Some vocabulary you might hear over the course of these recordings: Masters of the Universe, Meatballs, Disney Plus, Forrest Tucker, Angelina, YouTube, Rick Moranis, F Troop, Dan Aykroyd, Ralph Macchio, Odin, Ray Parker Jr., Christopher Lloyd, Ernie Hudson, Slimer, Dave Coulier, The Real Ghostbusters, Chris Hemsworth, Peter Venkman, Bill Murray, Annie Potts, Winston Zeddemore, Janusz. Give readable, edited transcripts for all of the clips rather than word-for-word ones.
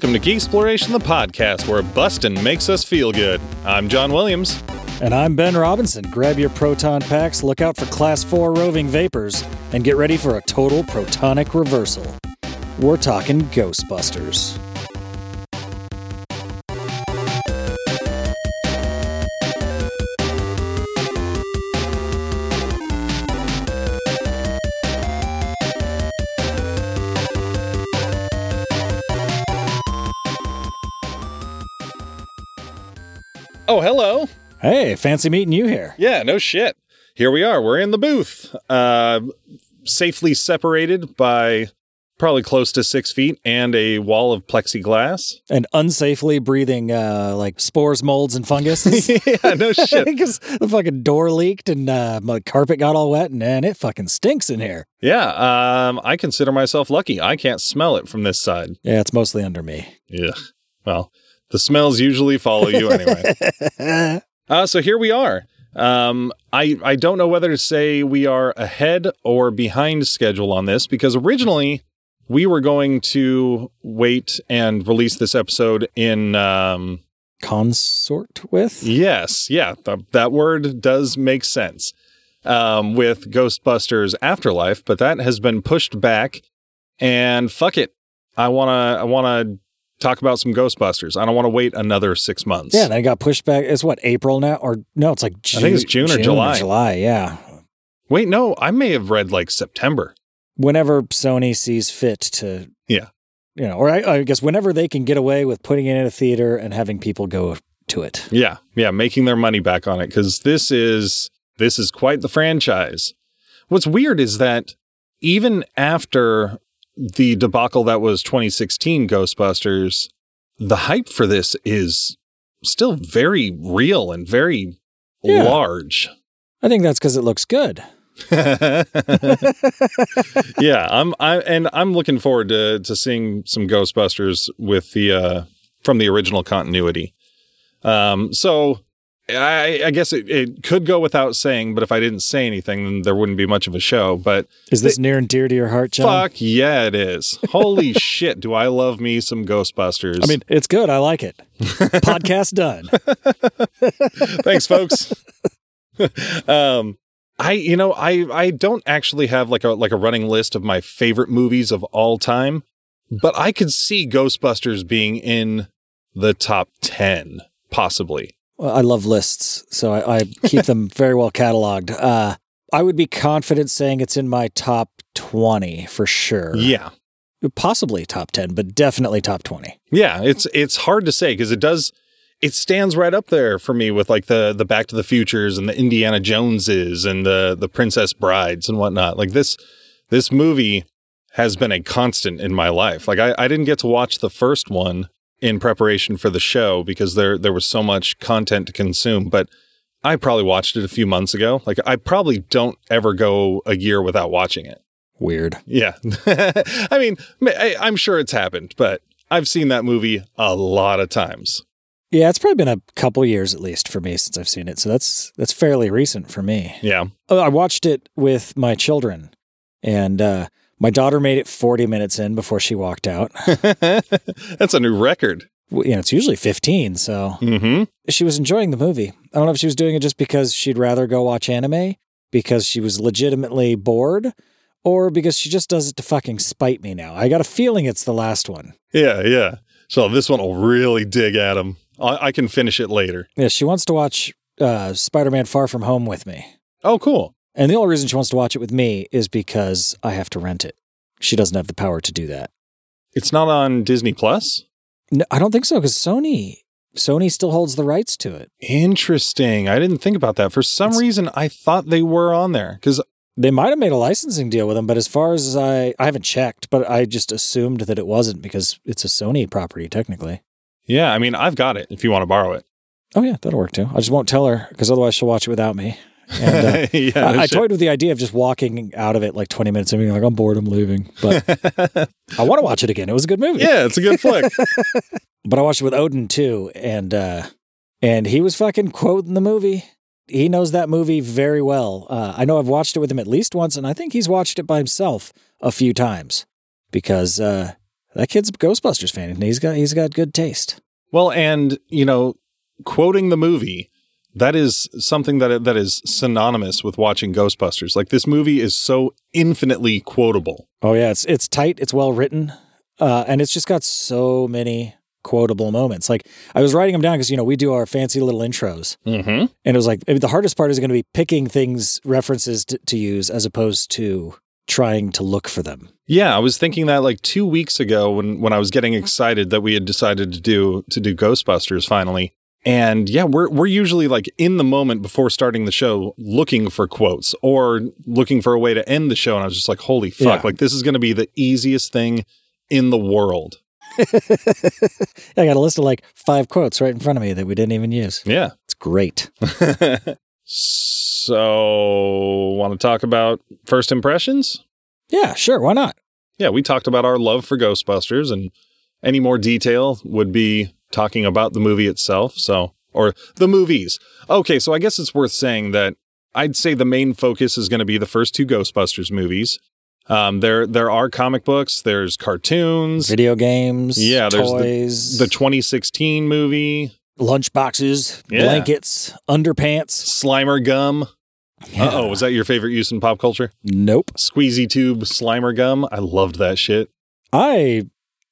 welcome to Geeksploration, the podcast where bustin' makes us feel good. I'm John Williams. And I'm Ben Robinson. Grab your proton packs, look out for Class 4 roving vapors, and get ready for a total protonic reversal. We're talking Ghostbusters. Oh, hello. Hey, fancy meeting you here. Yeah, no shit. Here we are. We're in the booth. Safely separated by probably close to 6 feet and a wall of plexiglass. And unsafely breathing like spores, molds, and fungus. Yeah, no shit. Because the fucking door leaked and my carpet got all wet and it fucking stinks in here. Yeah, I consider myself lucky. I can't smell it from this side. Yeah, it's mostly under me. Yeah, well... the smells usually follow you anyway. So here we are. I don't know whether to say we are ahead or behind schedule on this, because originally we were going to wait and release this episode in... consort with? Yes. Yeah. That word does make sense. With Ghostbusters Afterlife, but that has been pushed back. And fuck it. I want to talk about some Ghostbusters. I don't want to wait another 6 months. Yeah, they got pushed back. It's what, April now? Or no, it's like June. I think it's June or July. July, yeah. Wait, no, I may have read like September. Whenever Sony sees fit to... yeah. You know, or I guess whenever they can get away with putting it in a theater and having people go to it. Yeah, yeah, making their money back on it, because this is quite the franchise. What's weird is that even after... the debacle that was 2016 Ghostbusters, the hype for this is still very real and very large. I think that's because it looks good. Yeah, I'm looking forward to seeing some Ghostbusters with the from the original continuity. So I guess it could go without saying, but if I didn't say anything, then there wouldn't be much of a show. But is this near and dear to your heart, John? Fuck yeah, it is. Holy shit, do I love me some Ghostbusters. I mean, it's good. I like it. Podcast done. Thanks, folks. I don't actually have like a running list of my favorite movies of all time, but I could see Ghostbusters being in the top 10, possibly. I love lists, so I keep them very well cataloged. I would be confident saying it's in my top 20 for sure. Yeah. Possibly top 10, but definitely top 20. Yeah, it's hard to say because it stands right up there for me with like the Back to the Futures and the Indiana Joneses and the Princess Brides and whatnot. Like this movie has been a constant in my life. Like I didn't get to watch the first one in preparation for the show because there was so much content to consume, but I probably watched it a few months ago. Like I probably don't ever go a year without watching it. Weird. Yeah. I mean, I'm sure it's happened, but I've seen that movie a lot of times. Yeah. It's probably been a couple years at least for me since I've seen it. So that's fairly recent for me. Yeah. I watched it with my children and, my daughter made it 40 minutes in before she walked out. That's a new record. Well, you know, it's usually 15, so mm-hmm. She was enjoying the movie. I don't know if she was doing it just because she'd rather go watch anime, because she was legitimately bored, or because she just does it to fucking spite me now. I got a feeling it's the last one. Yeah, yeah. So this one will really dig at him. I can finish it later. Yeah, she wants to watch Spider-Man Far From Home with me. Oh, cool. And the only reason she wants to watch it with me is because I have to rent it. She doesn't have the power to do that. It's not on Disney Plus? No, I don't think so, because Sony still holds the rights to it. Interesting. I didn't think about that. For some reason, I thought they were on there. Because they might have made a licensing deal with them, but as far as I haven't checked, but I just assumed that it wasn't because it's a Sony property, technically. Yeah, I mean, I've got it if you want to borrow it. Oh, yeah, that'll work, too. I just won't tell her, because otherwise she'll watch it without me. And, yeah, I toyed with the idea of just walking out of it like 20 minutes and being like, I'm bored, I'm leaving. But I want to watch it again. It was a good movie. Yeah, it's a good flick. But I watched it with Odin too. And he was fucking quoting the movie. He knows that movie very well. I know I've watched it with him at least once. And I think he's watched it by himself a few times because That kid's a Ghostbusters fan, and he's got good taste. Well, and you know, quoting the movie, that is something that is synonymous with watching Ghostbusters. Like, this movie is so infinitely quotable. Oh yeah, it's tight, it's well written, and it's just got so many quotable moments. Like, I was writing them down because, you know, we do our fancy little intros, mm-hmm. and it was like, the hardest part is going to be picking things, references to use, as opposed to trying to look for them. Yeah, I was thinking that like 2 weeks ago when I was getting excited that we had decided to do Ghostbusters finally. And yeah, we're usually like in the moment before starting the show looking for quotes or looking for a way to end the show. And I was just like, holy fuck, yeah. Like, this is going to be the easiest thing in the world. I got a list of like 5 quotes right in front of me that we didn't even use. Yeah. It's great. So, want to talk about first impressions? Yeah, sure. Why not? Yeah, we talked about our love for Ghostbusters, and any more detail would be talking about the movie itself, so, or the movies. Okay, so I guess it's worth saying that I'd say the main focus is going to be the first 2 Ghostbusters movies. There are comic books, there's cartoons, video games, yeah, there's toys, the 2016 movie, lunchboxes, yeah, blankets, underpants, Slimer gum. Yeah. Uh-oh, was that your favorite use in pop culture? Nope. Squeezy tube Slimer gum. I loved that shit. I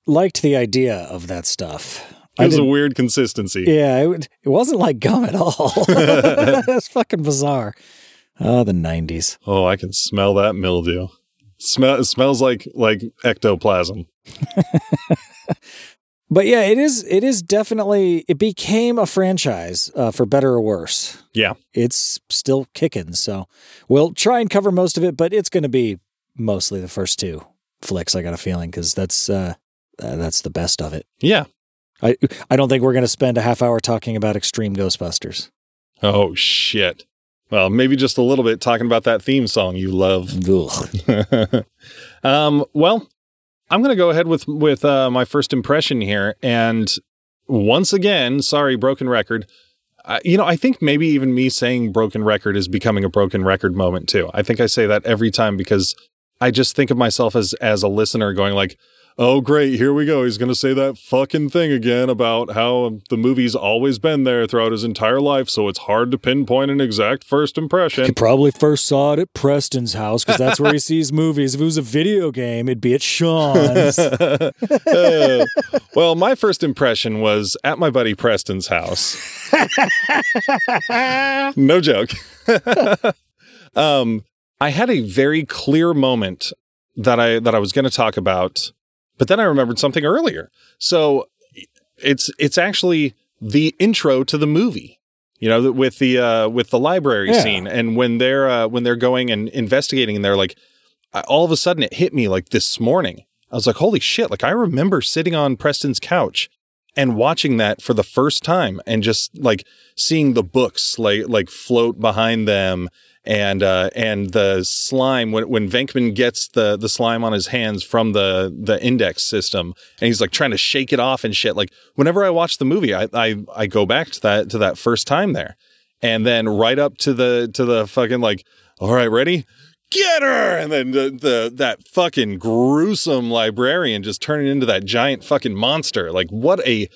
liked the idea of that stuff. It was a weird consistency. Yeah, it wasn't like gum at all. It's fucking bizarre. Oh, the 90s. Oh, I can smell that mildew. It smells like ectoplasm. But yeah, it is definitely, it became a franchise, for better or worse. Yeah. It's still kicking, so we'll try and cover most of it, but it's going to be mostly the first 2 flicks, I got a feeling, because that's the best of it. Yeah. I don't think we're going to spend a half hour talking about Extreme Ghostbusters. Oh, shit. Well, maybe just a little bit talking about that theme song you love. Well, I'm going to go ahead with my first impression here. And once again, sorry, broken record. I think maybe even me saying broken record is becoming a broken record moment, too. I think I say that every time because I just think of myself as a listener going like, oh, great. Here we go. He's going to say that fucking thing again about how the movie's always been there throughout his entire life, so it's hard to pinpoint an exact first impression. He probably first saw it at Preston's house because that's where he sees movies. If it was a video game, it'd be at Sean's. Well, my first impression was at my buddy Preston's house. No joke. I had a very clear moment that I was going to talk about. But then I remembered something earlier. So it's actually the intro to the movie, you know, with the library scene. And when they're going and investigating, and they're like, all of a sudden it hit me like this morning. I was like, holy shit. Like, I remember sitting on Preston's couch and watching that for the first time and just like seeing the books like float behind them. And the slime, when Venkman gets the slime on his hands from the index system, and he's like trying to shake it off and shit. Like, whenever I watch the movie, I go back to that first time there, and then right up to the fucking like, all right, ready, get her, and then that fucking gruesome librarian just turning into that giant fucking monster. Like, what a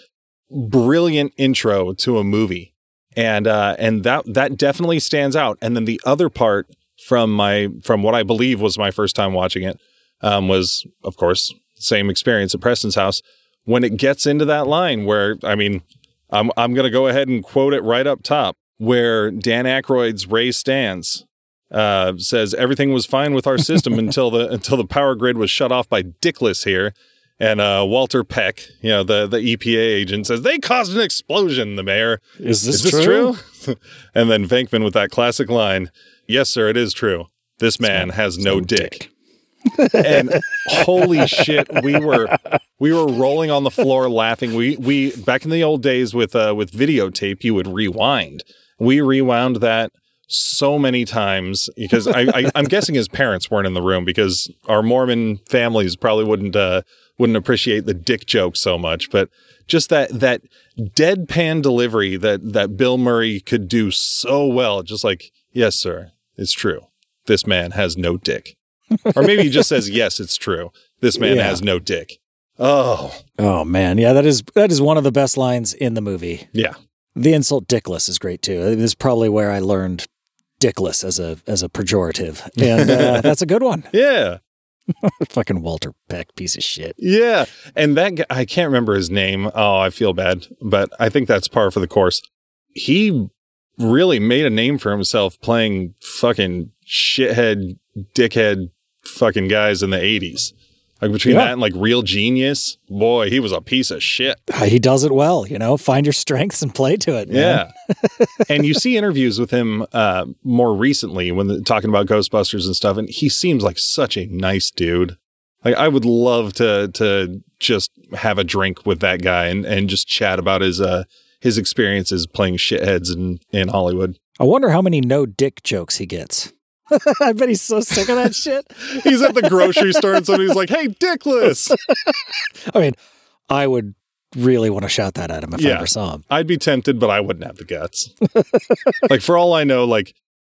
brilliant intro to a movie. And that definitely stands out. And then the other part from what I believe was my first time watching it, was of course same experience at Preston's house when it gets into that line where, I mean, I'm going to go ahead and quote it right up top where Dan Aykroyd's Ray Stans, says everything was fine with our system until the power grid was shut off by Dickless here. And Walter Peck, you know, the EPA agent, says, they caused an explosion, the mayor. Is this true? And then Venkman with that classic line, yes, sir, it is true. This man has no dick. And holy shit, we were rolling on the floor laughing. We back in the old days with videotape, you would rewind. We rewound that so many times because I'm guessing his parents weren't in the room because our Mormon families probably wouldn't appreciate the dick joke so much, but just that deadpan delivery that Bill Murray could do so well. Just like, yes, sir, it's true. This man has no dick. Or maybe he just says, yes, it's true. This man has no dick. Oh man. Yeah, that is one of the best lines in the movie. Yeah. The insult dickless is great too. This is probably where I learned dickless as a pejorative. And that's a good one. Yeah. Fucking Walter Peck, piece of shit. Yeah. And that guy, I can't remember his name. Oh, I feel bad, but I think that's par for the course. He really made a name for himself playing fucking shithead, dickhead fucking guys in the 80s. Like between that and like Real Genius, boy, he was a piece of shit. He does it well, you know, find your strengths and play to it, man. Yeah. And you see interviews with him more recently when talking about Ghostbusters and stuff. And he seems like such a nice dude. Like I would love to just have a drink with that guy and just chat about his experiences playing shitheads in Hollywood. I wonder how many no dick jokes he gets. I bet he's so sick of that shit. He's at the grocery store and somebody's like, hey, dickless. I mean, I would really want to shout that at him if I ever saw him. I'd be tempted, but I wouldn't have the guts. Like, for all I know, like,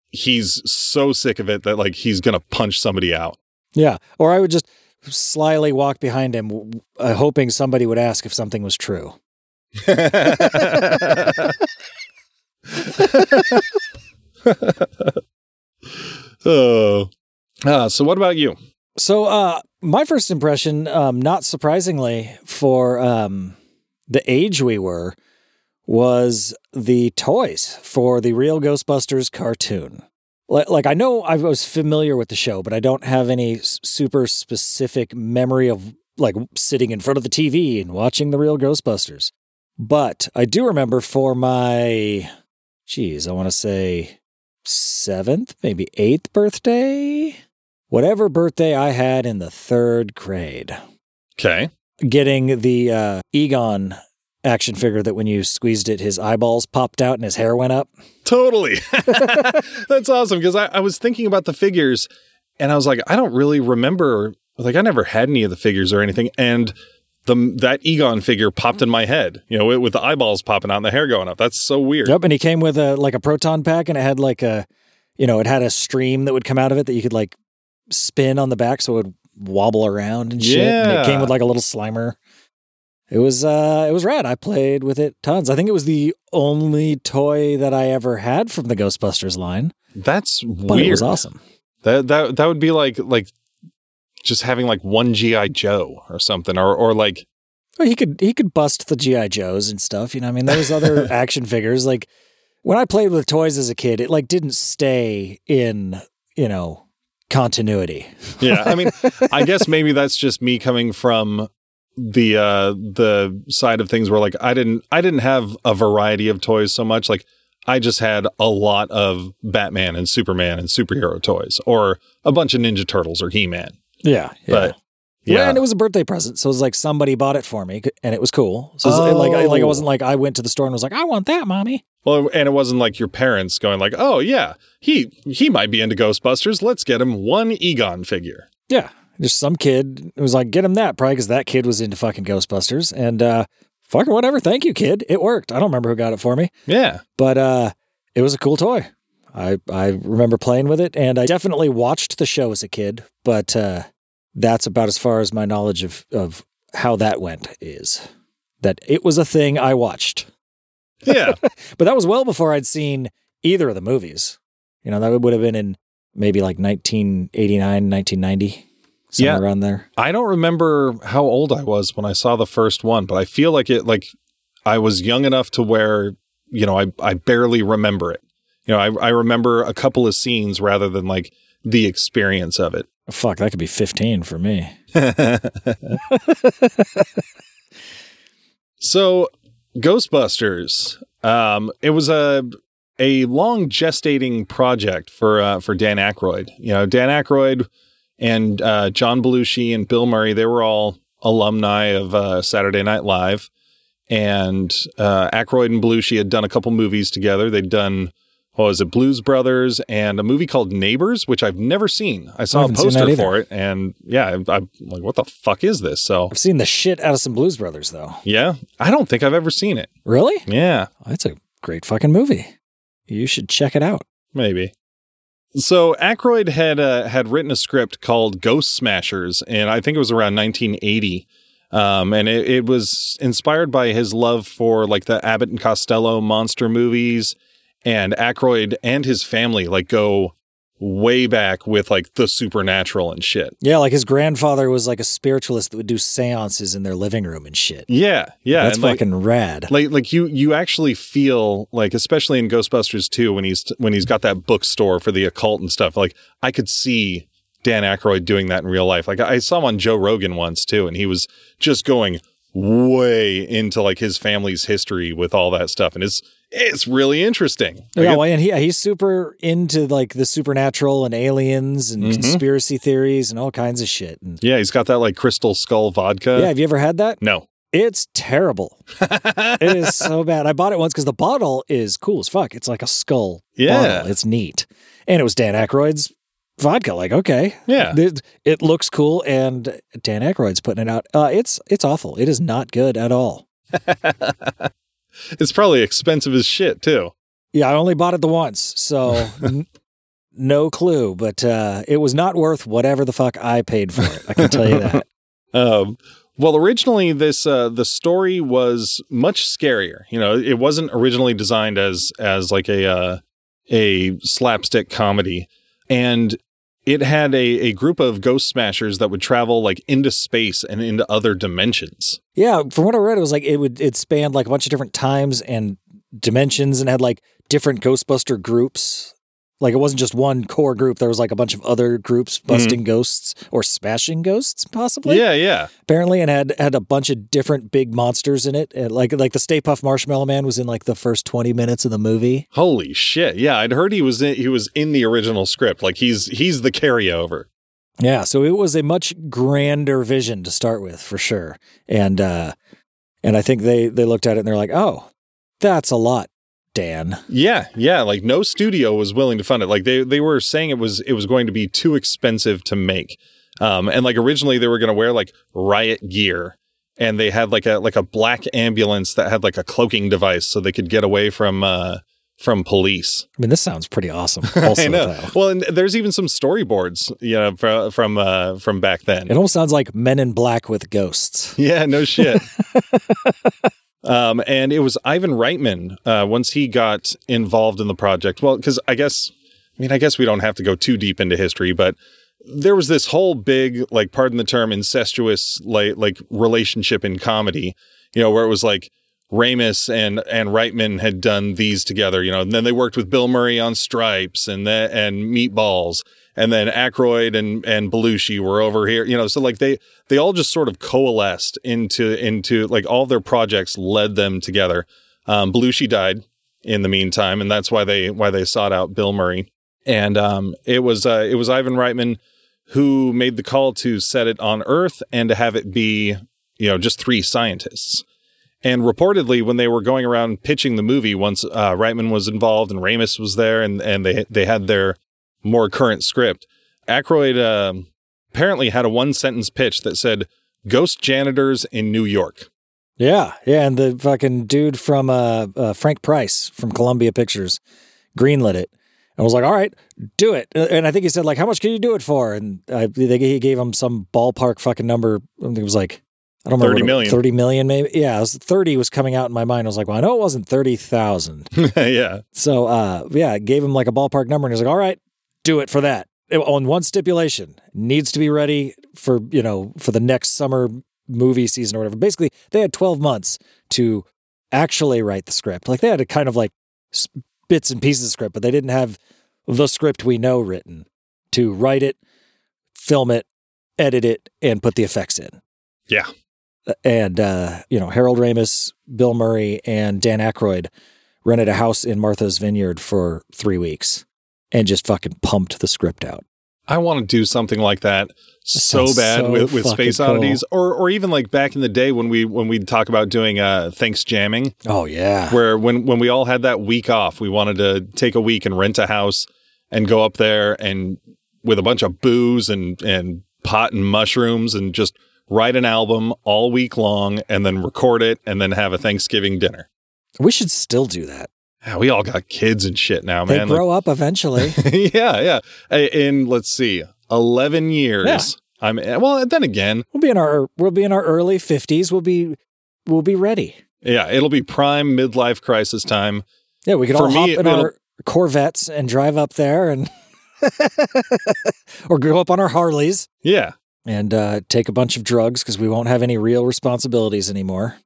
he's so sick of it that, like, he's going to punch somebody out. Yeah. Or I would just slyly walk behind him, hoping somebody would ask if something was true. Oh, so what about you? So, my first impression, not surprisingly for, the age we were, was the toys for the Real Ghostbusters cartoon. Like I know I was familiar with the show, but I don't have any super specific memory of like sitting in front of the TV and watching the Real Ghostbusters. But I do remember for my, I want to say 7th, maybe 8th birthday, whatever birthday I had in the 3rd grade. Okay. Getting the Egon action figure that when you squeezed it, his eyeballs popped out and his hair went up. Totally. That's awesome. Because I was thinking about the figures and I was like, I don't really remember. Like, I never had any of the figures or anything. And that Egon figure popped in my head, you know, with the eyeballs popping out and the hair going up. That's so weird. Yep. And he came with a proton pack and it had like a, you know, it had a stream that would come out of it that you could like spin on the back. So it would wobble around and shit. Yeah. And it came with like a little Slimer. It was rad. I played with it tons. I think it was the only toy that I ever had from the Ghostbusters line. That's weird. But it was awesome. That would be like, just having like one G.I. Joe or something, or like, well, he could bust the G.I. Joes and stuff. You know, I mean, there's other action figures. Like when I played with toys as a kid, it like didn't stay in, you know, continuity. Yeah, I mean, I guess maybe that's just me coming from the side of things where like I didn't have a variety of toys so much. Like I just had a lot of Batman and Superman and superhero toys, or a bunch of Ninja Turtles or He-Man. Yeah. But, yeah. And it was a birthday present. So it was like somebody bought it for me and it was cool. So it was like it wasn't like I went to the store and was like, I want that, mommy. Well, and it wasn't like your parents going like, oh yeah, he might be into Ghostbusters. Let's get him one Egon figure. Yeah. Just some kid was like, get him that, probably because that kid was into fucking Ghostbusters and fucking whatever. Thank you, kid. It worked. I don't remember who got it for me. Yeah. But it was a cool toy. I remember playing with it, and I definitely watched the show as a kid, but that's about as far as my knowledge of how that went is that it was a thing I watched. Yeah. But that was well before I'd seen either of the movies. You know, that would have been in maybe like 1989, 1990, somewhere around there. I don't remember how old I was when I saw the first one, but I feel like it, like I was young enough to where, you know, I barely remember it. You know, I remember a couple of scenes rather than like the experience of it. Fuck, that could be 15 for me. So Ghostbusters, it was a long gestating project for Dan Aykroyd. You know, Dan Aykroyd and John Belushi and Bill Murray, they were all alumni of Saturday Night Live. And Aykroyd and Belushi had done a couple movies together. They'd done... Oh, is it Blues Brothers and a movie called Neighbors, which I've never seen. I saw a poster for it, and yeah, I'm like, what the fuck is this? So I've seen the shit out of some Blues Brothers, though. Yeah, I don't think I've ever seen it. Really? Yeah, it's a great fucking movie. You should check it out. Maybe. So Aykroyd had written a script called Ghost Smashers, and I think it was around 1980. And it was inspired by his love for like the Abbott and Costello monster movies, and Aykroyd and his family like go way back with like the supernatural and shit. Yeah, like his grandfather was like a spiritualist that would do seances in their living room and shit. Yeah, yeah. That's fucking rad. Like you actually feel like, especially in Ghostbusters 2, when he's got that bookstore for the occult and stuff, like I could see Dan Aykroyd doing that in real life. Like I saw him on Joe Rogan once too, and he was just going way into like his family's history with all that stuff, and it's really interesting. Like, yeah, well, and he's super into like the supernatural and aliens and conspiracy theories and all kinds of shit. And yeah, he's got that like Crystal Skull vodka. Yeah, have you ever had that? No. It's terrible. It is so bad. I bought it once because the bottle is cool as fuck. It's like a skull bottle. It's neat, and it was Dan Aykroyd's vodka. Like, okay, yeah, it looks cool, and Dan Aykroyd's putting it out. It's awful. It is not good at all. It's probably expensive as shit too. Yeah, I only bought it the once, so no clue. But it was not worth whatever the fuck I paid for it. I can tell you that. Well, originally this the story was much scarier. You know, it wasn't originally designed as like a slapstick comedy. And it had a group of ghost smashers that would travel like into space and into other dimensions. Yeah, from what I read, it was like it spanned like a bunch of different times and dimensions, and had like different Ghostbuster groups. Like it wasn't just one core group. There was like a bunch of other groups busting ghosts or smashing ghosts, possibly. Yeah, yeah. Apparently, and had a bunch of different big monsters in it. And like the Stay Puft Marshmallow Man was in like the first 20 minutes of the movie. Holy shit! Yeah, I'd heard he was in the original script. Like he's the carryover. Yeah, so it was a much grander vision to start with, for sure. And I think they looked at it and they're like, oh, that's a lot, Dan. Yeah, yeah. Like no studio was willing to fund it. Like they were saying it was going to be too expensive to make. And like originally they were going to wear like riot gear, and they had like a black ambulance that had like a cloaking device so they could get away from police. I mean, this sounds pretty awesome. Also, I know. Though. Well, and there's even some storyboards, you know, from back then. It almost sounds like Men in Black with ghosts. Yeah, no shit. And it was Ivan Reitman, once he got involved in the project. Well, because I guess we don't have to go too deep into history, but there was this whole big, like, pardon the term, incestuous, like relationship in comedy, you know, where it was like Ramis and Reitman had done these together, you know, and then they worked with Bill Murray on Stripes and Meatballs. And then Aykroyd and Belushi were over here, you know, so like they all just sort of coalesced into like all their projects led them together. Belushi died in the meantime, and that's why they sought out Bill Murray. And it was Ivan Reitman who made the call to set it on Earth and to have it be, you know, just three scientists. And reportedly, when they were going around pitching the movie, once Reitman was involved and Ramis was there, and they had their more current script, Aykroyd apparently had a one-sentence pitch that said, "Ghost janitors in New York." Yeah, yeah, and the fucking dude from Frank Price from Columbia Pictures greenlit it and was like, "All right, do it." And I think he said, "Like, how much can you do it for?" And he gave him some ballpark fucking number. I think it was like, I don't remember. 30 million, maybe. Yeah, 30 was coming out in my mind. I was like, well, I know it wasn't 30,000. Yeah. So yeah, gave him like a ballpark number, and he was like, "All right, do it for that. On one stipulation, needs to be ready for, you know, for the next summer movie season or whatever." Basically, they had 12 months to actually write the script. Like they had a kind of like bits and pieces of script, but they didn't have the script we know written to write it, film it, edit it, and put the effects in. Yeah. And, you know, Harold Ramis, Bill Murray, and Dan Aykroyd rented a house in Martha's Vineyard for 3 weeks. And just fucking pumped the script out. I want to do something like that so bad, so with Space Oddities, cool. or even like back in the day when we'd talk about doing Thanks Jamming. Oh yeah, where when we all had that week off, we wanted to take a week and rent a house and go up there and with a bunch of booze and pot and mushrooms and just write an album all week long and then record it and then have a Thanksgiving dinner. We should still do that. We all got kids and shit now, man. They grow up eventually. Yeah, yeah. In, let's see, 11 years, I mean, well, then again, we'll be in our early 50s. We'll be ready. Yeah, it'll be prime midlife crisis time. Yeah, we could all hop in our Corvettes and drive up there and or go up on our Harleys. Yeah. And take a bunch of drugs because we won't have any real responsibilities anymore.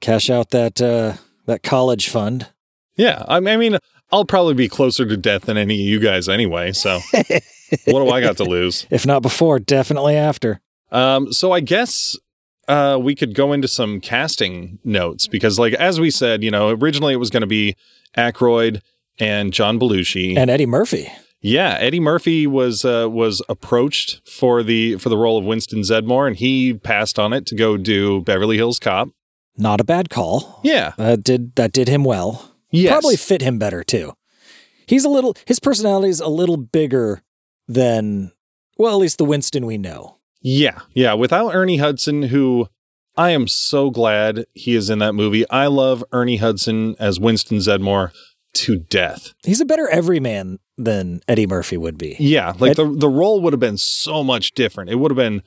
Cash out that college fund. Yeah, I mean, I'll probably be closer to death than any of you guys anyway, so what do I got to lose? If not before, definitely after. So I guess we could go into some casting notes because, like, as we said, you know, originally it was going to be Aykroyd and John Belushi. And Eddie Murphy. Yeah, Eddie Murphy was approached for the role of Winston Zeddemore, and he passed on it to go do Beverly Hills Cop. Not a bad call. Yeah. That did him well. Yes. Probably fit him better too. His personality is a little bigger than, well, at least the Winston we know. Yeah. Yeah. Without Ernie Hudson, who I am so glad he is in that movie. I love Ernie Hudson as Winston Zeddemore to death. He's a better everyman than Eddie Murphy would be. Yeah. Like the role would have been so much different. It would have been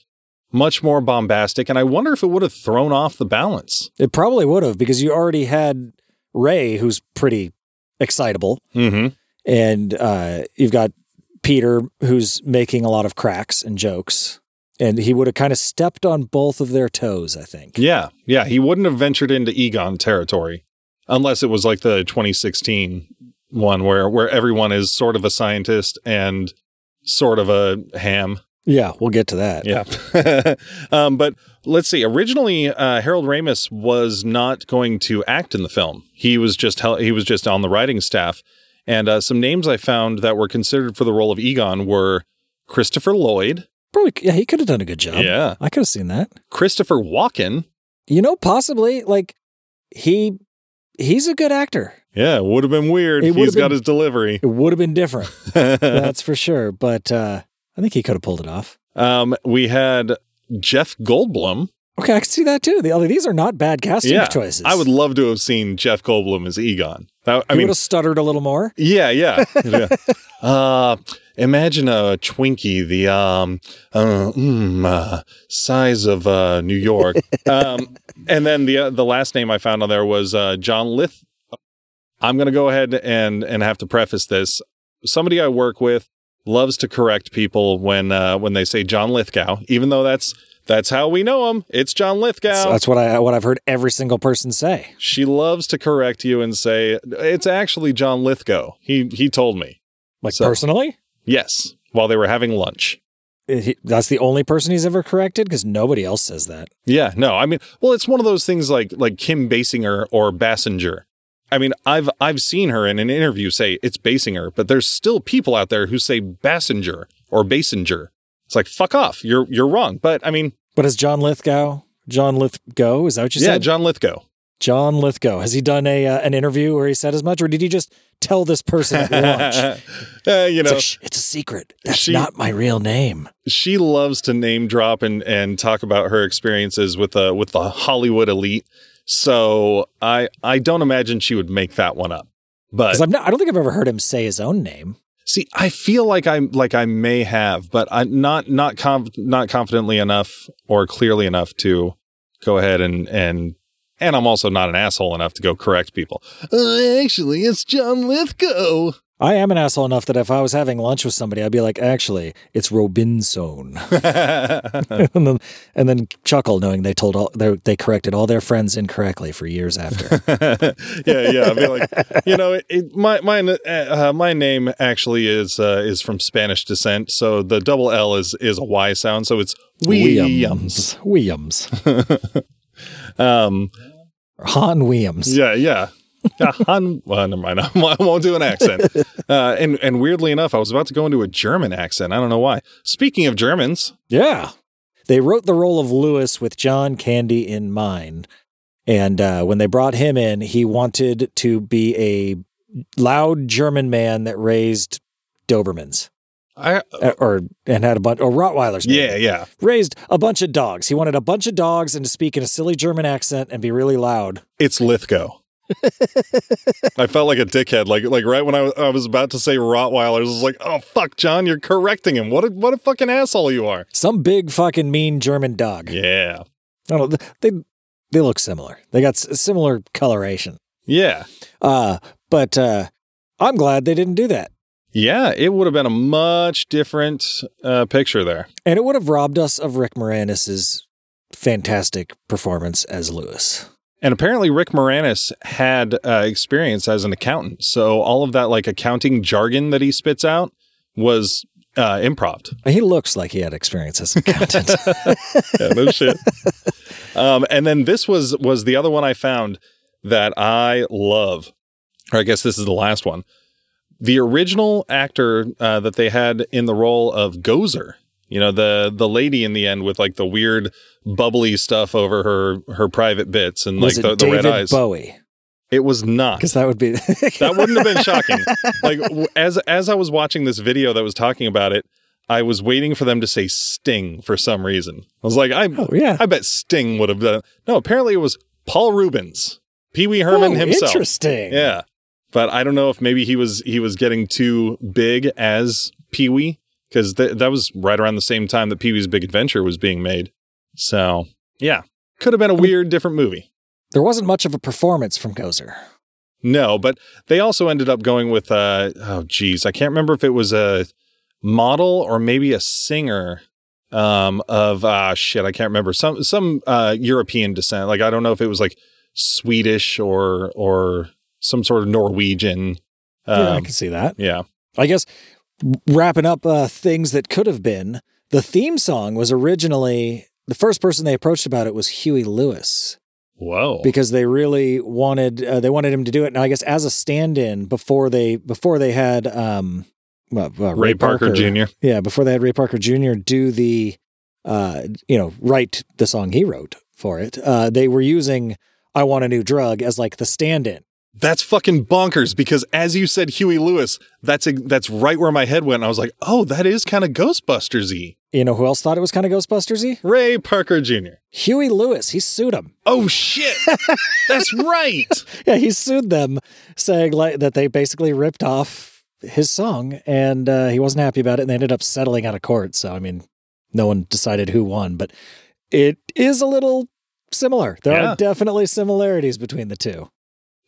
much more bombastic. And I wonder if it would have thrown off the balance. It probably would have, because you already had Ray, who's pretty excitable. Mm-hmm. And you've got Peter, who's making a lot of cracks and jokes. And he would have kind of stepped on both of their toes, I think. Yeah. Yeah. He wouldn't have ventured into Egon territory unless it was like the 2016 one where everyone is sort of a scientist and sort of a ham. Yeah, we'll get to that. Yeah. But let's see. Originally, Harold Ramis was not going to act in the film. He was just on the writing staff. And some names I found that were considered for the role of Egon were Christopher Lloyd. Probably, yeah, he could have done a good job. Yeah. I could have seen that. Christopher Walken. You know, possibly. Like, he's a good actor. Yeah, it would have been weird. He's got his delivery. It would have been different. That's for sure. But I think he could have pulled it off. We had Jeff Goldblum. Okay, I can see that too. These are not bad casting choices. I would love to have seen Jeff Goldblum as Egon. He would have stuttered a little more. Yeah, yeah. Yeah. Imagine a Twinkie the size of New York. And then the last name I found on there was John Lithgow. I'm going to go ahead and have to preface this. Somebody I work with loves to correct people when they say John Lithgow, even though that's how we know him. It's John Lithgow. That's what I've heard every single person say. She loves to correct you and say it's actually John Lithgow. He told me, like, so, personally. Yes, while they were having lunch. That's the only person he's ever corrected, because nobody else says that. Yeah, no, I mean, well, it's one of those things like Kim Basinger or Basinger. I mean, I've seen her in an interview say it's Basinger, but there's still people out there who say Basinger or Basinger. It's like, fuck off. You're wrong. But I mean. But is John Lithgow? Is that what you said? Yeah, John Lithgow. John Lithgow. Has he done an interview where he said as much, or did he just tell this person at lunch? It's a secret. That's not my real name. She loves to name drop and talk about her experiences with the Hollywood elite. So I don't imagine she would make that one up, but I don't think I've ever heard him say his own name. See, I feel like I may have, but I'm not confidently enough or clearly enough to go ahead and I'm also not an asshole enough to go correct people. Actually, it's John Lithgow. I am an asshole enough that if I was having lunch with somebody, I'd be like, actually, it's Robinson. and then chuckle, knowing they corrected all their friends incorrectly for years after. Yeah, yeah. I'd be like, you know, my name actually is from Spanish descent, so the double L is a Y sound, so it's Williams. Williams. Han Williams. Yeah, yeah. Well, never mind. I won't do an accent. And weirdly enough, I was about to go into a German accent. I don't know why. Speaking of Germans. Yeah. They wrote the role of Lewis with John Candy in mind. And when they brought him in, he wanted to be a loud German man that raised Dobermans. Or Rottweilers. Maybe. Yeah, yeah. Raised a bunch of dogs. He wanted a bunch of dogs and to speak in a silly German accent and be really loud. It's Lithgow. I felt like a dickhead. Like right when I was about to say Rottweiler, I was like, oh, fuck, John, you're correcting him. What a fucking asshole you are. Some big fucking mean German dog. Yeah. I don't know. They look similar. They got similar coloration. Yeah. But I'm glad they didn't do that. Yeah, it would have been a much different picture there. And it would have robbed us of Rick Moranis' fantastic performance as Lewis. And apparently Rick Moranis had experience as an accountant. So all of that like accounting jargon that he spits out was improv. He looks like he had experience as an accountant. Yeah, no shit. And then this was the other one I found that I love. Or I guess this is the last one. The original actor that they had in the role of Gozer, you know, the lady in the end with like the weird bubbly stuff over her private bits and was like the red eyes. Bowie. It was not. Because that would be that wouldn't have been shocking. Like as I was watching this video that was talking about it, I was waiting for them to say Sting for some reason. I was like, I bet Sting would have done it. No, apparently it was Paul Rubens. Pee Wee Herman himself. Interesting. Yeah. But I don't know if maybe he was getting too big as Pee Wee, because that was right around the same time that Pee Wee's Big Adventure was being made. So yeah, could have been a weird different movie. There wasn't much of a performance from Gozer. No, but they also ended up going with I can't remember if it was a model or maybe a singer I can't remember some European descent. Like I don't know if it was like Swedish or some sort of Norwegian. Yeah, I can see that. Yeah. I guess wrapping up things that could have been, the theme song was originally, the first person they approached about it was Huey Lewis. Whoa. Because they really wanted him to do it. Now, I guess as a stand-in before they had Ray Parker Jr. Yeah, before they had Ray Parker Jr. do the, write the song he wrote for it. They were using I Want a New Drug as like the stand-in. That's fucking bonkers, because as you said, Huey Lewis, that's right where my head went. I was like, oh, that is kind of Ghostbusters-y. You know who else thought it was kind of Ghostbusters-y? Ray Parker Jr. Huey Lewis, he sued him. Oh, shit. That's right. Yeah, he sued them, saying like that they basically ripped off his song, and he wasn't happy about it, and they ended up settling out of court. So, I mean, no one decided who won, but it is a little similar. There are definitely similarities between the two.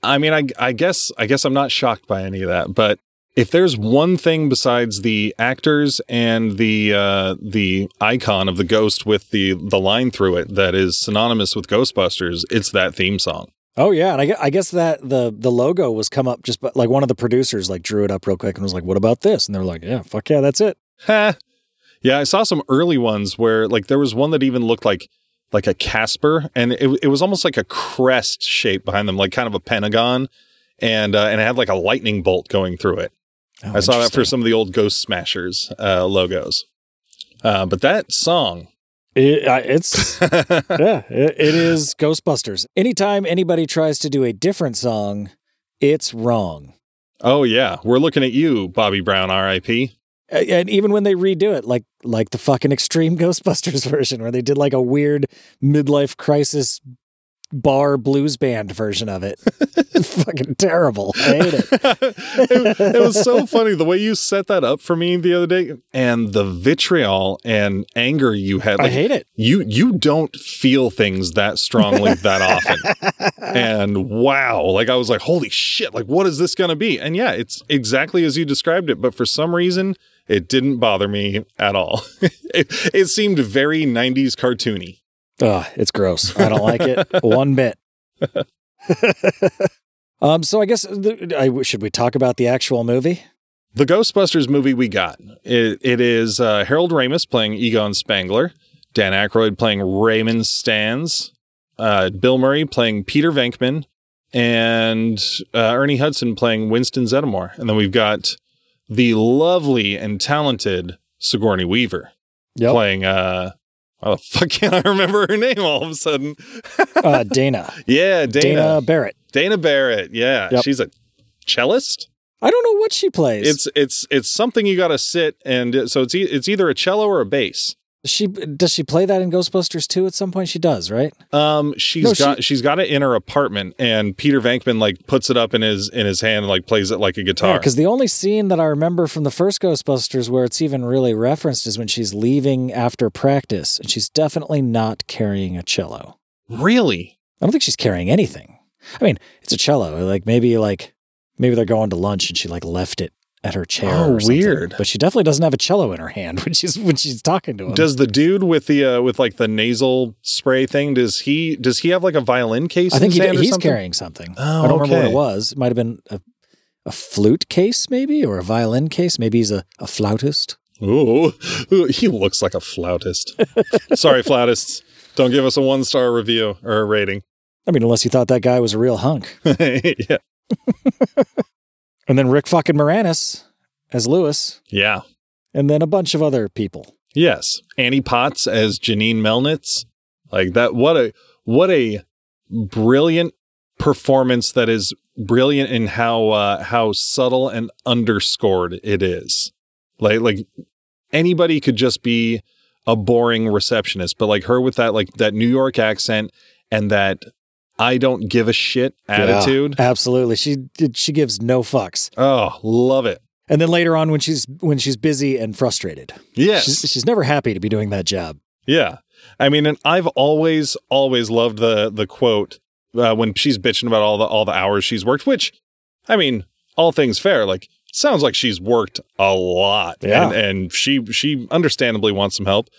I mean, I guess I'm not shocked by any of that, but if there's one thing besides the actors and the icon of the ghost with the line through it that is synonymous with Ghostbusters, it's that theme song. Oh yeah, and I guess that the logo was come up just like one of the producers like drew it up real quick and was like, "What about this?" And they're like, "Yeah, fuck yeah, that's it." Ha. Yeah, I saw some early ones where like there was one that even looked like a Casper, and it was almost like a crest shape behind them, like kind of a pentagon, and it had like a lightning bolt going through it. Oh, I saw that for some of the old Ghost Smashers logos. But that song... It's yeah, it is Ghostbusters. Anytime anybody tries to do a different song, it's wrong. Oh yeah, we're looking at you, Bobby Brown, R.I.P. And even when they redo it, like the fucking Extreme Ghostbusters version, where they did like a weird midlife crisis bar blues band version of it. Fucking terrible. I hate it. It was so funny the way you set that up for me the other day, and the vitriol and anger you had. Like, I hate it. You don't feel things that strongly that often. And wow, like I was like, holy shit, like what is this going to be? And yeah, it's exactly as you described it, but for some reason it didn't bother me at all. It seemed very 90s cartoony. Oh, it's gross. I don't like it one bit. So I guess, should we talk about the actual movie? The Ghostbusters movie we got. It is Harold Ramis playing Egon Spangler, Dan Aykroyd playing Raymond Stans, Bill Murray playing Peter Venkman, and Ernie Hudson playing Winston Zeddemore. And then we've got the lovely and talented Sigourney Weaver playing... oh, fuck, can't I remember her name all of a sudden? Dana. Yeah, Dana Barrett. Dana Barrett, yeah. Yep. She's a cellist? I don't know what she plays. It's something you got to sit, and so it's either a cello or a bass. Does she play that in Ghostbusters 2 at some point? She does, right? She's got it in her apartment, and Peter Venkman like puts it up in his hand and like plays it like a guitar. Yeah, because the only scene that I remember from the first Ghostbusters where it's even really referenced is when she's leaving after practice, and she's definitely not carrying a cello. Really? I don't think she's carrying anything. I mean, it's a cello. Maybe they're going to lunch and she like left it at her chair. Oh, weird! But she definitely doesn't have a cello in her hand when she's talking to him. Does the dude with the nasal spray thing? Does he have like a violin case? I think he's carrying something. Oh, I don't remember what it was. It might have been a flute case, maybe, or a violin case. Maybe he's a flautist. Ooh, he looks like a flautist. Sorry, flautists, don't give us a 1-star review or a rating. I mean, unless you thought that guy was a real hunk. Yeah. And then Rick fucking Moranis as Lewis. Yeah. And then a bunch of other people. Yes. Annie Potts as Janine Melnitz. Like that. What a brilliant performance that is brilliant in how subtle and underscored it is. Like anybody could just be a boring receptionist, but like her with that, like that New York accent and that I don't give a shit attitude. Yeah, absolutely. She gives no fucks. Oh, love it. And then later on when she's busy and frustrated. Yes. She's never happy to be doing that job. Yeah. I mean, and I've always loved the quote when she's bitching about all the hours she's worked, which, I mean, all things fair, like sounds like she's worked a lot. Yeah. And she understandably wants some help.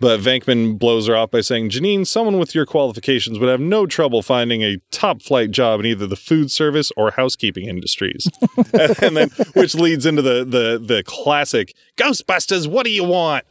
But Venkman blows her off by saying, Janine, someone with your qualifications would have no trouble finding a top flight job in either the food service or housekeeping industries. And then, which leads into the classic Ghostbusters, what do you want?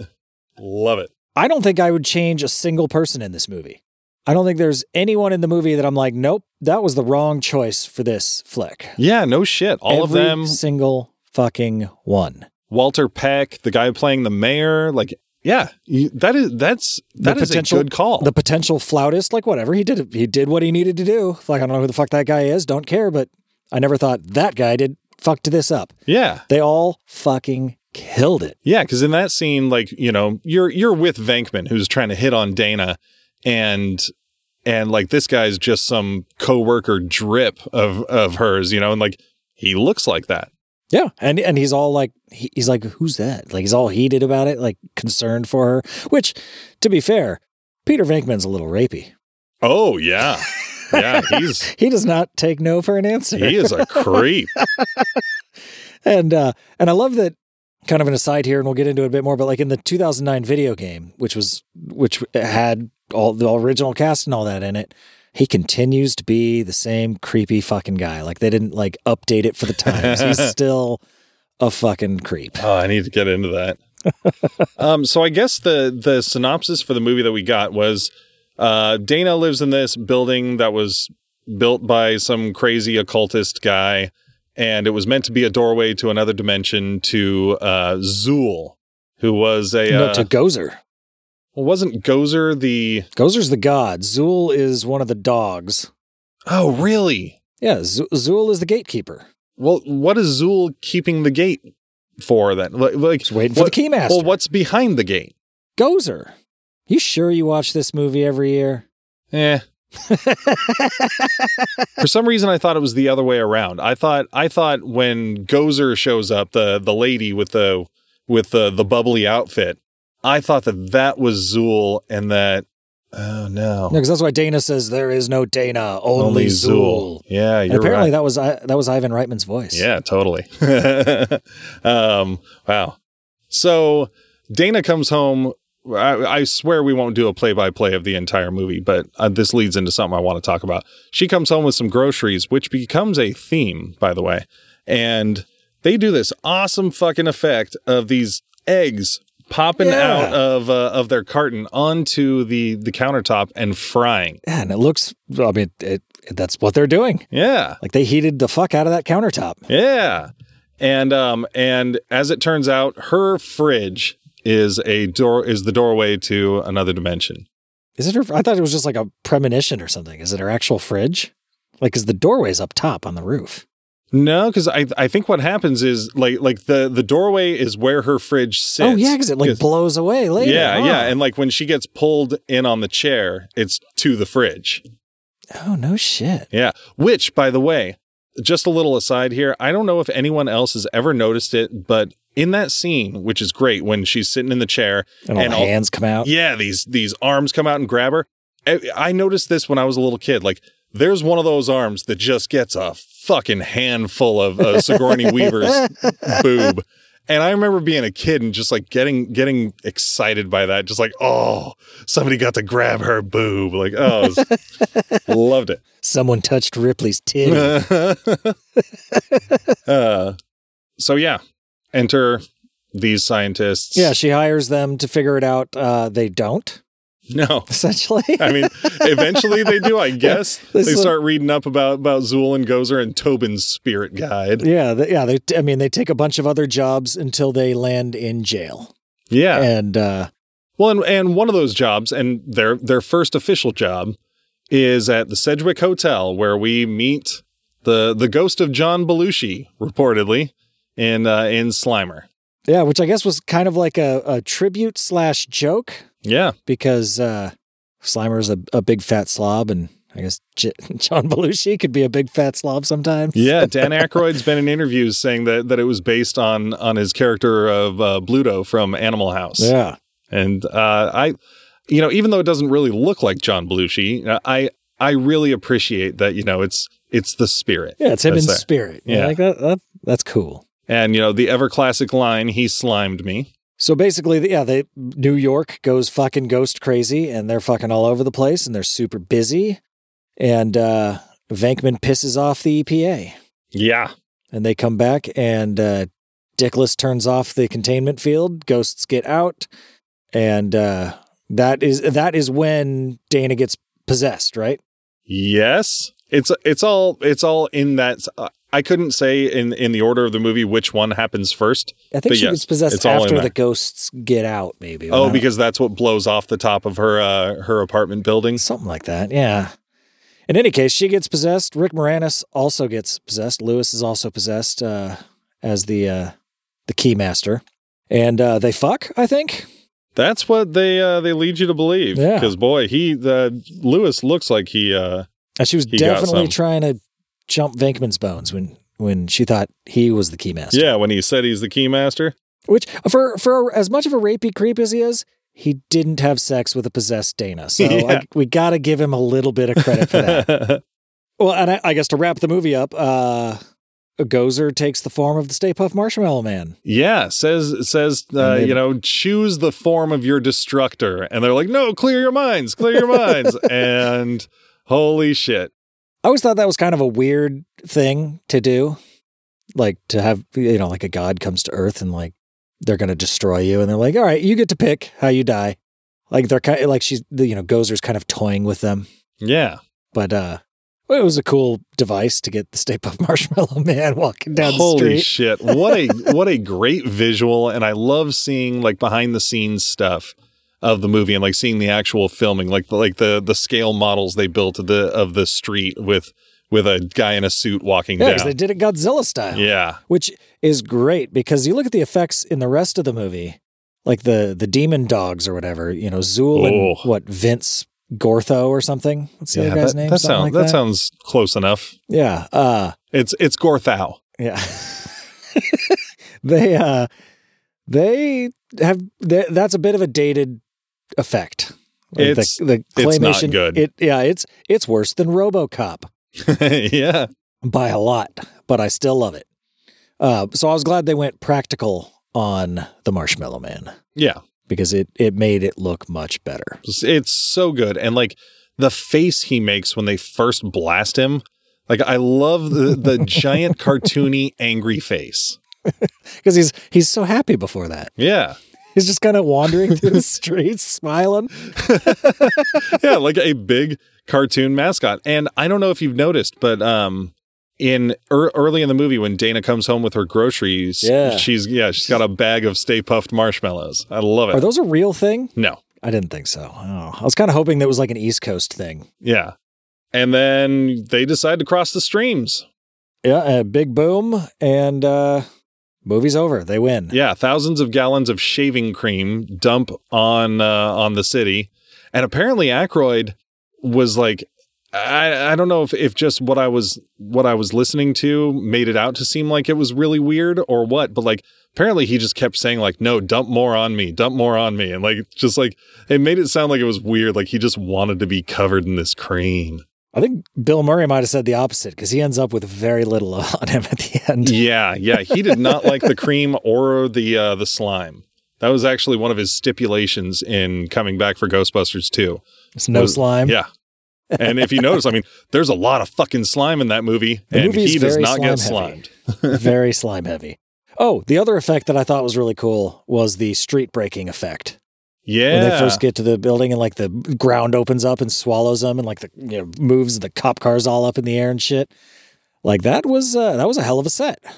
Love it. I don't think I would change a single person in this movie. I don't think there's anyone in the movie that I'm like, nope, that was the wrong choice for this flick. Yeah, no shit. All of them. Every single fucking one. Walter Peck, the guy playing the mayor, like, yeah, that is a good call. The potential flautist, like whatever, he did what he needed to do. Like, I don't know who the fuck that guy is, don't care, but I never thought that guy fucked this up. Yeah. They all fucking killed it. Yeah, because in that scene, like, you know, you're with Venkman, who's trying to hit on Dana, and like this guy's just some coworker drip of hers, you know, and like he looks like that. Yeah, and he's all like, he's like, who's that? Like, he's all heated about it, like, concerned for her. Which, to be fair, Peter Venkman's a little rapey. Oh, yeah. Yeah, he does not take no for an answer. He is a creep. And I love that, kind of an aside here, and we'll get into it a bit more, but like in the 2009 video game, which had all the original cast and all that in it, he continues to be the same creepy fucking guy. Like, they didn't like update it for the times. He's still a fucking creep. Oh, I need to get into that. So I guess the synopsis for the movie that we got was Dana lives in this building that was built by some crazy occultist guy, and it was meant to be a doorway to another dimension to Zuul, who was to Gozer. Well, wasn't Gozer Gozer's the god. Zuul is one of the dogs. Oh, really? Yeah, Zuul is the gatekeeper. Well, what is Zuul keeping the gate for then? Like, just waiting for the keymaster. Well, what's behind the gate? Gozer. You sure you watch this movie every year? Eh. For some reason, I thought it was the other way around. I thought when Gozer shows up, the lady with the bubbly outfit, I thought that was Zuul, and that, oh no. No, because that's why Dana says there is no Dana, only Zuul. Yeah, you're right. Apparently that was Ivan Reitman's voice. Yeah, totally. Wow. So Dana comes home. I swear we won't do a play-by-play of the entire movie, but this leads into something I want to talk about. She comes home with some groceries, which becomes a theme, by the way. And they do this awesome fucking effect of these eggs popping out of their carton onto the countertop and frying. Yeah, and it looks, I mean, that's what they're doing. Yeah. Like, they heated the fuck out of that countertop. Yeah. And as it turns out, her fridge is the doorway to another dimension. Is it her? I thought it was just like a premonition or something. Is it her actual fridge? Like, 'cause the doorway's up top on the roof. No, because I think what happens is like the doorway is where her fridge sits. Oh yeah, because it blows away later. Yeah, yeah, and when she gets pulled in on the chair, it's to the fridge. Oh no shit. Yeah, which by the way, just a little aside here. I don't know if anyone else has ever noticed it, but in that scene, which is great when she's sitting in the chair and all hands come out. Yeah, these arms come out and grab her. I noticed this when I was a little kid. There's one of those arms that just gets a fucking handful of Sigourney Weaver's boob. And I remember being a kid and just getting excited by that. Just oh, somebody got to grab her boob. Loved it. Someone touched Ripley's titty. So yeah, enter these scientists. Yeah, she hires them to figure it out. They don't. No. Essentially. I mean, eventually they do, I guess. Yeah, they start reading up about Zuul and Gozer and Tobin's spirit guide. Yeah. They take a bunch of other jobs until they land in jail. Yeah. And, and one of those jobs, and their first official job, is at the Sedgwick Hotel, where we meet the ghost of John Belushi, reportedly, in Slimer. Yeah, which I guess was kind of like a tribute / joke. Yeah. Because Slimer's a big fat slob, and I guess John Belushi could be a big fat slob sometimes. Yeah, Dan Aykroyd's been in interviews saying that it was based on his character of Bluto from Animal House. Yeah. And I even though it doesn't really look like John Belushi, I really appreciate that, it's the spirit. Yeah, it's him in spirit. Yeah. That's cool. And, the ever classic line, he slimed me. So basically, yeah, New York goes fucking ghost crazy, and they're fucking all over the place, and they're super busy. And Venkman pisses off the EPA. Yeah. And they come back, and Dickless turns off the containment field. Ghosts get out. And that is when Dana gets possessed, right? Yes. It's all in that. I couldn't say in the order of the movie which one happens first. I think she gets possessed after the ghosts get out, maybe. Oh, because that's what blows off the top of her apartment building? Something like that, yeah. In any case, she gets possessed. Rick Moranis also gets possessed. Lewis is also possessed as the Keymaster. And they fuck, I think. That's what they lead you to believe. Yeah. Because, boy, Lewis looks like he... and she was definitely trying to jump Venkman's bones when she thought he was the Keymaster. Yeah, when he said he's the Keymaster. Which, for as much of a rapey creep as he is, he didn't have sex with a possessed Dana. So yeah. We got to give him a little bit of credit for that. Well, and I guess to wrap the movie up, Gozer takes the form of the Stay Puft Marshmallow Man. Yeah, says, choose the form of your destructor. And they're like, no, clear your minds. And... holy shit. I always thought that was kind of a weird thing to do. To have, a god comes to Earth and, they're going to destroy you. And they're like, all right, you get to pick how you die. They're kind of, Gozer's kind of toying with them. Yeah. But it was a cool device to get the Stay Puft Marshmallow Man walking down the street. Holy shit. What a great visual. And I love seeing, behind the scenes stuff of the movie and seeing the actual filming, the scale models they built of the street with a guy in a suit walking down. Yeah, because they did it Godzilla style. Yeah. Which is great because you look at the effects in the rest of the movie, the demon dogs or whatever, Zuul and Vince Gortho or something. What's the other guy's name? That sounds close enough. Yeah. It's Gorthow. Yeah. That's a bit of a dated effect. It's not good. It's worse than RoboCop. Yeah, by a lot, but I still love it. So I was glad they went practical on the Marshmallow Man. Yeah, because it made it look much better. It's so good, and the face he makes when they first blast him. I love the giant cartoony angry face. Because he's so happy before that. Yeah. He's just kind of wandering through the streets, smiling. Yeah, like a big cartoon mascot. And I don't know if you've noticed, but early in the movie when Dana comes home with her groceries, she's got a bag of Stay Puft marshmallows. I love it. Are those a real thing? No. I didn't think so. Oh, I was kind of hoping that was an East Coast thing. Yeah. And then they decide to cross the streams. Yeah, a big boom, and movie's over. They win. Yeah, thousands of gallons of shaving cream dump on the city, and apparently Aykroyd was like, I don't know if just what I was listening to made it out to seem like it was really weird or what, but like apparently he just kept saying like, no, dump more on me, and like just like it made it sound like it was weird, like he just wanted to be covered in this cream. I think Bill Murray might have said the opposite because he ends up with very little on him at the end. Yeah, he did not like the cream or the slime. That was actually one of his stipulations in coming back for Ghostbusters 2. It's no slime. Yeah. And if you notice, I mean, there's a lot of fucking slime in that movie, and he does not get slimed. Very slime heavy. Oh, the other effect that I thought was really cool was the street breaking effect. Yeah. When they first get to the building and like the ground opens up and swallows them and like the, you know, moves the cop cars all up in the air and shit. Like that was a hell of a set. It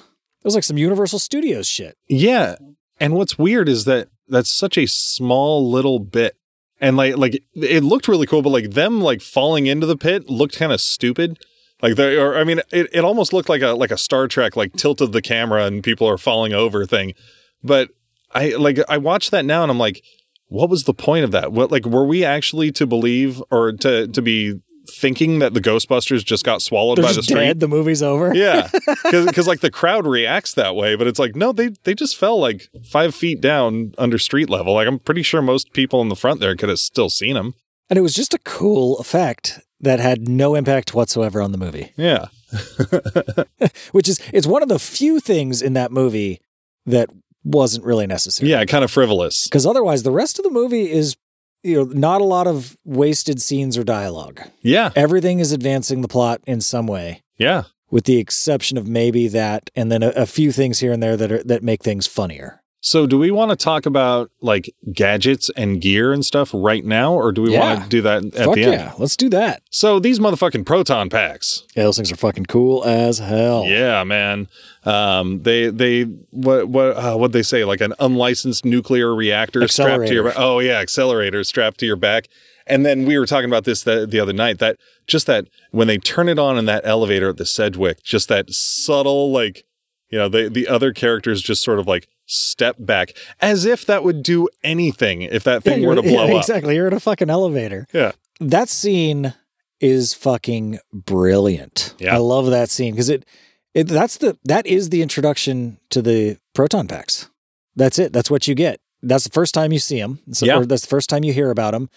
was like some Universal Studios shit. Yeah. And what's weird is that that's such a small little bit. And like it looked really cool, but like them like falling into the pit looked kind of stupid. Like it almost looked like a Star Trek, like tilted the camera and people are falling over thing. But I watched that now and I'm like, what was the point of that? What, like, were we actually to believe or to be thinking that the Ghostbusters just got swallowed by the street? Dead, the movie's over. Yeah. Because like the crowd reacts that way, but it's like, no, they just fell like 5 feet down under street level. Like, I'm pretty sure most people in the front there could have still seen them. And it was just a cool effect that had no impact whatsoever on the movie. Yeah. Which is, it's one of the few things in that movie that wasn't really necessary. Yeah, kind of frivolous. Because otherwise the rest of the movie is, you know, not a lot of wasted scenes or dialogue. Yeah. Everything is advancing the plot in some way. Yeah. With the exception of maybe that, and then a few things here and there that make things funnier. So do we want to talk about like gadgets and gear and stuff right now? Or do we want to do that at the end? Yeah, let's do that. So these motherfucking proton packs. Yeah, those things are fucking cool as hell. Yeah, man. They what'd they say? Like an unlicensed nuclear reactor strapped to your back. Oh yeah. Accelerator strapped to your back. And then we were talking about this the other night, that just that when they turn it on in that elevator at the Sedgwick, just that subtle, like, you know, the other characters just sort of like step back as if that would do anything if that thing were to blow up. Exactly. You're in a fucking elevator. Yeah. That scene is fucking brilliant. Yeah. I love that scene because that is the introduction to the proton packs. That's it. That's what you get. That's the first time you see them. Or that's the first time you hear about them.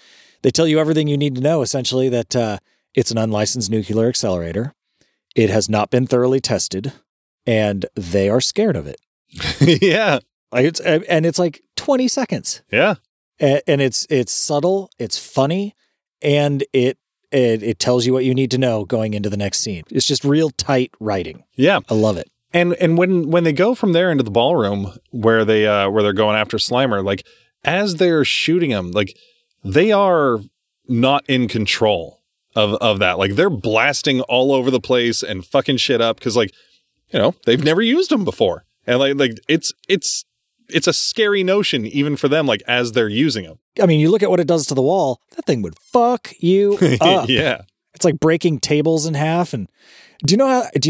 They tell you everything you need to know, essentially, that it's an unlicensed nuclear accelerator. It has not been thoroughly tested, and they are scared of it. Yeah. It's like 20 seconds. Yeah. And it's subtle. It's funny. And it tells you what you need to know going into the next scene. It's just real tight writing. Yeah. I love it. And when they go from there into the ballroom where they where they're going after Slimer, like as they're shooting him, like they are not in control of that. Like they're blasting all over the place and fucking shit up because, like, you know, they've never used them before. And like it's a scary notion even for them, like as they're using them. I mean, you look at what it does to the wall, that thing would fuck you up. Yeah. It's like breaking tables in half. And do you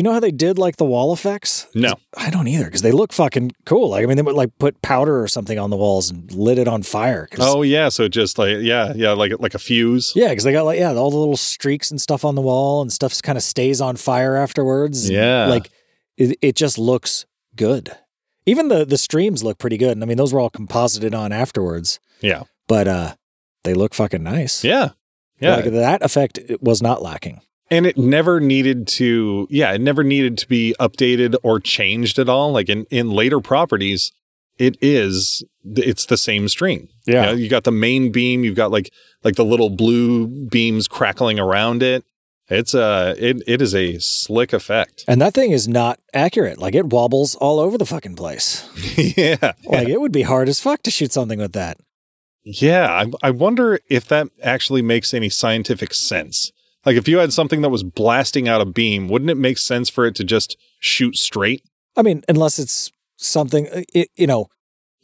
know how they did like the wall effects? No, I don't either. Cause they look fucking cool. Like, I mean, they would like put powder or something on the walls and lit it on fire. Oh yeah. So just like, yeah. Like a fuse. Yeah. Cause they got like, yeah, all the little streaks and stuff on the wall and stuff kind of stays on fire afterwards. Yeah. And, like it just looks good. Even the streams look pretty good. And I mean, those were all composited on afterwards. Yeah. But they look fucking nice. Yeah. Yeah. Like, that effect was not lacking. And it never needed to, be updated or changed at all. Like in later properties, it's the same stream. Yeah. You know, you got the main beam, you've got like the little blue beams crackling around it. It's it is a slick effect. And that thing is not accurate. Like it wobbles all over the fucking place. Yeah. Like it would be hard as fuck to shoot something with that. Yeah. I wonder if that actually makes any scientific sense. Like if you had something that was blasting out a beam, wouldn't it make sense for it to just shoot straight? I mean, unless it's something, you know.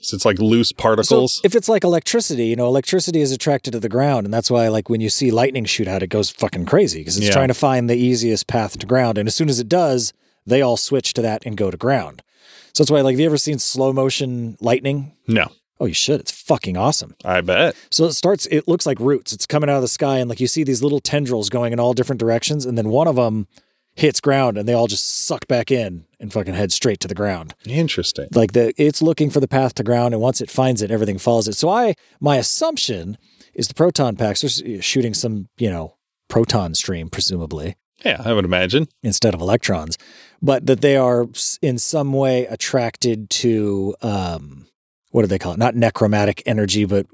So it's like loose particles. So if it's like electricity, you know, electricity is attracted to the ground. And that's why, like, when you see lightning shoot out, it goes fucking crazy because it's trying to find the easiest path to ground. And as soon as it does, they all switch to that and go to ground. So that's why, like, have you ever seen slow motion lightning? No. Oh, you should. It's fucking awesome. I bet. So it starts, it looks like roots. It's coming out of the sky, and like you see these little tendrils going in all different directions, and then one of them hits ground, and they all just suck back in and fucking head straight to the ground. Interesting. Like, it's looking for the path to ground, and once it finds it, everything follows it. So my assumption is the proton packs are shooting some, you know, proton stream, presumably. Yeah, I would imagine. Instead of electrons. But that they are in some way attracted to... what do they call it? Not necromantic energy, but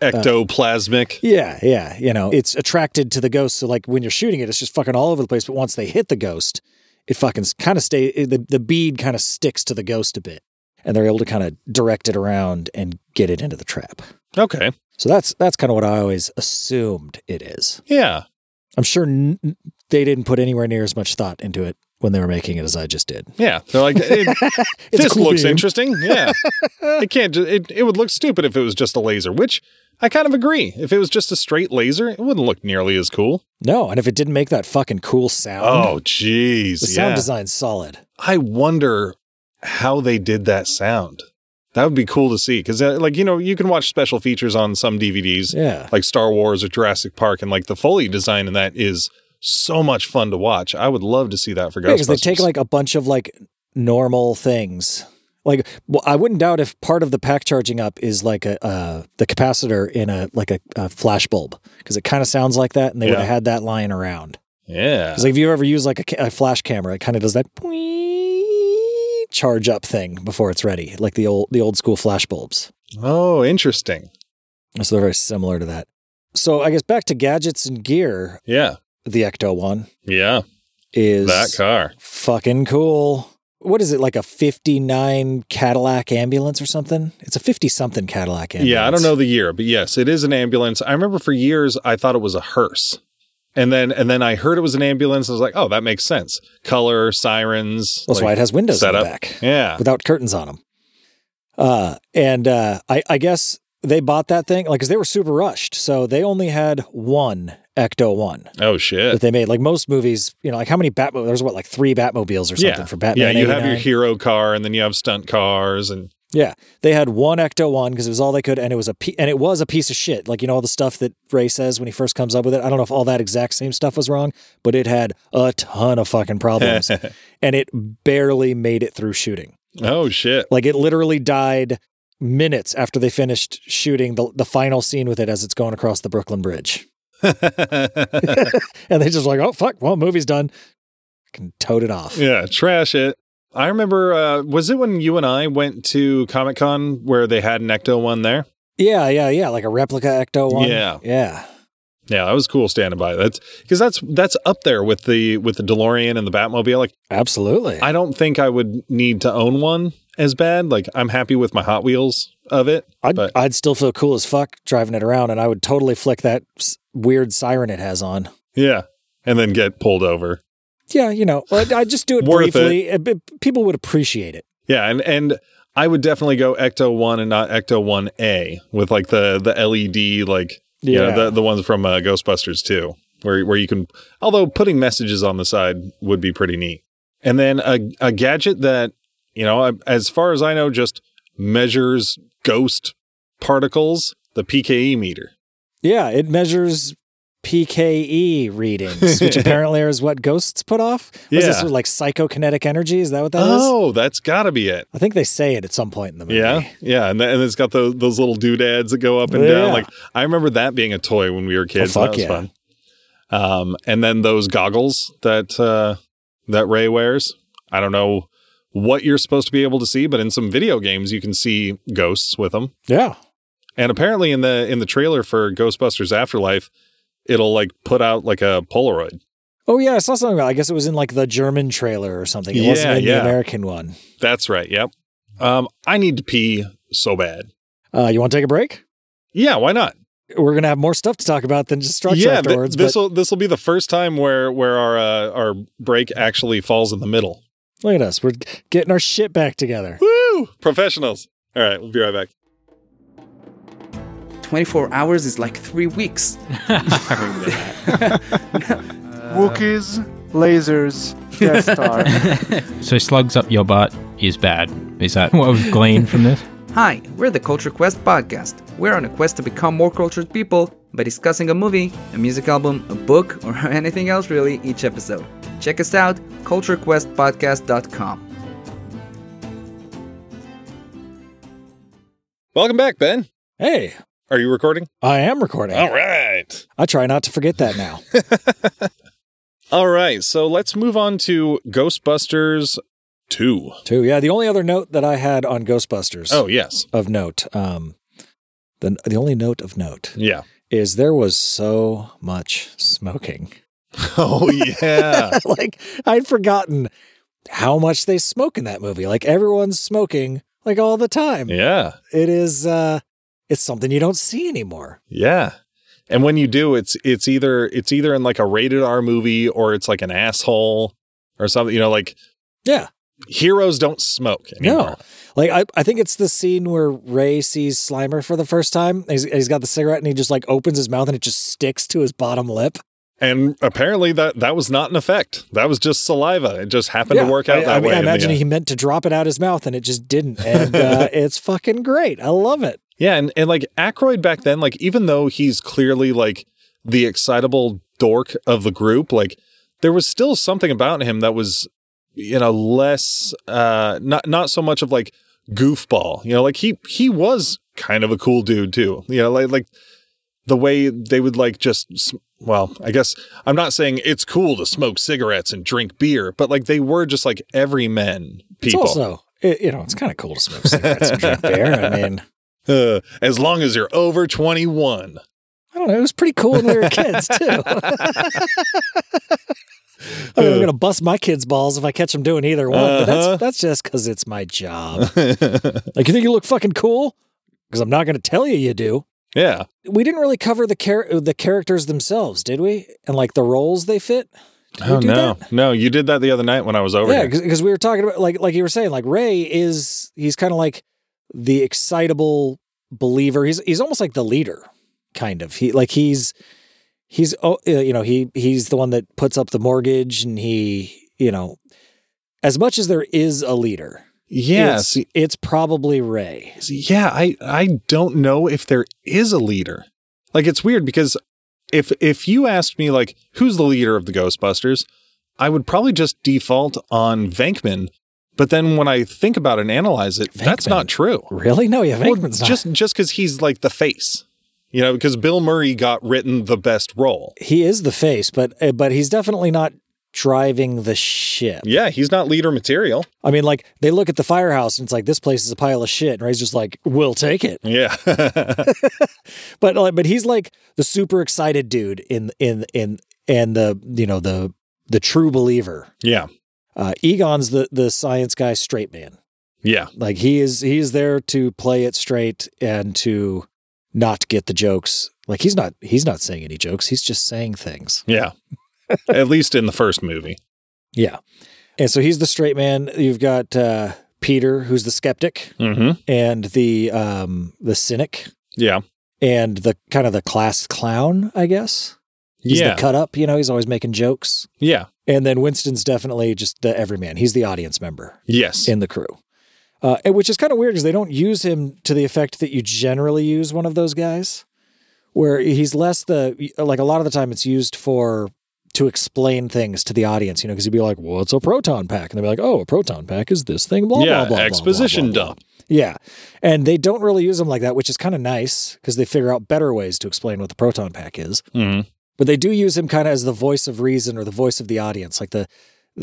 ectoplasmic. Yeah. You know, it's attracted to the ghost. So like when you're shooting it, it's just fucking all over the place. But once they hit the ghost, it fucking kind of the bead kind of sticks to the ghost a bit, and they're able to kind of direct it around and get it into the trap. Okay. So that's kind of what I always assumed it is. Yeah. I'm sure they didn't put anywhere near as much thought into it when they were making it as I just did. Yeah. They're like, this cool looks beam. Interesting. Yeah. It would look stupid if it was just a laser, which I kind of agree. If it was just a straight laser, it wouldn't look nearly as cool. No. And if it didn't make that fucking cool sound. Oh, jeez. The sound design's solid. I wonder how they did that sound. That would be cool to see. Cause like, you know, you can watch special features on some DVDs, like Star Wars or Jurassic Park. And like the Foley design in that is so much fun to watch. I would love to see that for Ghostbusters. Because they take like a bunch of like normal things. Like, well, I wouldn't doubt if part of the pack charging up is like the capacitor in a flash bulb, because it kind of sounds like that. And they would have had that lying around. Yeah. Because like, if you ever use like a flash camera, it kind of does that charge up thing before it's ready, like the old school flash bulbs. Oh, interesting. So they're very similar to that. So I guess back to gadgets and gear. Yeah. The Ecto one. Yeah. Is that car fucking cool? What is it, like a 59 Cadillac ambulance or something? It's a 50 something Cadillac ambulance. Yeah, I don't know the year, but yes, it is an ambulance. I remember for years I thought it was a hearse. And then I heard it was an ambulance. I was like, oh, that makes sense. Color, sirens. That's why it has windows in the back. Yeah. Without curtains on them. I guess they bought that thing, like, because they were super rushed. So they only had one Ecto-1. Oh, shit. That they made. Like, most movies, you know, like, how many Batmobiles? There's, what, like 3 Batmobiles or something for Batman. Yeah, you 89. Have your hero car, and then you have stunt cars, and... Yeah, they had one Ecto-1 because it was all they could, and it was a piece of shit. Like, you know, all the stuff that Ray says when he first comes up with it. I don't know if all that exact same stuff was wrong, but it had a ton of fucking problems, and it barely made it through shooting. Oh, shit. Like, it literally died minutes after they finished shooting the final scene with it as it's going across the Brooklyn Bridge. And they just like, oh, fuck, well, movie's done. Fucking tote it off. Yeah, trash it. I remember, was it when you and I went to Comic-Con where they had an Ecto-1 there? Yeah. Like a replica Ecto-1. Yeah. Yeah, that was cool standing by. Because that's up there with the DeLorean and the Batmobile. Like, absolutely. I don't think I would need to own one as bad. Like, I'm happy with my Hot Wheels of it. I'd still feel cool as fuck driving it around, and I would totally flick that weird siren it has on. Yeah, and then get pulled over. Yeah, you know, I just do it briefly. People would appreciate it. Yeah, and I would definitely go Ecto-1 and not Ecto-1A with like the LED, like, you know, the ones from Ghostbusters 2, where you can, although putting messages on the side would be pretty neat. And then a gadget that, you know, as far as I know, just measures ghost particles, the PKE meter. Yeah, it measures PKE readings, which apparently is what ghosts put off. Is this like psychokinetic energy? Is that what that is? Oh, that's got to be it. I think they say it at some point in the movie. Yeah. And it's got those little doodads that go up and down. Like, I remember that being a toy when we were kids. Oh, fuck, that was fun. And then those goggles that Ray wears. I don't know what you're supposed to be able to see, but in some video games you can see ghosts with them. Yeah. And apparently in the trailer for Ghostbusters Afterlife, it'll like put out like a Polaroid. Oh yeah, I saw something about it. I guess it was in like the German trailer or something. It wasn't in the American one. That's right. Yep. I need to pee so bad. You want to take a break? Yeah, why not? We're gonna have more stuff to talk about than just structure afterwards. This will be the first time where our break actually falls in the middle. Look at us. We're getting our shit back together. Woo! Professionals. All right, we'll be right back. 24 hours is like 3 weeks. Wookiees. lasers, Death Star. So slugs up your butt is bad. Is that what was gleaned from this? Hi, we're the Culture Quest podcast. We're on a quest to become more cultured people by discussing a movie, a music album, a book, or anything else really each episode. Check us out, culturequestpodcast.com. Welcome back, Ben. Hey. Are you recording? I am recording. All right. I try not to forget that now. All right. So let's move on to Ghostbusters 2. Yeah. The only other note that I had on Ghostbusters. Oh, yes. Of note. The only note of note. Yeah. Is there was so much smoking. Oh, yeah. Like, I'd forgotten how much they smoke in that movie. Like, everyone's smoking, like, all the time. Yeah. It is, it's something you don't see anymore. Yeah. And when you do, it's either in like a rated R movie or it's like an asshole or something, you know, like. Yeah. Heroes don't smoke anymore. No. Like, I think it's the scene where Ray sees Slimer for the first time. He's got the cigarette and he just like opens his mouth and it just sticks to his bottom lip. And apparently that was not an effect. That was just saliva. It just happened to work out that way. I imagine he meant to drop it out his mouth and it just didn't. And it's fucking great. I love it. Yeah. And like Aykroyd back then, like, even though he's clearly like the excitable dork of the group, like there was still something about him that was, you know, less, not so much of like goofball, you know, like he was kind of a cool dude too. You know, like the way they would like just, well, I guess I'm not saying it's cool to smoke cigarettes and drink beer, but like they were just like everyman people. It's also, you know, it's kind of cool to smoke cigarettes and drink beer. I mean, as long as you're over 21. I don't know. It was pretty cool when we were kids too. I mean, I'm going to bust my kids' balls if I catch them doing either one, but that's just because it's my job. Like, you think you look fucking cool? Because I'm not going to tell you do. Yeah. We didn't really cover the characters themselves, did we? And, like, the roles they fit? Did we do that? No, you did that the other night when I was over here. Yeah, because we were talking about, like you were saying, like, Ray is, he's kind of like the excitable believer. He's almost like the leader, kind of. He's the one that puts up the mortgage, and he, you know, as much as there is a leader, yes, it's probably Ray. Yeah, I don't know if there is a leader. Like, it's weird because if you asked me like who's the leader of the Ghostbusters, I would probably just default on Venkman. But then when I think about it and analyze it, Venkman. That's not true. Really? No, yeah, Venkman's not. Just because he's like the face. You know, because Bill Murray got written the best role. He is the face, but he's definitely not driving the ship. Yeah, he's not leader material. I mean, like, they look at the firehouse and it's like, this place is a pile of shit. And Ray's just like, we'll take it. Yeah. But he's like the super excited dude and the, you know, the true believer. Yeah. Egon's the science guy, straight man. Yeah. Like, he is there to play it straight and to not get the jokes. Like, he's not saying any jokes. He's just saying things. Yeah. At least in the first movie. Yeah. And so he's the straight man. You've got Peter, who's the skeptic, mm-hmm. and the cynic. Yeah. And the kind of the class clown, I guess. He's the cut up, you know, he's always making jokes. Yeah. And then Winston's definitely just the everyman. He's the audience member. Yes. In the crew. Which is kind of weird because they don't use him to the effect that you generally use one of those guys, where he's less like a lot of the time it's used to explain things to the audience, you know, because he'd be like, well, it's a proton pack. And they'd be like, oh, a proton pack is this thing, blah, blah, blah. Yeah, exposition dump. Yeah. And they don't really use him like that, which is kind of nice because they figure out better ways to explain what the proton pack is. Mm-hmm. But they do use him kind of as the voice of reason or the voice of the audience, like the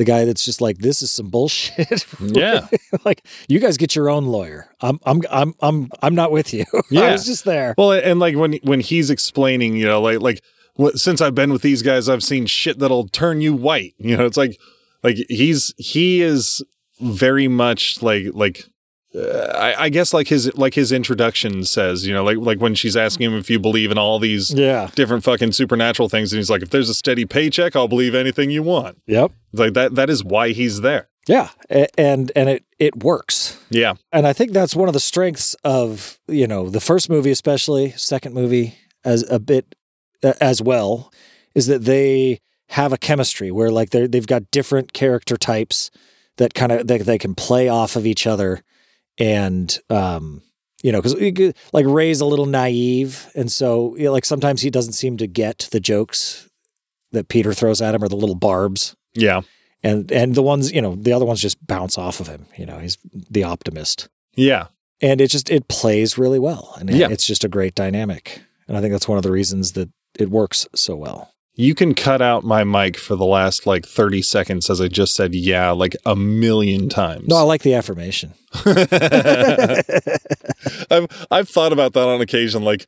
guy that's just like, this is some bullshit. Yeah. Like, you guys get your own lawyer. I'm not with you. Yeah. I was just there. Well, and like when he's explaining, you know, like since I've been with these guys, I've seen shit that'll turn you white. You know, it's like he is very much I guess like his introduction says, you know, like when she's asking him if you believe in all these different fucking supernatural things. And he's like, if there's a steady paycheck, I'll believe anything you want. Yep. Like that is why he's there. Yeah. And it works. Yeah. And I think that's one of the strengths of, you know, the first movie, especially second movie as well, is that they have a chemistry where like they've got different character types that kind of they can play off of each other. And, you know, because like Ray's a little naive. And so, you know, like sometimes he doesn't seem to get the jokes that Peter throws at him or the little barbs. Yeah. And the ones, you know, the other ones just bounce off of him. You know, he's the optimist. Yeah. And it just, it plays really well. And it's just a great dynamic. And I think that's one of the reasons that it works so well. You can cut out my mic for the last like 30 seconds as I just said, yeah, like a million times. No, I like the affirmation. I've thought about that on occasion. Like,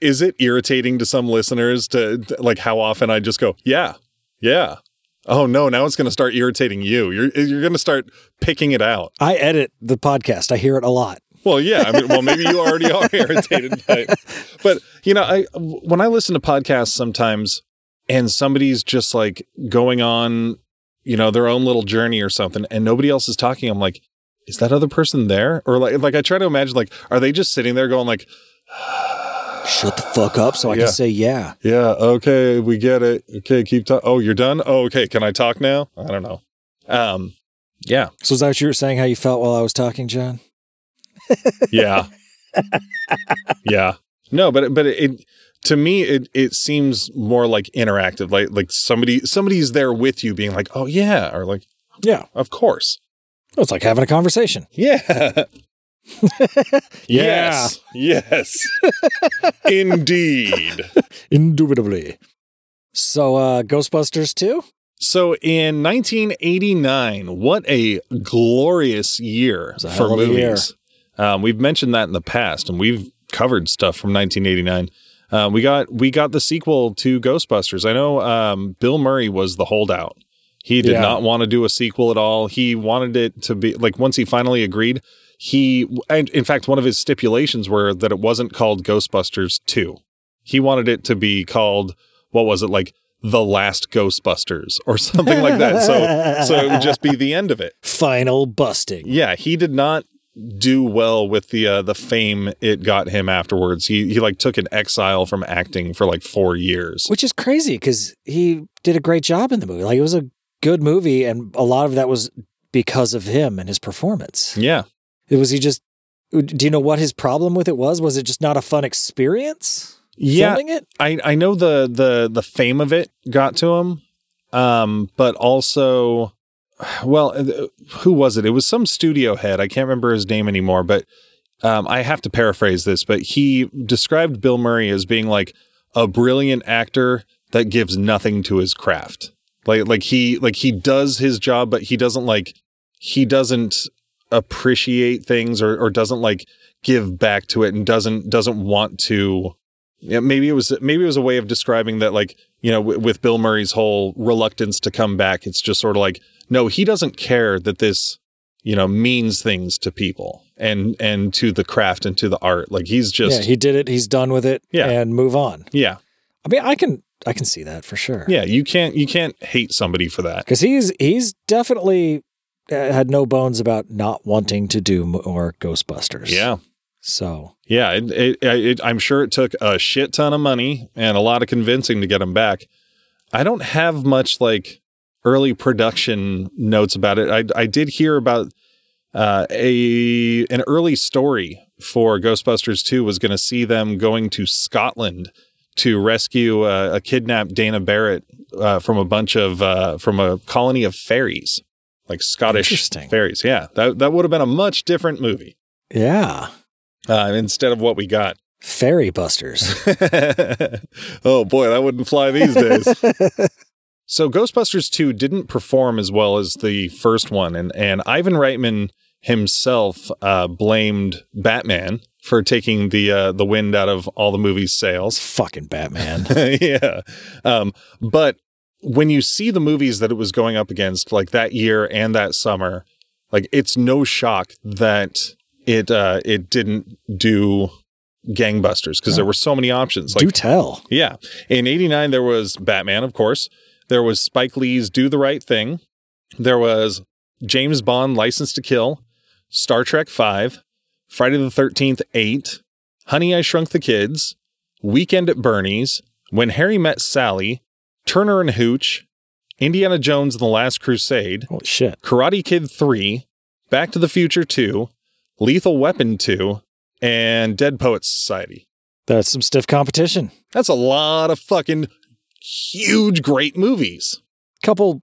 is it irritating to some listeners to like how often I just go, yeah, yeah. Oh no, now it's going to start irritating you. You're going to start picking it out. I edit the podcast. I hear it a lot. Well, yeah. I mean, well, maybe you already are irritated by it. But, you know, when I listen to podcasts sometimes and somebody's just like going on, you know, their own little journey or something and nobody else is talking, I'm like, is that other person there? Or like I try to imagine, like, are they just sitting there going like, shut the fuck up so I can say yeah. Yeah. Okay. We get it. Okay. Keep talking. Oh, you're done? Oh, okay. Can I talk now? I don't know. Yeah. So is that what you were saying, how you felt while I was talking, John? Yeah. Yeah. No, but it to me, it seems more like interactive, like somebody's there with you being like, oh yeah. Or like, yeah, of course. Well, it's like having a conversation. Yeah. Yes. Yes. Indeed. Indubitably. So, Ghostbusters 2? So in 1989, what a glorious year for movies. Year. We've mentioned that in the past and we've covered stuff from 1989. We got the sequel to Ghostbusters. I know, Bill Murray was the holdout. He did not want to do a sequel at all. He wanted it to be like, once he finally agreed, in fact, one of his stipulations were that it wasn't called Ghostbusters 2. He wanted it to be called, what was it, like The Last Ghostbusters or something like that. So it would just be the end of it. Final busting. Yeah, he did not do well with the fame it got him afterwards. He like took an exile from acting for like 4 years. Which is crazy because he did a great job in the movie. Like it was a good movie and a lot of that was because of him and his performance. Yeah. Was he just, do you know what his problem with it was? Was it just not a fun experience? Yeah. Filming it? I know the fame of it got to him. But also, well, who was it? It was some studio head. I can't remember his name anymore, but, I have to paraphrase this, but he described Bill Murray as being like a brilliant actor that gives nothing to his craft. Like he does his job, but he doesn't appreciate things or doesn't like give back to it and doesn't want to. Yeah, maybe it was a way of describing that, like, you know, with Bill Murray's whole reluctance to come back, it's just sort of like, no, he doesn't care that this, you know, means things to people and to the craft and to the art. Like he's just, he did it, he's done with it, and move on. Yeah, I mean, I can see that for sure. Yeah, you can't hate somebody for that because he's definitely had no bones about not wanting to do more Ghostbusters. Yeah. So. Yeah. I'm sure it took a shit ton of money and a lot of convincing to get him back. I don't have much like early production notes about it. I did hear about an early story for Ghostbusters 2 was going to see them going to Scotland to rescue a kidnapped Dana Barrett from a colony of fairies. Like Scottish fairies. Yeah. That would have been a much different movie. Yeah. Instead of what we got. Fairy Busters. Oh boy, that wouldn't fly these days. So Ghostbusters 2 didn't perform as well as the first one. And Ivan Reitman himself blamed Batman for taking the wind out of all the movie's sales. Fucking Batman. Yeah. But when you see the movies that it was going up against, like that year and that summer, like it's no shock that it didn't do gangbusters because there were so many options. Like, do tell. Yeah. In 89, there was Batman, of course. There was Spike Lee's Do the Right Thing. There was James Bond, License to Kill, Star Trek V, Friday the 13th, 8, Honey, I Shrunk the Kids, Weekend at Bernie's, When Harry Met Sally, Turner and Hooch, Indiana Jones and the Last Crusade, oh shit, Karate Kid 3, Back to the Future 2, Lethal Weapon 2, and Dead Poets Society. That's some stiff competition. That's a lot of fucking huge, great movies. A couple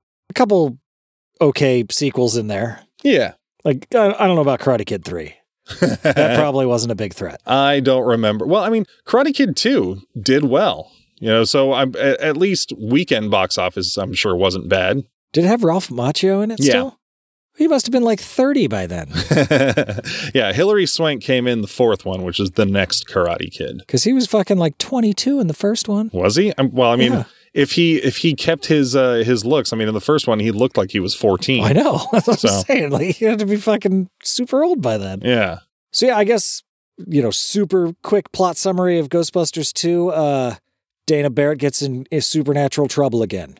okay sequels in there. Yeah. Like, I don't know about Karate Kid 3. That probably wasn't a big threat. I don't remember. Well, I mean, Karate Kid 2 did well. You know, so I'm at least weekend box office, I'm sure, wasn't bad. Did it have Ralph Macchio in it still? He must have been like 30 by then. Yeah, Hilary Swank came in the fourth one, which is the next Karate Kid. Because he was fucking like 22 in the first one. Was he? Well, I mean, yeah. If he kept his looks, I mean, in the first one, he looked like he was 14. I know. That's what I'm saying. Like, he had to be fucking super old by then. Yeah. So, yeah, I guess, you know, super quick plot summary of Ghostbusters 2. Dana Barrett gets in supernatural trouble again.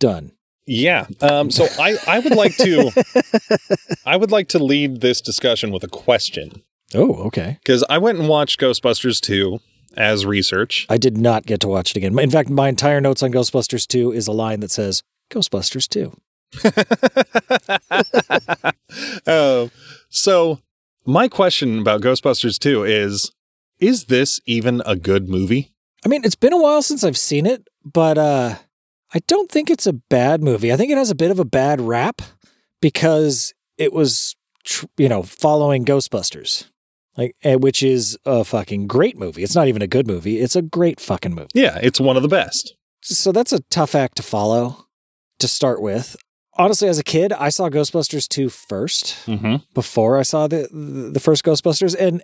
Done. Yeah. So I would like to lead this discussion with a question. Oh, okay. Because I went and watched Ghostbusters 2 as research. I did not get to watch it again. In fact, my entire notes on Ghostbusters 2 is a line that says Ghostbusters 2. So my question about Ghostbusters 2 is this even a good movie? I mean, it's been a while since I've seen it, but I don't think it's a bad movie. I think it has a bit of a bad rap because it was, following Ghostbusters, like, which is a fucking great movie. It's not even a good movie. It's a great fucking movie. Yeah, it's one of the best. So that's a tough act to follow to start with. Honestly, as a kid, I saw Ghostbusters 2 first before I saw the first Ghostbusters. And,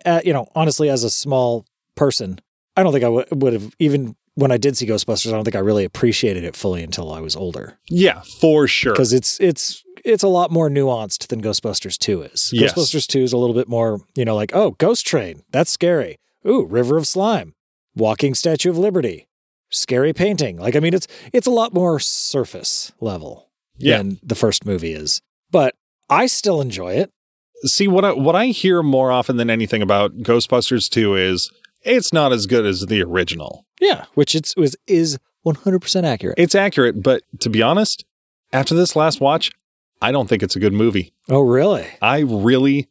honestly, as a small person, I don't think I would have, even when I did see Ghostbusters, I don't think I really appreciated it fully until I was older. Yeah, for sure. Because it's a lot more nuanced than Ghostbusters 2 is. Yes. Ghostbusters 2 is a little bit more, like, oh, ghost train. That's scary. Ooh, river of slime. Walking Statue of Liberty. Scary painting. Like, I mean, it's a lot more surface level than the first movie is. But I still enjoy it. See, what I hear more often than anything about Ghostbusters 2 is, it's not as good as the original. Yeah, which is 100% accurate. It's accurate, but to be honest, after this last watch, I don't think it's a good movie. Oh, really? I really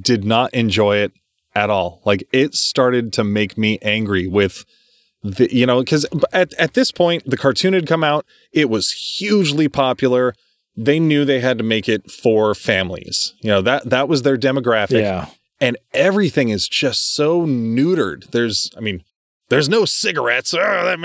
did not enjoy it at all. Like, it started to make me angry with the, because at this point, the cartoon had come out. It was hugely popular. They knew they had to make it for families. That was their demographic. Yeah. And everything is just so neutered. There's no cigarettes. Oh,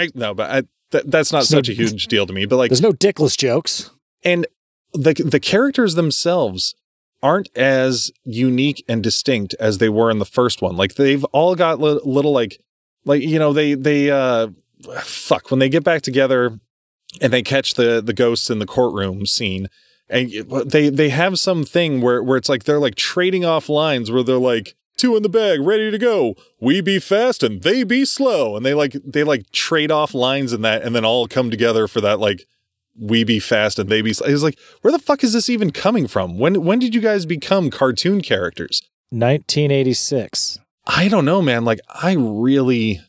that's not such a huge deal to me. But there's no dickless jokes. And the characters themselves aren't as unique and distinct as they were in the first one. Like, they've all got little when they get back together and they catch the ghosts in the courtroom scene. And they have some thing where it's like they're like trading off lines where they're like, two in the bag, ready to go. We be fast and they be slow. And they trade off lines in that and then all come together for that, like, we be fast and they be slow. It's like, where the fuck is this even coming from? When did you guys become cartoon characters? 1986. I don't know, man. Like, I really,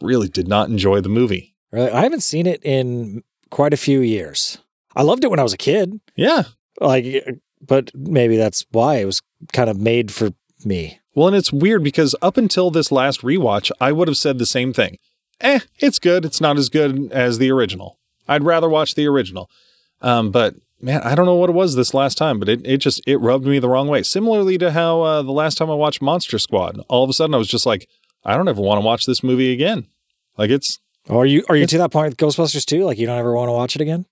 really did not enjoy the movie. Really? I haven't seen it in quite a few years. I loved it when I was a kid. Yeah. But maybe that's why it was kind of made for me. Well, and it's weird because up until this last rewatch, I would have said the same thing. It's good. It's not as good as the original. I'd rather watch the original. But man, I don't know what it was this last time, but it just rubbed me the wrong way. Similarly to how the last time I watched Monster Squad, all of a sudden I was just like, I don't ever want to watch this movie again. Like, it's. Are you to that point with Ghostbusters 2? Like, you don't ever want to watch it again?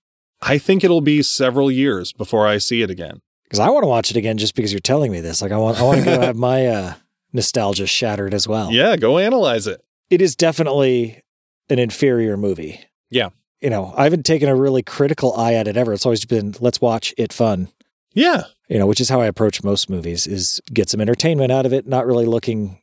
I think it'll be several years before I see it again. Because I want to watch it again just because you're telling me this. Like, I want to go have my nostalgia shattered as well. Yeah, go analyze it. It is definitely an inferior movie. Yeah. I haven't taken a really critical eye at it ever. It's always been, let's watch it fun. Yeah. Which is how I approach most movies, is get some entertainment out of it, not really looking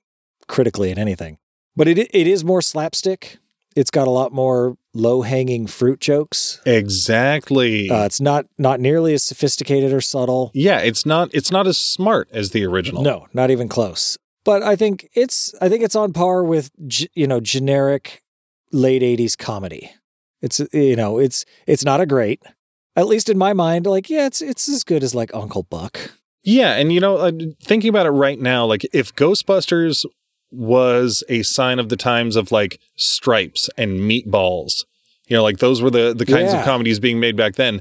critically at anything. But it is more slapstick. It's got a lot more low-hanging fruit jokes. Exactly. It's not nearly as sophisticated or subtle. Yeah, it's not as smart as the original. No, not even close. But I think it's on par with generic late 80s comedy. It's not a great. at least in my mind, like, yeah, it's as good as like Uncle Buck. Yeah. And, you know, thinking about it right now, like if Ghostbusters was a sign of the times of like Stripes and Meatballs, you know, like those were the kinds of comedies being made back then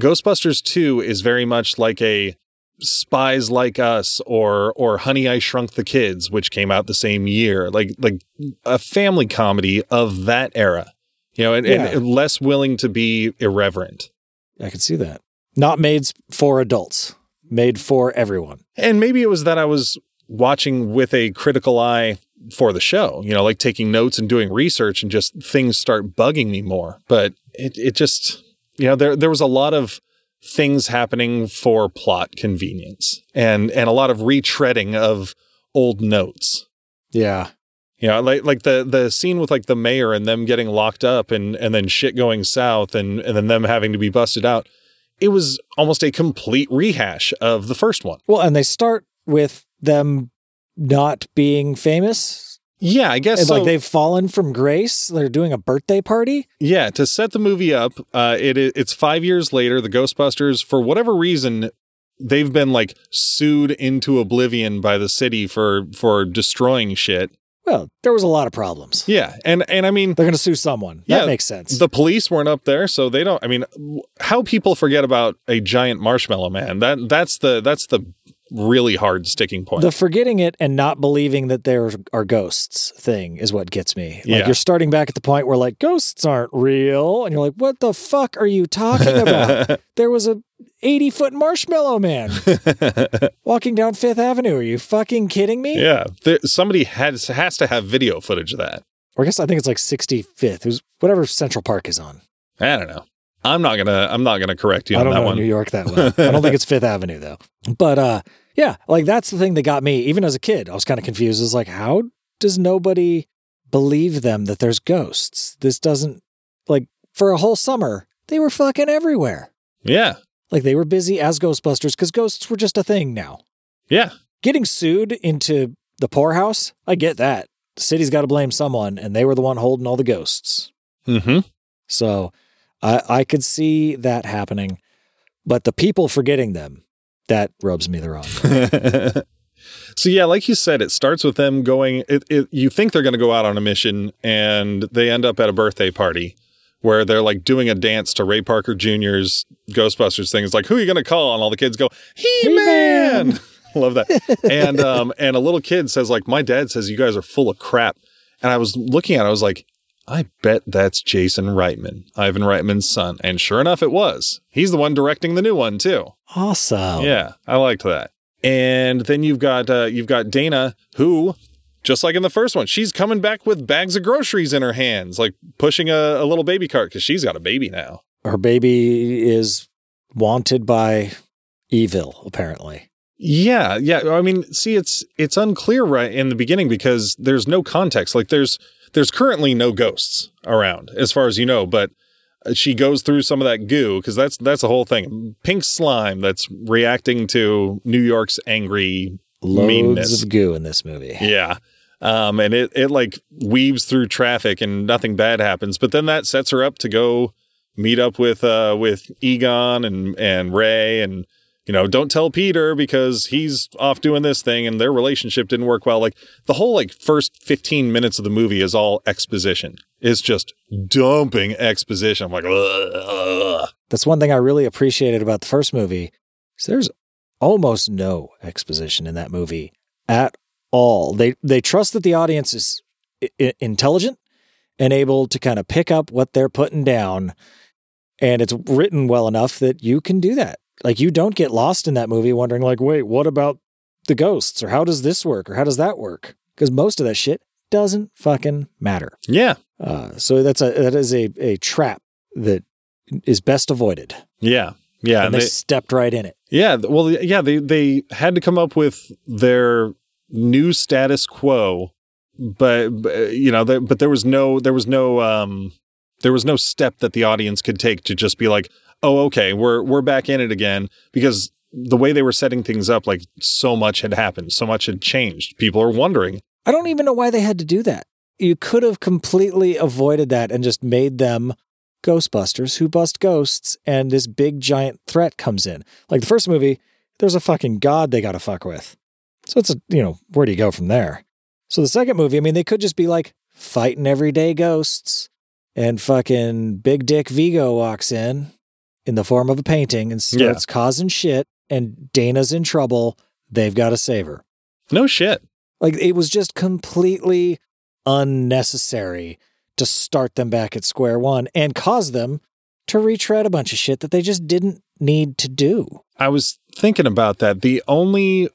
Ghostbusters 2 is very much like a Spies Like Us or Honey, I Shrunk the Kids, which came out the same year, like a family comedy of that era, you know, and less willing to be irreverent. I can see that. Not made for adults, made for everyone. And maybe it was that I was watching with a critical eye for the show, you know, like taking notes and doing research, and just things start bugging me more. But it just, you know, there was a lot of things happening for plot convenience and a lot of retreading of old notes. Yeah. You know, like the scene with like the mayor and them getting locked up and then shit going south and then them having to be busted out. It was almost a complete rehash of the first one. Well, and they start with them not being famous. Yeah, I guess so. Like they've fallen from grace. They're doing a birthday party. Yeah, to set the movie up, it's 5 years later. The Ghostbusters, for whatever reason, they've been like sued into oblivion by the city for destroying shit. Well, there was a lot of problems. Yeah, and I mean... They're going to sue someone. Yeah, that makes sense. The police weren't up there, so they don't... I mean, how people forget about a giant marshmallow man, that's the really hard sticking point. The forgetting it and not believing that there are ghosts thing is what gets me. Like, you're starting back at the point where, like, ghosts aren't real, and you're like, what the fuck are you talking about? There was a 80-foot marshmallow man walking down Fifth Avenue. Are you fucking kidding me? Yeah. Somebody has to have video footage of that. Or I guess I think it's like 65th. It was whatever Central Park is on. I don't know. I'm not gonna correct you on that one. I don't know New York that well. I don't think it's Fifth Avenue though. But yeah, like that's the thing that got me. Even as a kid, I was kind of confused. It's like, how does nobody believe them that there's ghosts? This doesn't, like, for a whole summer, they were fucking everywhere. Yeah. Like they were busy as Ghostbusters because ghosts were just a thing now. Yeah. Getting sued into the poorhouse, I get that. The city's got to blame someone, and they were the one holding all the ghosts. Mm-hmm. So I could see that happening, but the people forgetting them, that rubs me the wrong way. So yeah, like you said, it starts with them going, you think they're going to go out on a mission, and they end up at a birthday party where they're like doing a dance to Ray Parker Jr.'s Ghostbusters thing. It's like, who are you going to call? And all the kids go, He-Man! Love that. And a little kid says, like, my dad says you guys are full of crap. And I was looking at it, I was like, I bet that's Jason Reitman, Ivan Reitman's son. And sure enough, it was. He's the one directing the new one too. Awesome. Yeah, I liked that. And then you've got Dana, who, just like in the first one, she's coming back with bags of groceries in her hands, like pushing a little baby cart because she's got a baby now. Her baby is wanted by evil, apparently. Yeah, yeah. I mean, see, it's unclear right in the beginning because there's no context. Like there's currently no ghosts around, as far as you know. But she goes through some of that goo because that's the whole thing. Pink slime that's reacting to New York's angry meanness. Loads of goo in this movie. Yeah. And it like weaves through traffic and nothing bad happens. But then that sets her up to go meet up with Egon and Ray and, you know, don't tell Peter because he's off doing this thing and their relationship didn't work well. Like the whole like first 15 minutes of the movie is all exposition. It's just dumping exposition. I'm like, ugh. That's one thing I really appreciated about the first movie. So there's almost no exposition in that movie at all. They trust that the audience is intelligent and able to kind of pick up what they're putting down, and it's written well enough that you can do that. Like, you don't get lost in that movie wondering, like, wait, what about the ghosts, or how does this work, or how does that work? Because most of that shit doesn't fucking matter. Yeah. So that is a trap that is best avoided. Yeah. Yeah. And they stepped right in it. Yeah. Well, yeah, they had to come up with their new status quo, but you know, but there was no step that the audience could take to just be like, oh, okay, we're back in it again, because the way they were setting things up, like, so much had happened, so much had changed. People are wondering. I don't even know why they had to do that. You could have completely avoided that and just made them Ghostbusters who bust ghosts, and this big giant threat comes in. Like the first movie, there's a fucking god they gotta fuck with. So it's a, you know, where do you go from there? So the second movie, I mean, they could just be like fighting everyday ghosts, and fucking Big Dick Vigo walks in the form of a painting, and starts causing shit, and Dana's in trouble. They've got to save her. No shit. Like, it was just completely unnecessary to start them back at square one and cause them to retread a bunch of shit that they just didn't need to do. I was thinking about that. The only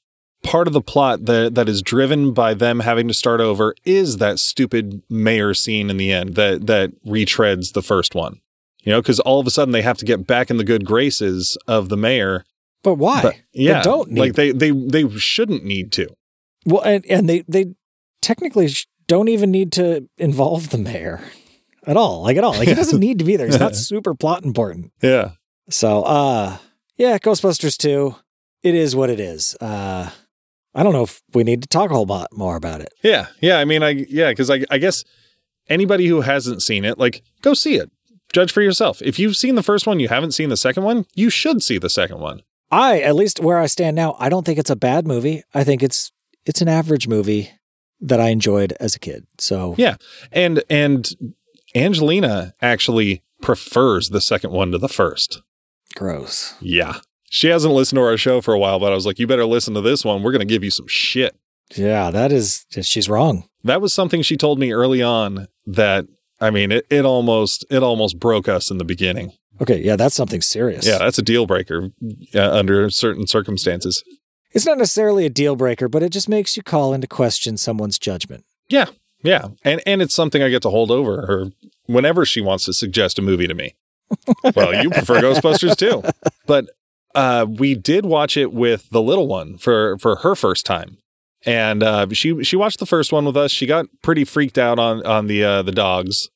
part of the plot that is driven by them having to start over is that stupid mayor scene in the end that retreads the first one. You know, because all of a sudden they have to get back in the good graces of the mayor. But why? But, yeah, they don't need like they shouldn't need to. Well, and they technically don't even need to involve the mayor at all. Like at all. Like he doesn't need to be there. He's not super plot important. Yeah. So, yeah, Ghostbusters 2. It is what it is. I don't know if we need to talk a whole lot more about it. Yeah. Yeah. I mean, because I guess anybody who hasn't seen it, like, go see it. Judge for yourself. If you've seen the first one, you haven't seen the second one, you should see the second one. At least where I stand now, I don't think it's a bad movie. I think it's an average movie that I enjoyed as a kid. So yeah. And Angelina actually prefers the second one to the first. Gross. Yeah. She hasn't listened to our show for a while, but I was like, you better listen to this one. We're going to give you some shit. Yeah, she's wrong. That was something she told me early on that, I mean, it almost broke us in the beginning. Okay, yeah, that's something serious. Yeah, that's a deal breaker under certain circumstances. It's not necessarily a deal breaker, but it just makes you call into question someone's judgment. Yeah, yeah. And it's something I get to hold over her whenever she wants to suggest a movie to me. Well, you prefer Ghostbusters too. But we did watch it with the little one for her first time. And she watched the first one with us. She got pretty freaked out on the dogs.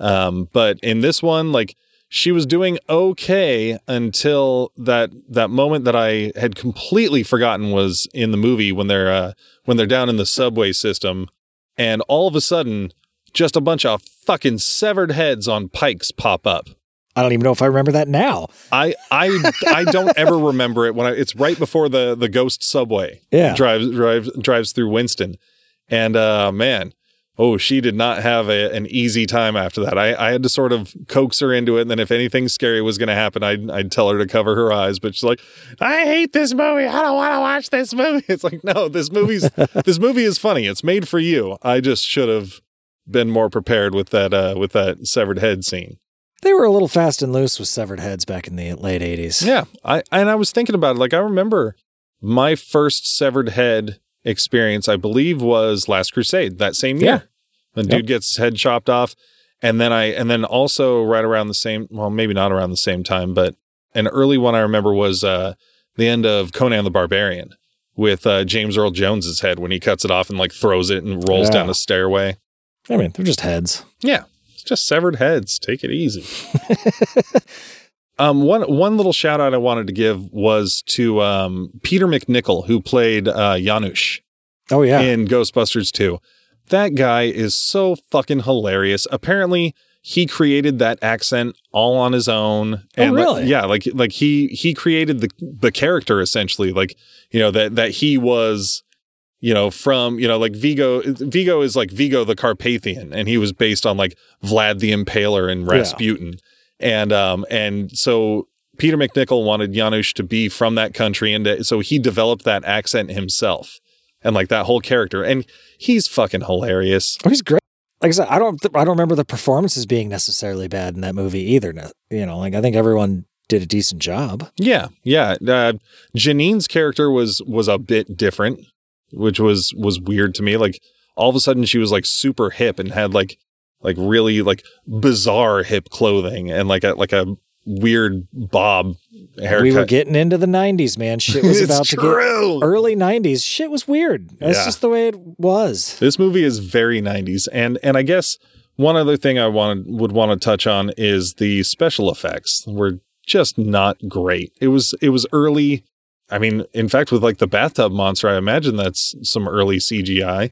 But in this one, like, she was doing okay until that moment that I had completely forgotten was in the movie when they're down in the subway system. And all of a sudden, just a bunch of fucking severed heads on pikes pop up. I don't even know if I remember that now. I don't ever remember it it's right before the ghost subway drives through Winston. And man, she did not have an easy time after that. I had to sort of coax her into it, and then if anything scary was going to happen, I'd tell her to cover her eyes. But she's like, I hate this movie. I don't want to watch this movie. It's like, no, this movie is funny. It's made for you. I just should have been more prepared with that severed head scene. They were a little fast and loose with severed heads back in the late 80s. Yeah. I was thinking about it. Like, I remember my first severed head experience, I believe, was Last Crusade that same year. Yeah. Dude gets his head chopped off. And then also right around the same, well, maybe not around the same time, but an early one I remember was the end of Conan the Barbarian with James Earl Jones's head when he cuts it off and like throws it and rolls down a stairway. I mean, they're just heads. Yeah. Just severed heads. Take it easy. One little shout out I wanted to give was to Peter MacNicol, who played Janusz. Oh yeah, in Ghostbusters 2. That guy is so fucking hilarious. Apparently, he created that accent all on his own. And really? Like he created the character essentially. Like, you know, that he was. You know, from, you know, like Vigo is like Vigo the Carpathian, and he was based on like Vlad the Impaler and Rasputin. Yeah. And so Peter MacNicol wanted Janusz to be from that country. And so he developed that accent himself and like that whole character. And he's fucking hilarious. Oh, he's great. Like I said, I don't remember the performances being necessarily bad in that movie either. You know, like I think everyone did a decent job. Yeah. Yeah. Janine's character was a bit different, which was weird to me. Like all of a sudden she was like super hip and had like really like bizarre hip clothing and like a weird bob haircut. We were getting into the 90s, man. Shit was about to get early 90s. Shit was weird. That's just the way it was. This movie is very 90s. And I guess one other thing I would want to touch on is the special effects were just not great. It was early. I mean, in fact, with like the bathtub monster, I imagine that's some early CGI,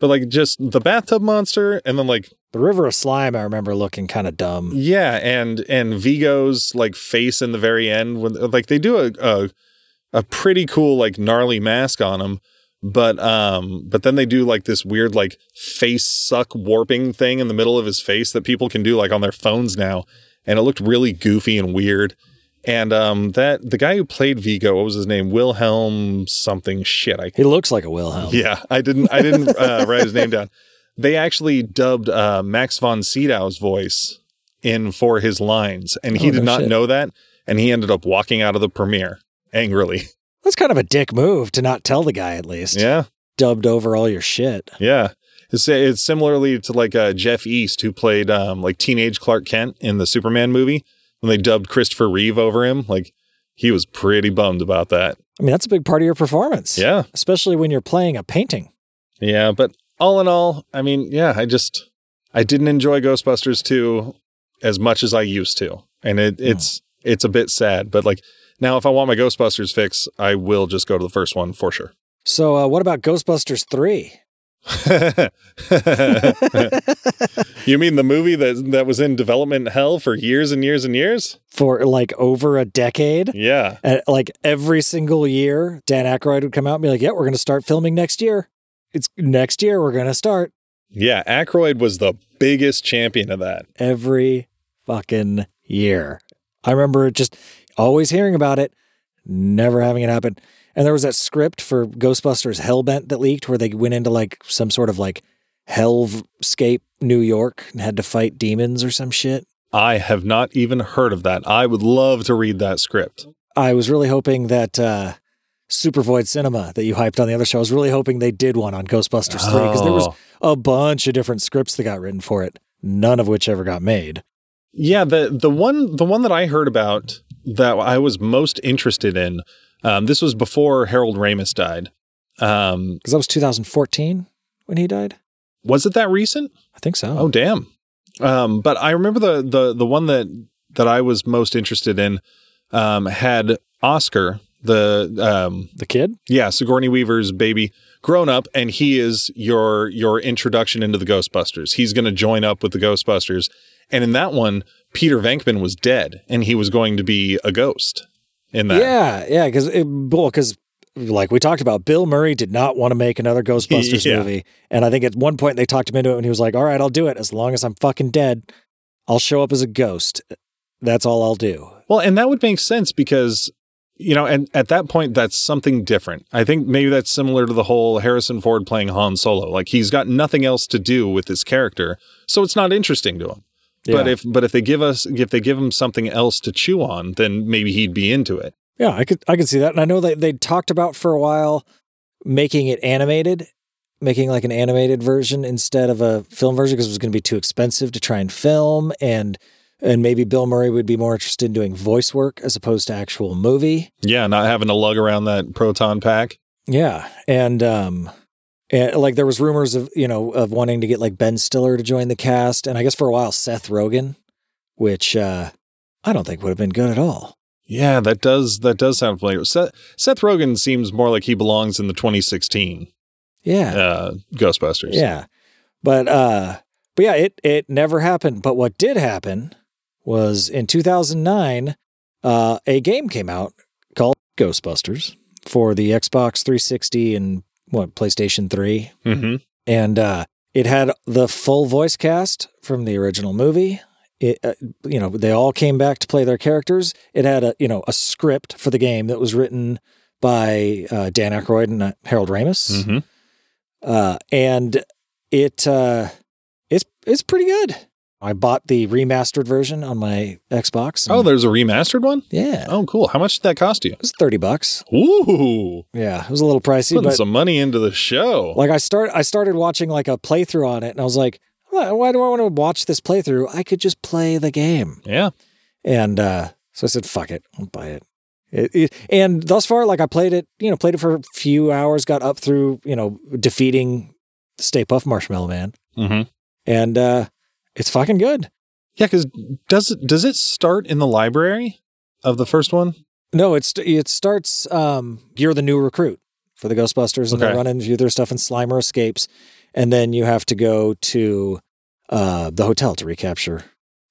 But like just the bathtub monster and then like the river of slime, I remember looking kind of dumb. Yeah. And Vigo's like face in the very end when like they do a pretty cool, like gnarly mask on him. But then they do like this weird, like face suck warping thing in the middle of his face that people can do like on their phones now. And it looked really goofy and weird. And that the guy who played Vigo, what was his name? Wilhelm something shit. He looks like a Wilhelm. Yeah, I didn't write his name down. They actually dubbed Max von Sydow's voice in for his lines, and he did not know that, and he ended up walking out of the premiere angrily. That's kind of a dick move to not tell the guy at least. Yeah, dubbed over all your shit. Yeah, it's similarly to like Jeff East, who played like teenage Clark Kent in the Superman movie. When they dubbed Christopher Reeve over him, like he was pretty bummed about that. I mean, that's a big part of your performance. Yeah. Especially when you're playing a painting. Yeah. But all in all, I mean, yeah, I didn't enjoy Ghostbusters 2 as much as I used to. And it's a bit sad, but like now if I want my Ghostbusters fix, I will just go to the first one for sure. So what about Ghostbusters 3? You mean the movie that was in development hell for years and years and years? For like over a decade? Yeah. Like every single year, Dan Aykroyd would come out and be like, yeah, we're going to start filming next year. It's next year we're going to start. Yeah, Aykroyd was the biggest champion of that. Every fucking year. I remember just always hearing about it, never having it happen. And there was that script for Ghostbusters Hellbent that leaked where they went into like some sort of like hellscape New York and had to fight demons or some shit. I have not even heard of that. I would love to read that script. I was really hoping that Supervoid Cinema that you hyped on the other show, I was really hoping they did one on Ghostbusters 3 because there was a bunch of different scripts that got written for it, none of which ever got made. Yeah, the one that I heard about that I was most interested in, this was before Harold Ramis died. Because that was 2014 when he died. Was it that recent? I think so. Oh, damn. But I remember the one that I was most interested in had Oscar, the kid? Yeah, Sigourney Weaver's baby, grown up, and he is your introduction into the Ghostbusters. He's going to join up with the Ghostbusters. And in that one, Peter Venkman was dead, and he was going to be a ghost. In that. Yeah, because like we talked about, Bill Murray did not want to make another Ghostbusters movie, and I think at one point they talked him into it, and he was like, "All right, I'll do it as long as I'm fucking dead. I'll show up as a ghost. That's all I'll do." Well, and that would make sense because and at that point, that's something different. I think maybe that's similar to the whole Harrison Ford playing Han Solo. Like he's got nothing else to do with his character, so it's not interesting to him. Yeah. But if they give him something else to chew on, then maybe he'd be into it. Yeah, I could see that. And I know they talked about for a while making it animated, making like an animated version instead of a film version because it was going to be too expensive to try and film, and maybe Bill Murray would be more interested in doing voice work as opposed to actual movie. Yeah, not having to lug around that proton pack. Yeah, and like there was rumors of wanting to get like Ben Stiller to join the cast. And I guess for a while, Seth Rogen, which I don't think would have been good at all. Yeah, that does sound familiar. Seth Rogen seems more like he belongs in the 2016 Ghostbusters. Yeah. But yeah, it never happened. But what did happen was in 2009, a game came out called Ghostbusters for the Xbox 360 and PlayStation 3. Mm-hmm. And it had the full voice cast from the original movie. It, they all came back to play their characters. It had a script for the game that was written by Dan Aykroyd and Harold Ramis. Mm-hmm. And it's pretty good. I bought the remastered version on my Xbox. Oh, there's a remastered one? Yeah. Oh, cool. How much did that cost you? It was $30. Ooh. Yeah, it was a little pricey. Putting some money into the show. Like I started watching like a playthrough on it, and I was like, why do I want to watch this playthrough? I could just play the game. Yeah. And so I said, fuck it, I'll buy it. And thus far, like I played it for a few hours, got up through, defeating Stay Puft Marshmallow Man. Mm-hmm. And it's fucking good. Yeah, because does it start in the library of the first one? No, it starts, you're the new recruit for the Ghostbusters, and they run into their stuff, and Slimer escapes. And then you have to go to the hotel to recapture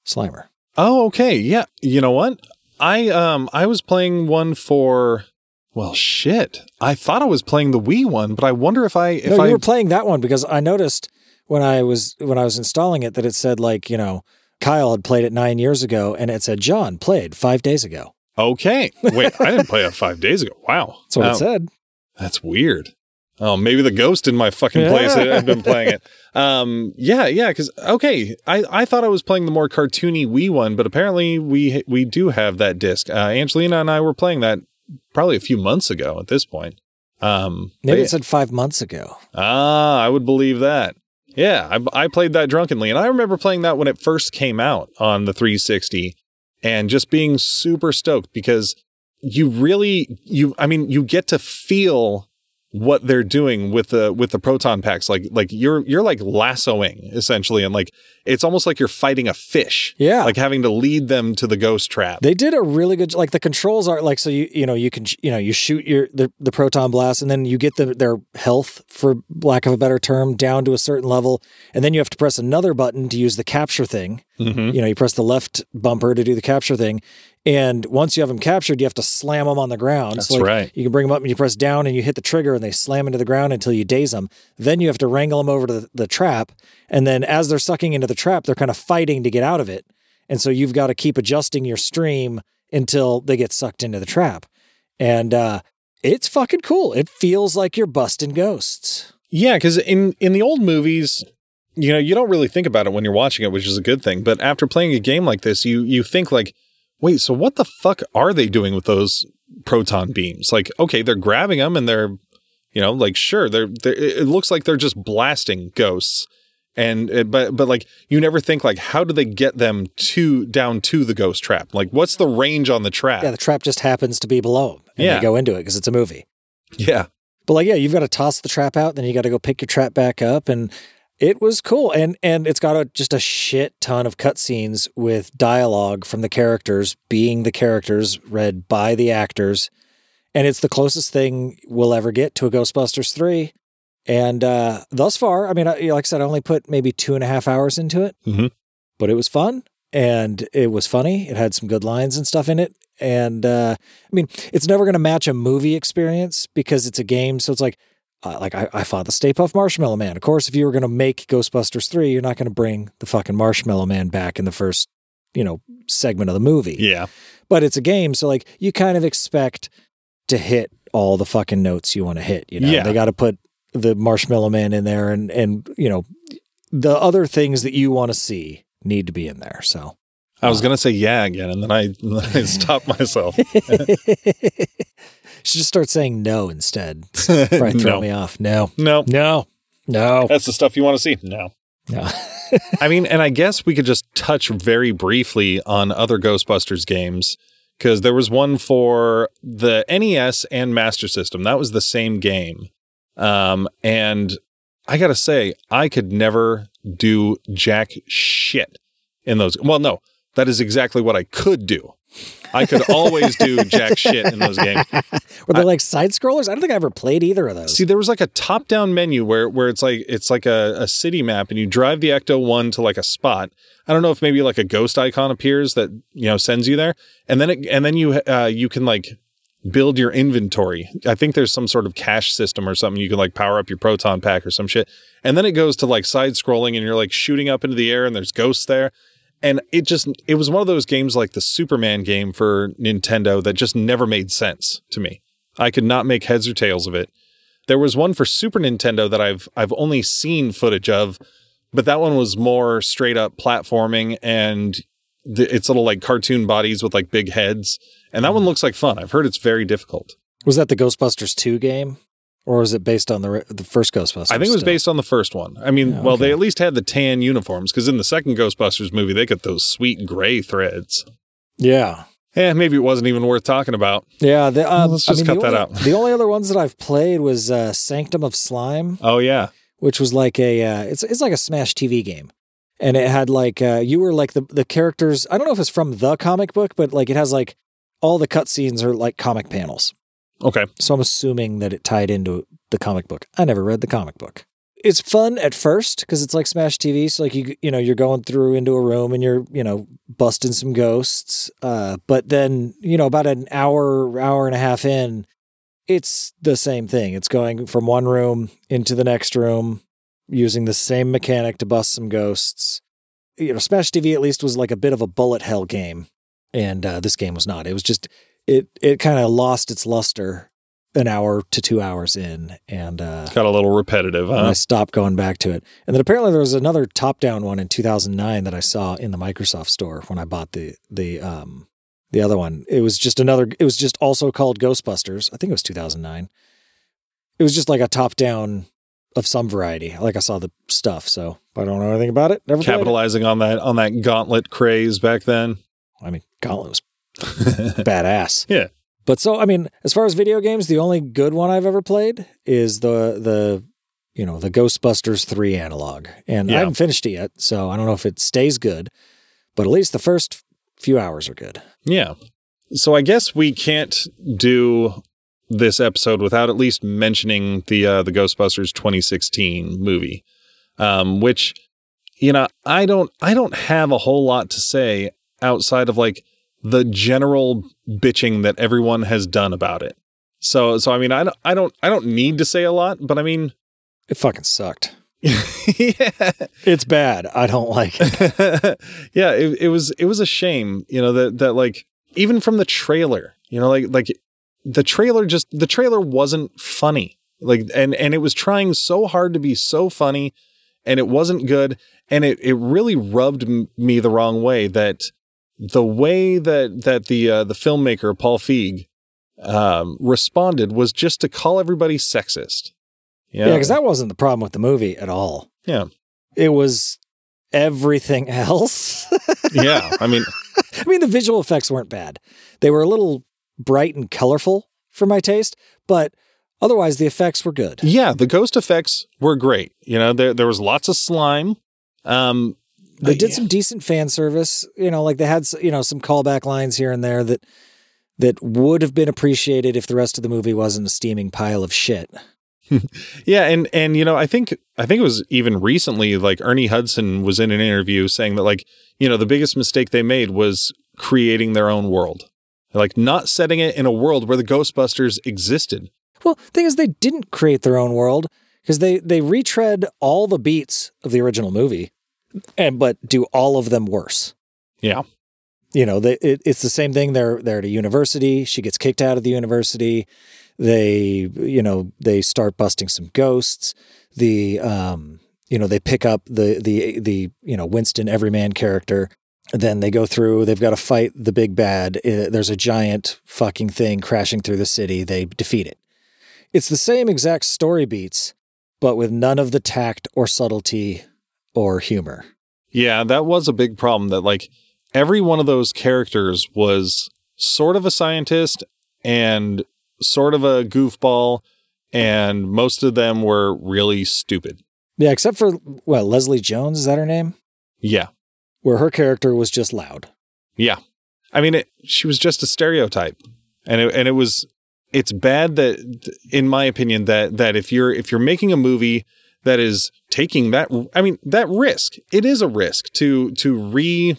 Slimer. Oh, okay. Yeah. You know what? I was playing one for, well, shit. I thought I was playing the Wii one, but I wonder if I... If no, you were playing that one because I noticed when I was installing it that it said, like, you know, Kyle had played it 9 years ago, and it said, John played 5 days ago. Okay. Wait, I didn't play it 5 days ago. Wow. That's what it said. That's weird. Oh, maybe the ghost in my fucking place had been playing it. Yeah, because, okay, I thought I was playing the more cartoony Wii one, but apparently we do have that disc. Angelina and I were playing that probably a few months ago at this point. Maybe it said 5 months ago. Ah, I would believe that. Yeah, I played that drunkenly, and I remember playing that when it first came out on the 360 and just being super stoked because you get to feel what they're doing with the proton packs, like you're like lassoing essentially, and like it's almost like you're fighting a fish, yeah, like having to lead them to the ghost trap. They did a really good, like the controls are like, so you shoot the proton blast, and then you get their health, for lack of a better term, down to a certain level, and then you have to press another button to use the capture thing. Mm-hmm. You press the left bumper to do the capture thing. And once you have them captured, you have to slam them on the ground. That's so right. You can bring them up and you press down and you hit the trigger and they slam into the ground until you daze them. Then you have to wrangle them over to the trap. And then as they're sucking into the trap, they're kind of fighting to get out of it. And so you've got to keep adjusting your stream until they get sucked into the trap. And it's fucking cool. It feels like you're busting ghosts. Yeah, because in the old movies... you don't really think about it when you're watching it, which is a good thing. But after playing a game like this, you think like, wait, so what the fuck are they doing with those proton beams? Like, okay, they're grabbing them and they're, like, sure, it looks like they're just blasting ghosts. And but like, you never think like, how do they get them down to the ghost trap? Like, what's the range on the trap? Yeah, the trap just happens to be below them. And they go into it because it's a movie. Yeah. But like, yeah, you've got to toss the trap out. Then you got to go pick your trap back up. And it was cool, and it's got just a shit ton of cutscenes with dialogue from the characters being the characters read by the actors, and it's the closest thing we'll ever get to a Ghostbusters 3, and thus far, I mean, like I said, I only put maybe 2.5 hours into it, mm-hmm. But it was fun, and it was funny, it had some good lines and stuff in it, and I mean, it's never going to match a movie experience because it's a game, so it's like I fought the Stay Puft Marshmallow Man. Of course, if you were going to make Ghostbusters 3, you're not going to bring the fucking Marshmallow Man back in the first, segment of the movie. Yeah. But it's a game, so like you kind of expect to hit all the fucking notes you want to hit, Yeah. They got to put the Marshmallow Man in there and the other things that you want to see need to be in there. So I was going to say yeah again, and then I stopped myself. Should just start saying no instead. Probably throw me off. No. That's the stuff you want to see. No. I mean, and I guess we could just touch very briefly on other Ghostbusters games because there was one for the NES and Master System. That was the same game. And I got to say, I could never do jack shit in those. Well, no, that is exactly what I could do. I could always do jack shit in those games. Were they like side scrollers? I don't think I ever played either of those. See, there was like a top down menu where it's like a city map, and you drive the Ecto-1 to like a spot. I don't know if maybe like a ghost icon appears that sends you there, and then you can like build your inventory. I think there's some sort of cash system or something. You can like power up your proton pack or some shit, and then it goes to like side scrolling, and you're like shooting up into the air, and there's ghosts there. And it was one of those games like the Superman game for Nintendo that just never made sense to me. I could not make heads or tails of it. There was one for Super Nintendo that I've only seen footage of, but that one was more straight up platforming, and it's little like cartoon bodies with like big heads. And that one looks like fun. I've heard it's very difficult. Was that the Ghostbusters 2 game? Or was it based on the first Ghostbusters? I think it was based on the first one. I mean, well, they at least had the tan uniforms, because in the second Ghostbusters movie, they got those sweet gray threads. Yeah. Maybe it wasn't even worth talking about. Yeah. Let's just cut that out. The only other ones that I've played was Sanctum of Slime. Oh, yeah. Which was like it's like a Smash TV game. And it had like, you were like the characters, I don't know if it's from the comic book, but like it has like all the cutscenes are like comic panels. Okay. So I'm assuming that it tied into the comic book. I never read the comic book. It's fun at first because it's like Smash TV. So like, you know, you're going through into a room and you're, you know, busting some ghosts. But then, you know, about an hour and a half in, it's the same thing. It's going from one room into the next room using the same mechanic to bust some ghosts. You know, Smash TV at least was like a bit of a bullet hell game. And this game was not. It was just, it kind of lost its luster an hour to 2 hours in, and got a little repetitive. Huh? I stopped going back to it. And then apparently there was another top-down one in 2009 that I saw in the Microsoft store when I bought the other one. It was just another, it was just also called Ghostbusters. I think it was 2009. It was just like a top-down of some variety. Like I saw the stuff, so I don't know anything about it. Never capitalizing on that Gauntlet craze back then. I mean, Gauntlet was badass. Yeah. But so, I mean, as far as video games, the only good one I've ever played is the Ghostbusters 3 analog. And I haven't finished it yet, so I don't know if it stays good, but at least the first few hours are good. Yeah. So I guess we can't do this episode without at least mentioning the Ghostbusters 2016 movie, which, you know, I don't have a whole lot to say outside of like the general bitching that everyone has done about it. So I mean, I don't need to say a lot, but I mean, it fucking sucked. Yeah, it's bad. I don't like it. Yeah, it was a shame, you know, that like even from the trailer, you know, like the trailer wasn't funny. Like and it was trying so hard to be so funny, and it wasn't good, and it really rubbed me the wrong way that the way that the filmmaker, Paul Feig, responded was just to call everybody sexist. Yeah, because that wasn't the problem with the movie at all. Yeah. It was everything else. Yeah, I mean, the visual effects weren't bad. They were a little bright and colorful for my taste, but otherwise the effects were good. Yeah, the ghost effects were great. You know, there was lots of slime. They did some decent fan service, you know, like they had, you know, some callback lines here and there that would have been appreciated if the rest of the movie wasn't a steaming pile of shit. Yeah. And, you know, I think it was even recently, like Ernie Hudson was in an interview saying that, like, you know, the biggest mistake they made was creating their own world, like not setting it in a world where the Ghostbusters existed. Well, the thing is, they didn't create their own world because they retread all the beats of the original movie. But do all of them worse. Yeah. You know, it's the same thing. They're at a university. She gets kicked out of the university. They, you know, they start busting some ghosts. The, you know, they pick up the you know, Winston Everyman character. Then they go through, they've got to fight the big bad. There's a giant fucking thing crashing through the city. They defeat it. It's the same exact story beats, but with none of the tact or subtlety or humor. Yeah, that was a big problem that like every one of those characters was sort of a scientist and sort of a goofball, and most of them were really stupid. Yeah, except for, well, Leslie Jones, is that her name? Yeah. Where her character was just loud. Yeah. I mean, she was just a stereotype. And it's bad that, in my opinion, that if you're making a movie that is taking that, I mean, that risk, it is a risk to reboot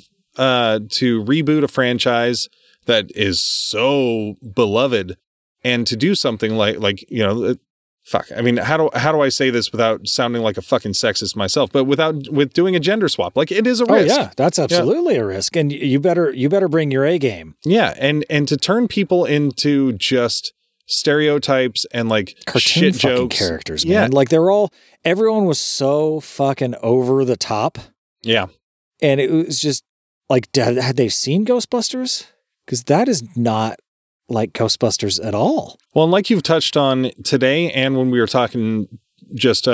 a franchise that is so beloved and to do something like, you know, fuck. I mean, how do I say this without sounding like a fucking sexist myself, but with doing a gender swap, like it is a risk. Oh yeah, that's absolutely a risk. And you better bring your A game. Yeah. And to turn people into just stereotypes and like cartoon shit jokes characters, man. Yeah. Like everyone was so fucking over the top. Yeah. And it was just like, had they seen Ghostbusters? Because that is not like Ghostbusters at all. Well, and like you've touched on today and when we were talking just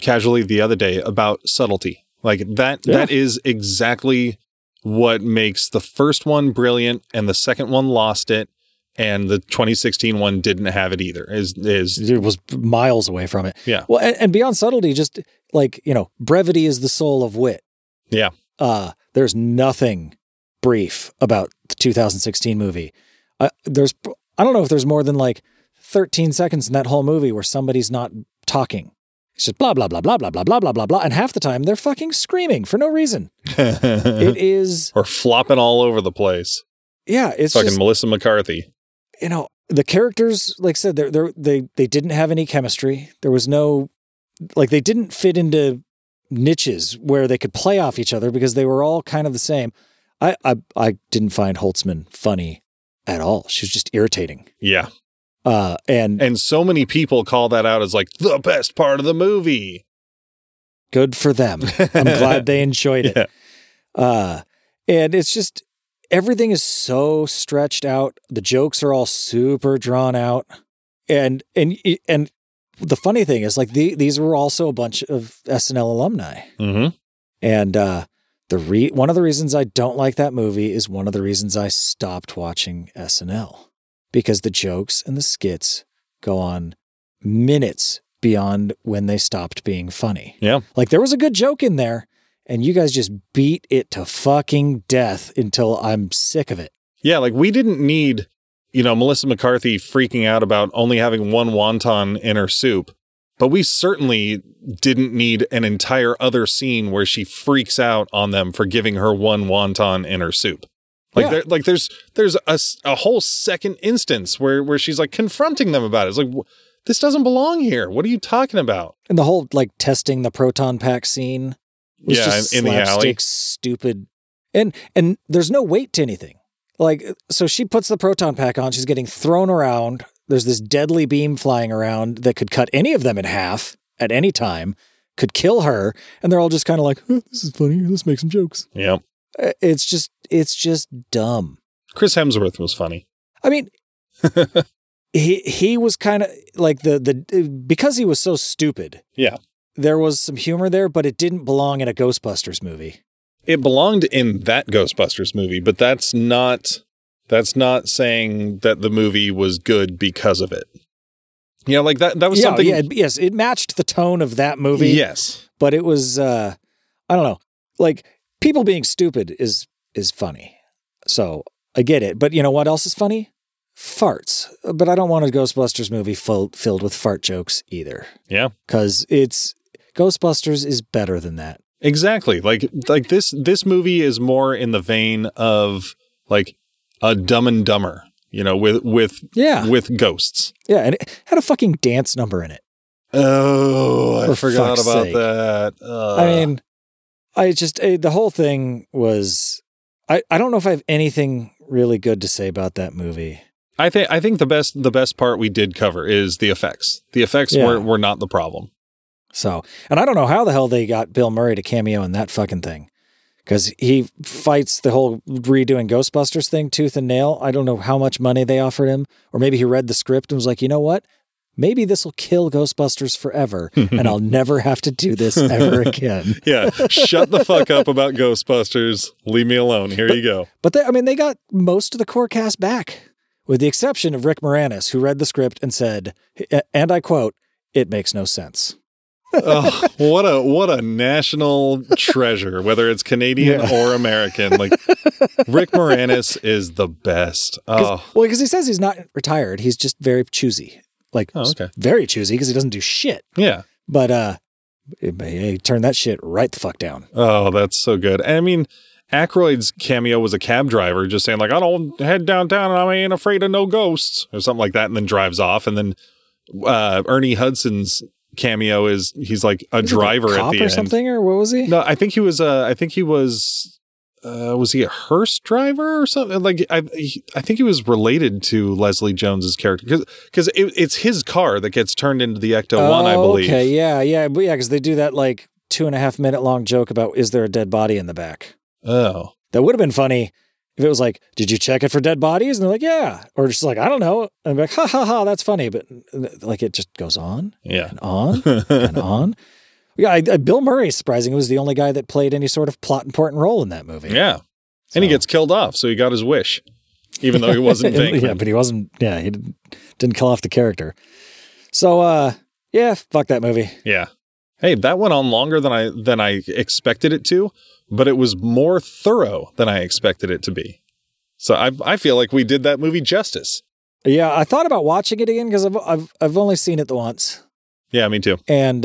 casually the other day about subtlety, like that is exactly what makes the first one brilliant and the second one lost it. And the 2016 one didn't have it either. It was miles away from it. Yeah. Well, and beyond subtlety, just like, you know, brevity is the soul of wit. Yeah. There's nothing brief about the 2016 movie. I don't know if there's more than like 13 seconds in that whole movie where somebody's not talking. It's just blah, blah, blah, blah, blah, blah, blah, blah, blah, blah. And half the time they're fucking screaming for no reason. It is. Or flopping all over the place. Yeah. It's fucking just, Melissa McCarthy. You know, the characters, like I said, they didn't have any chemistry. There was no, like, they didn't fit into niches where they could play off each other because they were all kind of the same. I didn't find Holtzman funny at all. She was just irritating. Yeah. And so many people call that out as like the best part of the movie. Good for them. I'm glad they enjoyed it. Yeah. And it's just, everything is so stretched out. The jokes are all super drawn out. And the funny thing is, like, these were also a bunch of SNL alumni. Mm-hmm. And, one of the reasons I don't like that movie is one of the reasons I stopped watching SNL. Because the jokes and the skits go on minutes beyond when they stopped being funny. Yeah. Like, there was a good joke in there, and you guys just beat it to fucking death until I'm sick of it. Yeah, like, we didn't need, you know, Melissa McCarthy freaking out about only having one wonton in her soup, but we certainly didn't need an entire other scene where she freaks out on them for giving her one wonton in her soup. Like, yeah. there's a whole second instance where she's like confronting them about it. It's like, this doesn't belong here. What are you talking about? And the whole like testing the proton pack scene was just in the alley, stupid. And there's no weight to anything. Like, so she puts the proton pack on. She's getting thrown around. There's this deadly beam flying around that could cut any of them in half at any time, could kill her. And they're all just kind of like, oh, this is funny. Let's make some jokes. Yeah. It's just dumb. Chris Hemsworth was funny. I mean, he was kind of like the because he was so stupid. Yeah. There was some humor there, but it didn't belong in a Ghostbusters movie. It belonged in that Ghostbusters movie, but that's not saying that the movie was good because of it. You know, like that was something. Yeah, yes, it matched the tone of that movie. Yes. But it was I don't know. Like, people being stupid is funny. So I get it. But you know what else is funny? Farts. But I don't want a Ghostbusters movie filled with fart jokes either. Yeah. Because Ghostbusters is better than that. Exactly. Like this movie is more in the vein of like a Dumb and Dumber, you know, with ghosts. Yeah. And it had a fucking dance number in it. Oh, I forgot about that. I mean, the whole thing was, I don't know if I have anything really good to say about that movie. I think the best part we did cover is the effects. The effects were not the problem. So, and I don't know how the hell they got Bill Murray to cameo in that fucking thing. Cause he fights the whole redoing Ghostbusters thing, tooth and nail. I don't know how much money they offered him, or maybe he read the script and was like, you know what? Maybe this will kill Ghostbusters forever, and I'll never have to do this ever again. Yeah, shut the fuck up about Ghostbusters. Leave me alone. Here you go. But they got most of the core cast back, with the exception of Rick Moranis, who read the script and said, and I quote, "It makes no sense." Oh, what a national treasure, whether it's Canadian or American. Like, Rick Moranis is the best. Oh. Well, because he says he's not retired. He's just very choosy. Like, oh, okay. Very choosy because he doesn't do shit. Yeah. But he turned that shit right the fuck down. Oh, that's so good. I mean, Aykroyd's cameo was a cab driver just saying, like, I don't head downtown and I ain't afraid of no ghosts or something like that, and then drives off. And then Ernie Hudson's cameo is he's like a driver like a cop at the end. Or something, or what was he? No, I think he was was he a hearse driver or something? Like, I think he was related to Leslie Jones's character because it's his car that gets turned into the Ecto-1, I believe. Okay, yeah, but yeah, because they do that like 2.5 minute long joke about, is there a dead body in the back? Oh, that would have been funny if it was like, did you check it for dead bodies? And they're like, yeah, or just like, I don't know. And I'm like, ha ha ha, that's funny, but like it just goes on, and on and on. Yeah, Bill Murray, surprisingly, was the only guy that played any sort of plot-important role in that movie. Yeah, so. And he gets killed off, so he got his wish, even though he wasn't Bangman. Yeah, but he wasn't. Yeah, he didn't kill off the character. So, fuck that movie. Yeah. Hey, that went on longer than I expected it to, but it was more thorough than I expected it to be. So I feel like we did that movie justice. Yeah, I thought about watching it again because I've only seen it once. Yeah, me too. And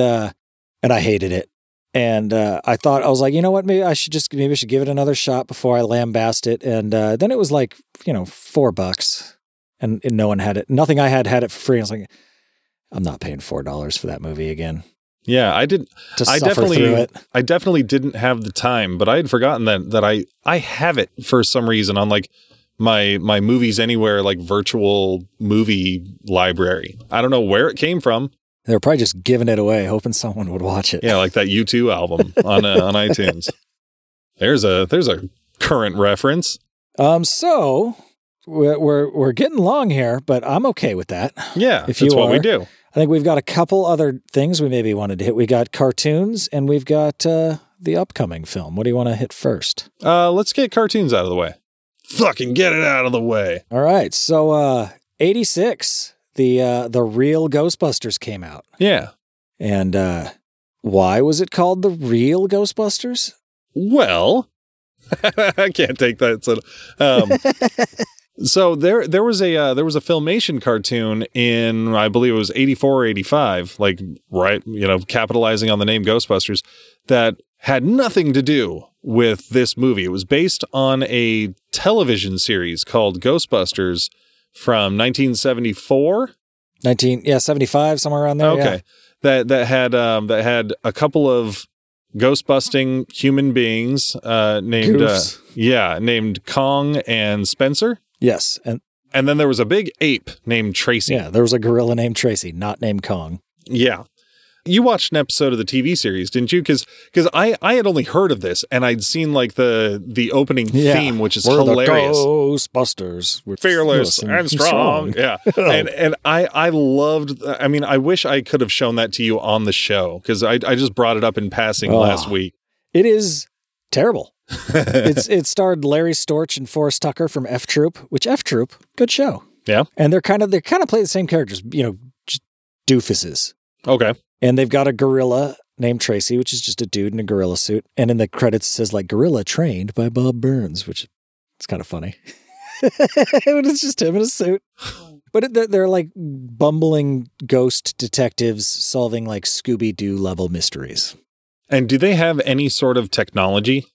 and I hated it. And I thought, I was like, you know what, maybe I should give it another shot before I lambast it. And then it was like, you know, $4, and no one had it. Nothing I had it for free. I was like, I'm not paying $4 for that movie again. Yeah, I didn't. I definitely didn't have the time, but I had forgotten that I have it for some reason on like my Movies Anywhere like virtual movie library. I don't know where it came from. They were probably just giving it away, hoping someone would watch it. Yeah, like that U2 album on iTunes. There's a current reference. So we're getting long here, but I'm okay with that. Yeah, that's what we do. I think we've got a couple other things we maybe wanted to hit. We got cartoons and we've got the upcoming film. What do you want to hit first? Let's get cartoons out of the way. Fucking get it out of the way. All right. So 86, the Real Ghostbusters came out. Yeah. And why was it called The Real Ghostbusters? Well, I can't take that. So there was a Filmation cartoon in, I believe it was 84 or 85, like, right, you know, capitalizing on the name Ghostbusters, that had nothing to do with this movie. It was based on a television series called Ghostbusters from 1974. 75, somewhere around there. Okay. Yeah. That had a couple of ghost-busting human beings named Kong and Spencer. Yes. And then there was a big ape named Tracy. Yeah, there was a gorilla named Tracy, not named Kong. Yeah. You watched an episode of the TV series, didn't you? Because I had only heard of this, and I'd seen like the opening theme, which is hilarious. The Ghostbusters. We're fearless and strong. Yeah. And I loved, I mean, I wish I could have shown that to you on the show, because I just brought it up in passing last week. It is terrible. It starred Larry Storch and Forrest Tucker from F Troop, which F Troop, good show. Yeah. And they kind of play the same characters, you know, just doofuses. Okay. And they've got a gorilla named Tracy, which is just a dude in a gorilla suit. And in the credits it says like gorilla trained by Bob Burns, which is kind of funny. It's just him in a suit. But they're like bumbling ghost detectives solving like Scooby-Doo level mysteries. And do they have any sort of technology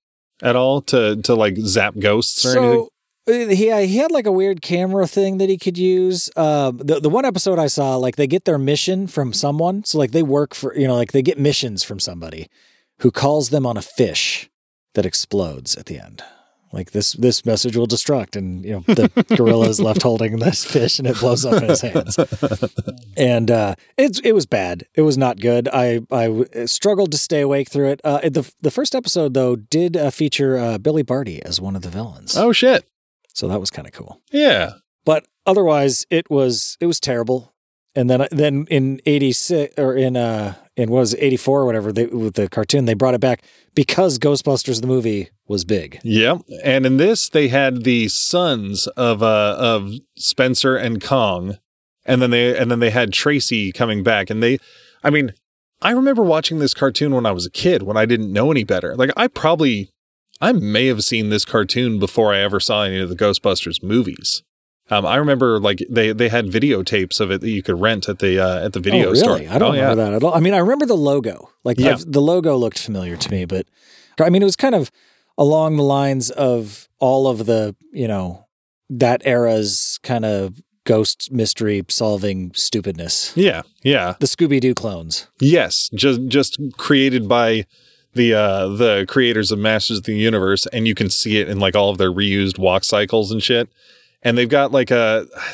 at all to like zap ghosts or anything? He had like a weird camera thing that he could use. The one episode I saw, like they get their mission from someone. So like they work for, you know, like they get missions from somebody who calls them on a fish that explodes at the end. Like this message will destruct, and you know, the gorilla is left holding this fish and it blows up in his hands. And it was bad. It was not good. I struggled to stay awake through it. The first episode though did feature Billy Barty as one of the villains. Oh shit! So that was kind of cool. Yeah. But otherwise, it was terrible. And then in 86 or in what was it, 84 or whatever, with the cartoon, they brought it back because Ghostbusters the movie was big. Yep. And in this, they had the sons of Spencer and Kong, and then they had Tracy coming back. And I remember watching this cartoon when I was a kid, when I didn't know any better. Like I may have seen this cartoon before I ever saw any of the Ghostbusters movies. I remember like they had videotapes of it that you could rent at the video store. I don't remember that at all. I mean, I remember the logo. Like the logo looked familiar to me, but I mean, it was kind of along the lines of all of the, you know, that era's kind of ghost mystery solving stupidness. Yeah. Yeah. The Scooby-Doo clones. Yes. Just created by the creators of Masters of the Universe. And you can see it in like all of their reused walk cycles and shit. And they've got like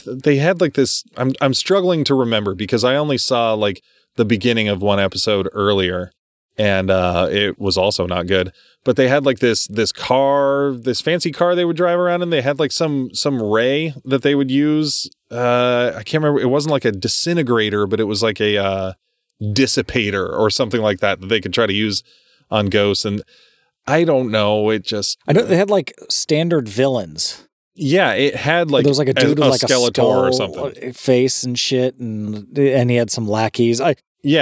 they had like this, I'm struggling to remember because I only saw like the beginning of one episode earlier, and it was also not good, but they had like this car, this fancy car they would drive around in. They had like some ray that they would use. I can't remember. It wasn't like a disintegrator, but it was like a dissipator or something like that they could try to use on ghosts. And I don't know. I know they had like standard villains. Yeah, it had like there was like a dude with like a Skeletor or something face and shit, and he had some lackeys. He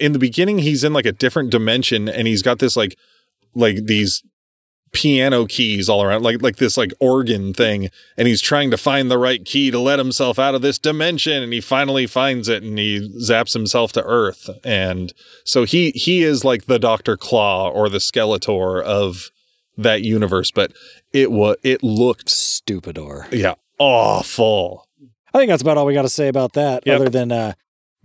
in the beginning he's in like a different dimension, and he's got this like these piano keys all around, like this like organ thing, and he's trying to find the right key to let himself out of this dimension, and he finally finds it and he zaps himself to Earth. And so he is like the Dr. Claw or the Skeletor of that universe, but it looked stupidor. Yeah, awful. I think that's about all we got to say about that. Yep. Other than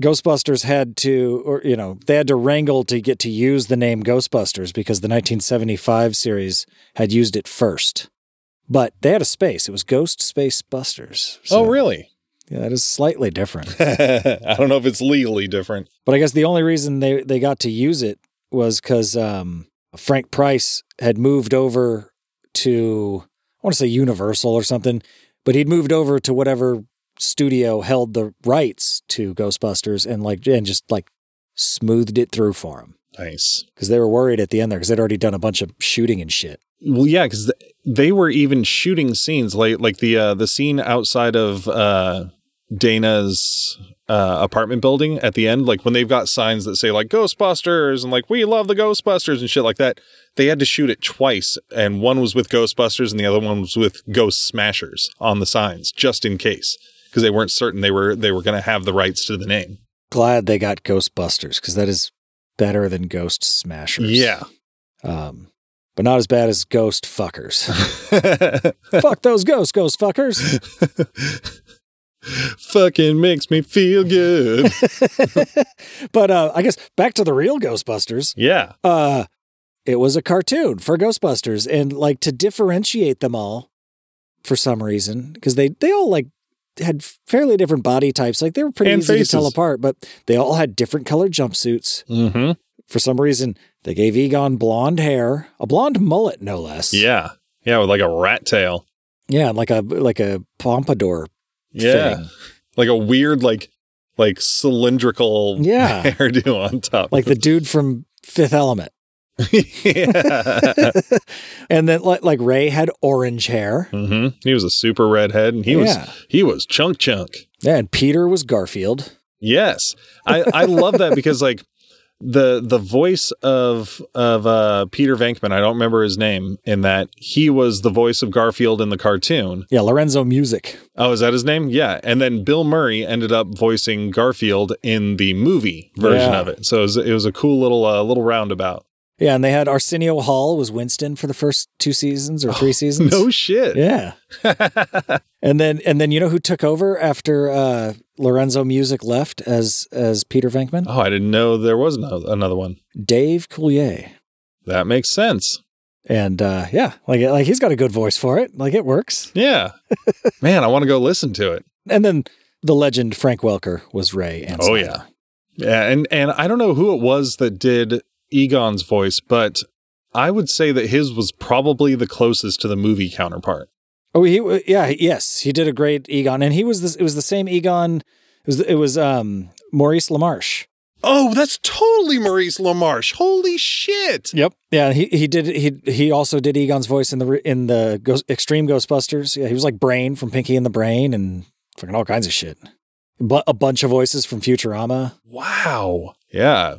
Ghostbusters had to, or you know, they had to wrangle to get to use the name Ghostbusters because the 1975 series had used it first. But they had a space. It was Ghost Space Busters. So, oh, really? Yeah, that is slightly different. I don't know if it's legally different. But I guess the only reason they got to use it was because Frank Price had moved over to, I want to say Universal or something, but he'd moved over to whatever studio held the rights to Ghostbusters and just smoothed it through for him. Nice. Because they were worried at the end there because they'd already done a bunch of shooting and shit. Well, yeah, because they were even shooting scenes like the scene outside of Dana's apartment building at the end, like when they've got signs that say like Ghostbusters and like we love the Ghostbusters and shit like that. They had to shoot it twice, and one was with Ghostbusters and the other one was with Ghost Smashers on the signs, just in case, because they weren't certain they were going to have the rights to the name. Glad they got Ghostbusters, because that is better than Ghost Smashers. Yeah. But not as bad as Ghost Fuckers. Fuck those ghost fuckers. Fucking makes me feel good. But I guess back to the real Ghostbusters. Yeah. It was a cartoon for Ghostbusters, and like to differentiate them all for some reason, because they all like had fairly different body types. Like they were pretty easy to tell apart, but they all had different colored jumpsuits. Mm-hmm. For some reason, they gave Egon blonde hair, a blonde mullet, no less. Yeah. Yeah. With like a rat tail. Yeah. And like a pompadour. Yeah. Thing. Like a weird, like cylindrical hairdo on top. Like the dude from Fifth Element. Yeah. And then like Ray had orange hair. Mm-hmm. He was a super redhead, and he was chunk. Yeah, and Peter was Garfield. Yes. I love that, because like the voice of Peter Venkman, I don't remember his name in that, he was the voice of Garfield in the cartoon. Yeah, Lorenzo Music. Oh, is that his name? Yeah. And then Bill Murray ended up voicing Garfield in the movie version of it. So it was a cool little roundabout. Yeah, and they had Arsenio Hall was Winston for the first 2 seasons or 3 seasons. No shit. Yeah. And then you know who took over after Lorenzo Music left as Peter Venkman? Oh, I didn't know there was another one. Dave Coulier. That makes sense. And like he's got a good voice for it. Like it works. Yeah. Man, I want to go listen to it. And then the legend Frank Welker was Ray. And oh yeah. Yeah, and I don't know who it was that did Egon's voice, but I would say that his was probably the closest to the movie counterpart. Oh, he did a great Egon, and it was the same Egon. It was Maurice LaMarche. Oh, that's totally Maurice LaMarche. Holy shit! Yep. Yeah, he also did Egon's voice in the Extreme Ghostbusters. Yeah, he was like Brain from Pinky and the Brain, and fucking all kinds of shit. But a bunch of voices from Futurama. Wow. Yeah.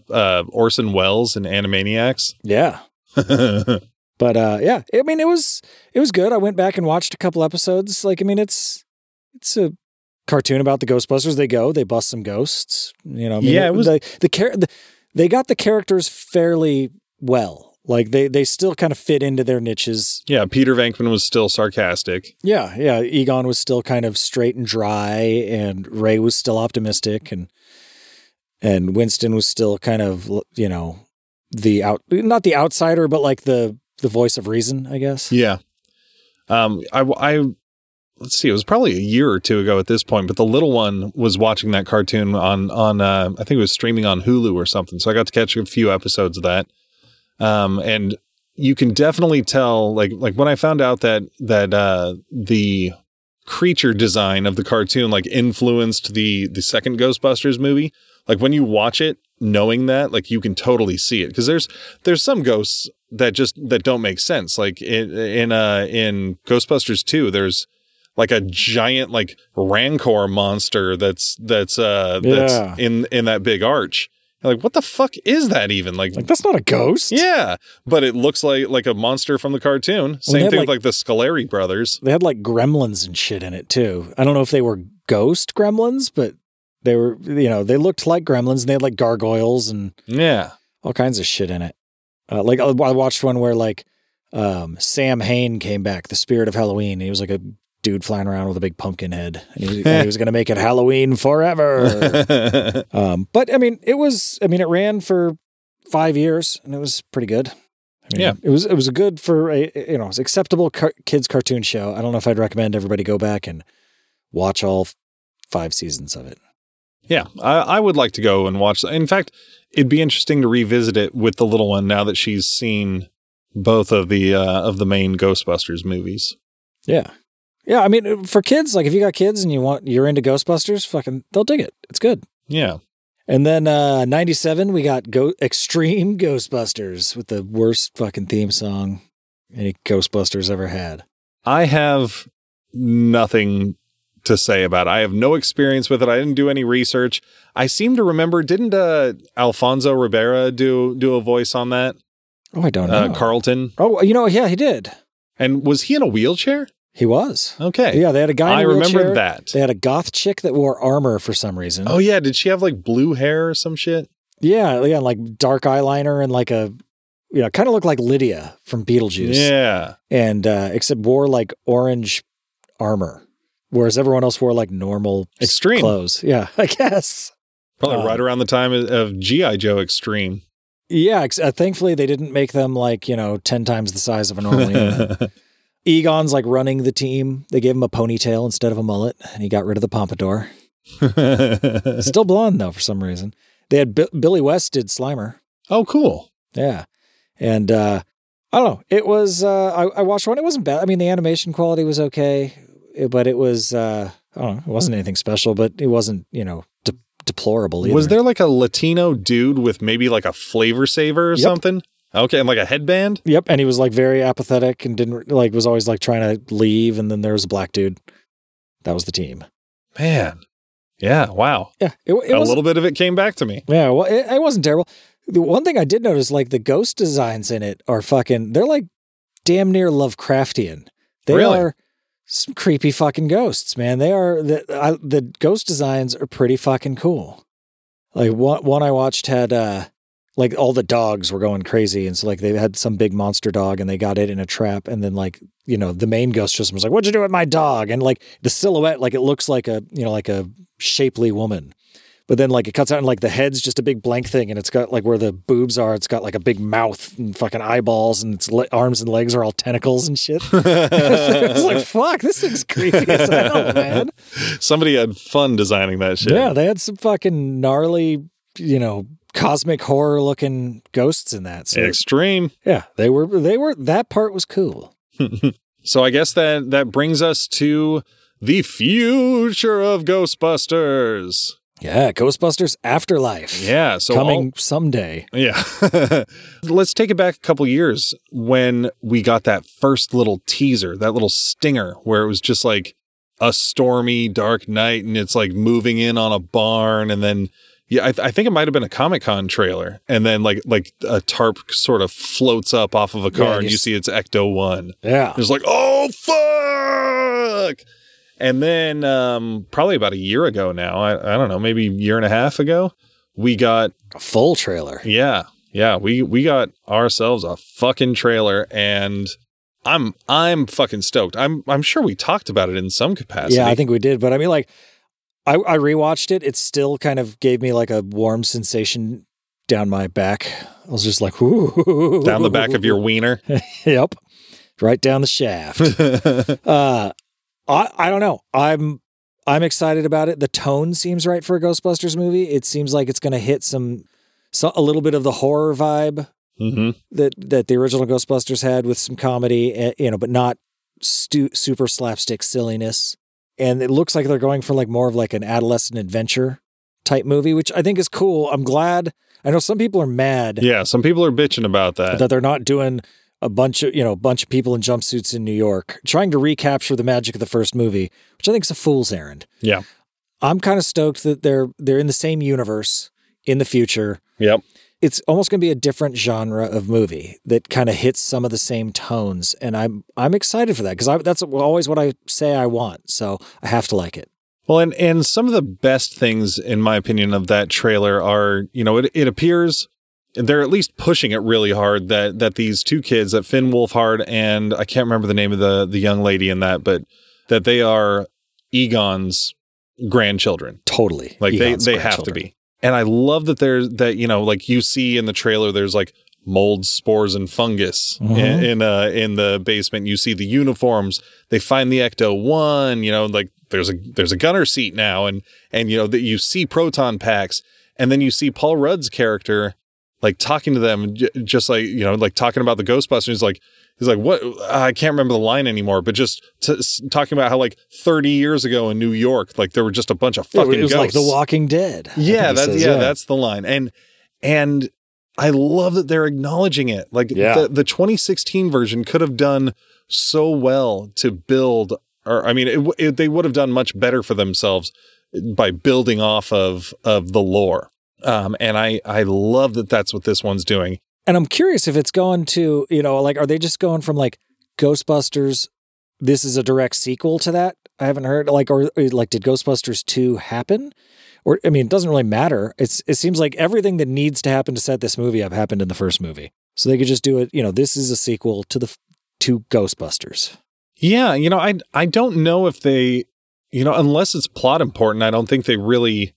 Orson Welles and Animaniacs. Yeah. But yeah, I mean, it was good. I went back and watched a couple episodes. Like, I mean, it's a cartoon about the Ghostbusters. They go, they bust some ghosts, you know? I mean, yeah. It was they got the characters fairly well. Like they still kind of fit into their niches. Yeah. Peter Venkman was still sarcastic. Yeah. Yeah. Egon was still kind of straight and dry, and Ray was still optimistic, and Winston was still kind of, you know, not the outsider, but like the voice of reason, I guess. Yeah. Let's see, it was probably a year or two ago at this point, but the little one was watching that cartoon on I think it was streaming on Hulu or something. So I got to catch a few episodes of that. And you can definitely tell, like when I found out that the creature design of the cartoon, like influenced the second Ghostbusters movie. Like when you watch it, knowing that, like you can totally see it, because there's some ghosts that don't make sense. Like in Ghostbusters 2, there's like a giant like rancor monster that's in that big arch, Like, what the fuck is that even? Like that's not a ghost. Yeah, but it looks like a monster from the cartoon. Well, same thing with the Scoleri brothers. They had like gremlins and shit in it too. I don't know if they were ghost gremlins, but they were, you know, they looked like gremlins and they had like gargoyles and all kinds of shit in it. Like I watched one where like Sam Hain came back, the spirit of Halloween. And he was like a dude flying around with a big pumpkin head, and he was going to make it Halloween forever. But I mean, it ran for 5 years, and it was pretty good. I mean, it was good for it was acceptable kids cartoon show. I don't know if I'd recommend everybody go back and watch all 5 seasons of it. Yeah, I would like to go and watch. In fact, it'd be interesting to revisit it with the little one now that she's seen both of the main Ghostbusters movies. Yeah. Yeah, I mean, for kids, like if you got kids and you're into Ghostbusters, fucking, they'll dig it. It's good. Yeah. And then 97, we got Extreme Ghostbusters with the worst fucking theme song any Ghostbusters ever had. I have nothing to say about it. I have no experience with it. I didn't do any research. I seem to remember, didn't Alfonso Ribeira do a voice on that? Oh, I don't know. Carlton. Oh, yeah, he did. And was he in a wheelchair? He was. Okay. Yeah, they had a guy in a wheelchair. I remember that. They had a goth chick that wore armor for some reason. Oh, yeah. Did she have, like, blue hair or some shit? Yeah, like dark eyeliner and, like, kind of looked like Lydia from Beetlejuice. Yeah. And except wore, like, orange armor, whereas everyone else wore, like, normal Extreme clothes. Yeah, I guess. Probably right around the time of G.I. Joe Extreme. Yeah. Thankfully, they didn't make them, like, 10 times the size of a normal human. Egon's like running the team. They gave him a ponytail instead of a mullet, and he got rid of the pompadour. Still blonde though for some reason. They had Billy West did Slimer. Oh, cool. Yeah, and I don't know. It was I watched one. It wasn't bad. I mean, the animation quality was okay, but it was I don't know. It wasn't anything special, but it wasn't deplorable either. Was there like a Latino dude with maybe like a flavor saver or something? Okay, and like a headband? Yep, and he was like very apathetic and was always like trying to leave, and then there was a black dude. That was the team. Man. Yeah, wow. Yeah, it a little bit of it came back to me. Yeah, well, it wasn't terrible. The one thing I did notice, like the ghost designs in it are fucking, they're like damn near Lovecraftian. They are some creepy fucking ghosts, man. They are, the ghost designs are pretty fucking cool. Like one I watched had, like all the dogs were going crazy. And so like they had some big monster dog and they got it in a trap. And then like, the main ghost just was like, what'd you do with my dog? And like the silhouette, like it looks like a, like a shapely woman, but then like it cuts out and like the head's just a big blank thing. And it's got like where the boobs are, it's got like a big mouth and fucking eyeballs, and its arms and legs are all tentacles and shit. It's like, fuck, this thing's creepy as hell, man. Somebody had fun designing that shit. Yeah. They had some fucking gnarly, cosmic horror looking ghosts in that. So Extreme. Yeah, they were, that part was cool. So I guess that brings us to the future of Ghostbusters. Yeah. Ghostbusters Afterlife. Yeah. So coming someday. Yeah. Let's take it back a couple years when we got that first little teaser, that little stinger where it was just like a stormy dark night and it's like moving in on a barn, and then yeah, I think it might have been a Comic-Con trailer, and then like a tarp sort of floats up off of a car, and you see it's Ecto-1. Yeah, it's like, oh fuck! And then probably about a year ago now, I don't know, maybe a year and a half ago, we got a full trailer. Yeah, we got ourselves a fucking trailer, and I'm fucking stoked. I'm sure we talked about it in some capacity. Yeah, I think we did, but I mean like. I rewatched it. It still kind of gave me like a warm sensation down my back. I was just like, ooh. Down the back of your wiener. Yep. Right down the shaft. I don't know. I'm excited about it. The tone seems right for a Ghostbusters movie. It seems like it's going to hit a little bit of the horror vibe that the original Ghostbusters had with some comedy, but not super slapstick silliness. And it looks like they're going for like more of like an adolescent adventure type movie, which I think is cool. I'm glad. I know some people are mad. Yeah, some people are bitching about that they're not doing a bunch of people in jumpsuits in New York trying to recapture the magic of the first movie, which I think is a fool's errand. Yeah, I'm kind of stoked that they're in the same universe. in the future. Yep. It's almost going to be a different genre of movie that kind of hits some of the same tones. And I'm excited for that because that's always what I say I want. So I have to like it. Well, and some of the best things, in my opinion, of that trailer are, you know, it appears they're at least pushing it really hard that these two kids, that Finn Wolfhard and I can't remember the name of the young lady in that, but that they are Egon's grandchildren. Totally. Like Egon's they have to be. And I love that there's that, you know, like you see in the trailer, there's like molds, spores, and fungus mm-hmm. in the basement. You see the uniforms. They find the Ecto-1, you know, like there's a gunner seat now. And, you know, that you see proton packs and then you see Paul Rudd's character like talking to them, just like, you know, like talking about the Ghostbusters. He's like, what? I can't remember the line anymore, but just talking about how like 30 years ago in New York, like there were just a bunch of fucking ghosts. It was ghosts. Like The Walking Dead. Yeah, that's the line. And I love that they're acknowledging it. Like the 2016 version could have done so well to build, or I mean, they would have done much better for themselves by building off of the lore. And I love that that's what this one's doing. And I'm curious if it's going to, you know, like, are they just going from like Ghostbusters? This is a direct sequel to that. I haven't heard or did Ghostbusters 2 happen? Or, I mean, it doesn't really matter. It seems like everything that needs to happen to set this movie up happened in the first movie. So they could just do it. You know, this is a sequel to to Ghostbusters. Yeah. You know, I don't know if they, you know, unless it's plot important, I don't think they really,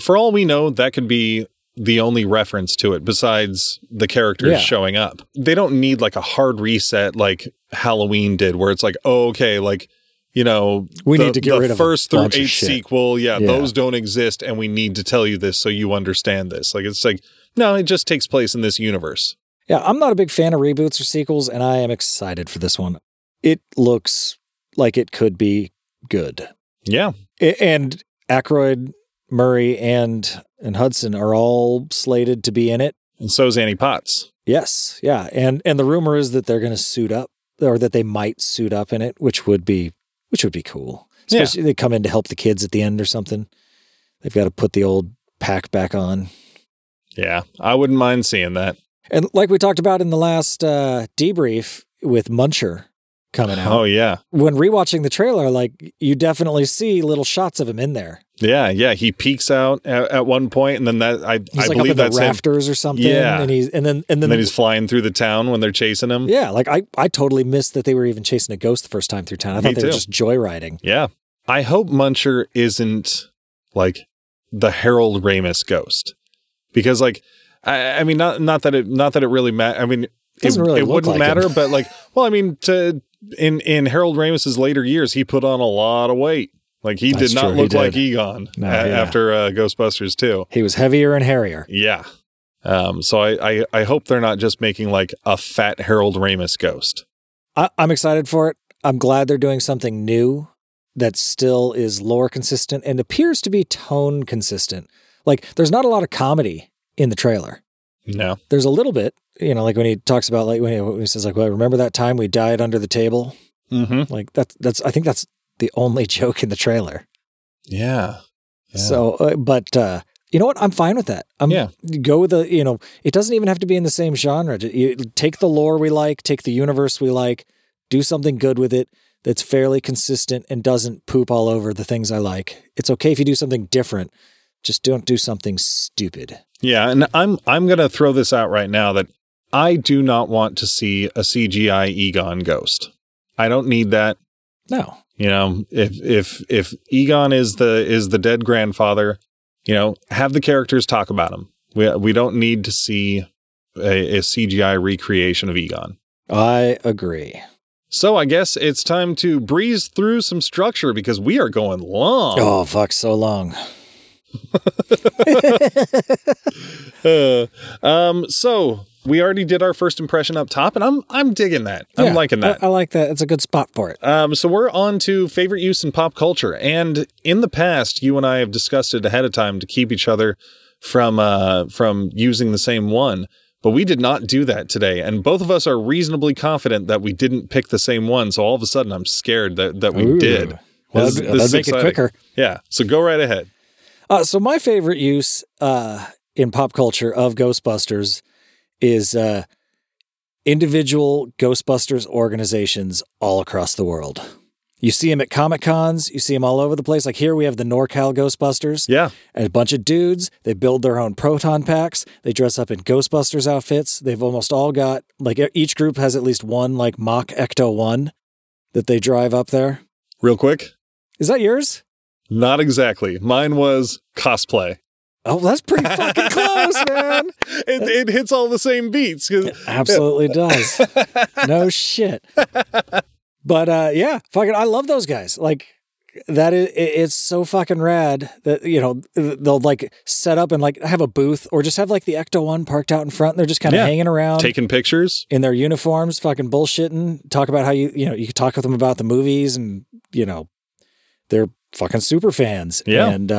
for all we know, that could be the only reference to it besides the characters showing up. They don't need like a hard reset like Halloween did where it's like, oh, okay, like, you know, we need to get rid of the first through eighth sequel. Yeah, those don't exist. And we need to tell you this so you understand this. Like, it's like, no, it just takes place in this universe. Yeah. I'm not a big fan of reboots or sequels, and I am excited for this one. It looks like it could be good. Yeah. And Aykroyd, Murray, and Hudson are all slated to be in it. And so is Annie Potts. Yes. Yeah. And the rumor is that they're going to suit up, or that they might suit up in it, which would be cool. Especially they come in to help the kids at the end or something. They've got to put the old pack back on. Yeah. I wouldn't mind seeing that. And like we talked about in the last debrief with Muncher coming out. Oh yeah. When rewatching the trailer, like you definitely see little shots of him in there. Yeah, yeah, he peeks out at one point, and then that I like believe up in that's the rafters him. Or something. Yeah, and then he's flying through the town when they're chasing him. Yeah, like I totally missed that they were even chasing a ghost the first time through town. I thought they were just joyriding. Yeah, I hope Muncher isn't like the Harold Ramis ghost, because like I mean not that it really matters. I mean it wouldn't matter, but like well I mean in Harold Ramis's later years he put on a lot of weight. Like, he did not look like Egon after Ghostbusters 2. He was heavier and hairier. Yeah. So I hope they're not just making, like, a fat Harold Ramis ghost. I'm excited for it. I'm glad they're doing something new that still is lore consistent and appears to be tone consistent. Like, there's not a lot of comedy in the trailer. No. There's a little bit, you know, like when he talks about, like, when he says, like, well, remember that time we died under the table? Mm-hmm. Like, I think that's the only joke in the trailer. Yeah. So, but you know what? I'm fine with that. Go with the, you know, it doesn't even have to be in the same genre. You take the lore we like, take the universe we like, do something good with it that's fairly consistent and doesn't poop all over the things I like. It's okay if you do something different. Just don't do something stupid. Yeah. And I'm going to throw this out right now that I do not want to see a CGI Egon ghost. I don't need that. No. You know, if Egon is the dead grandfather, you know, have the characters talk about him. We don't need to see a CGI recreation of Egon. I agree. So I guess it's time to breeze through some structure because we are going long. Oh, fuck, so long. So we already did our first impression up top, and I'm digging that. I'm liking that. I like that. It's a good spot for it. So we're on to favorite use in pop culture. And in the past, you and I have discussed it ahead of time to keep each other from using the same one. But we did not do that today. And both of us are reasonably confident that we didn't pick the same one. So all of a sudden, I'm scared that we did. Well, that'd make it quicker. Yeah. So go right ahead. So my favorite use in pop culture of Ghostbusters is individual Ghostbusters organizations all across the world. You see them at Comic Cons. You see them all over the place. Like here we have the NorCal Ghostbusters. Yeah. And a bunch of dudes. They build their own proton packs. They dress up in Ghostbusters outfits. They've almost all got, like, each group has at least one, like, mock Ecto-1 that they drive up there. Real quick. Is that yours? Not exactly. Mine was cosplay. Oh, that's pretty fucking close, man. It hits all the same beats. It absolutely does. No shit. But yeah, fucking, I love those guys. Like that is, it's so fucking rad that, you know, they'll like set up and like have a booth or just have like the Ecto-1 parked out in front. And they're just kind of hanging around, taking pictures in their uniforms, fucking bullshitting. Talk about how you could talk with them about the movies and, you know, they're fucking super fans. Yeah. And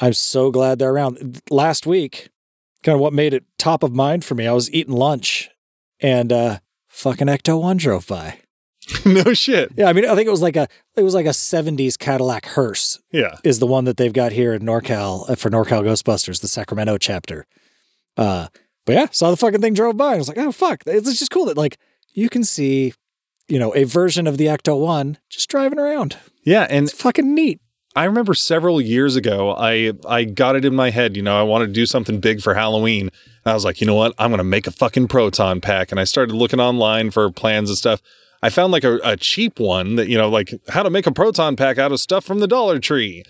I'm so glad they're around. Last week, kind of what made it top of mind for me, I was eating lunch and fucking Ecto-1 drove by. No shit. Yeah, I mean, I think it was like a 70s Cadillac hearse. Yeah, is the one that they've got here in NorCal for NorCal Ghostbusters, the Sacramento chapter. But yeah, saw the fucking thing drove by. And I was like, oh fuck, it's just cool that like you can see, you know, a version of the Ecto-1 just driving around. Yeah, and it's fucking neat. I remember several years ago, I got it in my head, you know, I wanted to do something big for Halloween. And I was like, you know what, I'm gonna make a fucking proton pack. And I started looking online for plans and stuff. I found like a cheap one that, you know, like how to make a proton pack out of stuff from the Dollar Tree.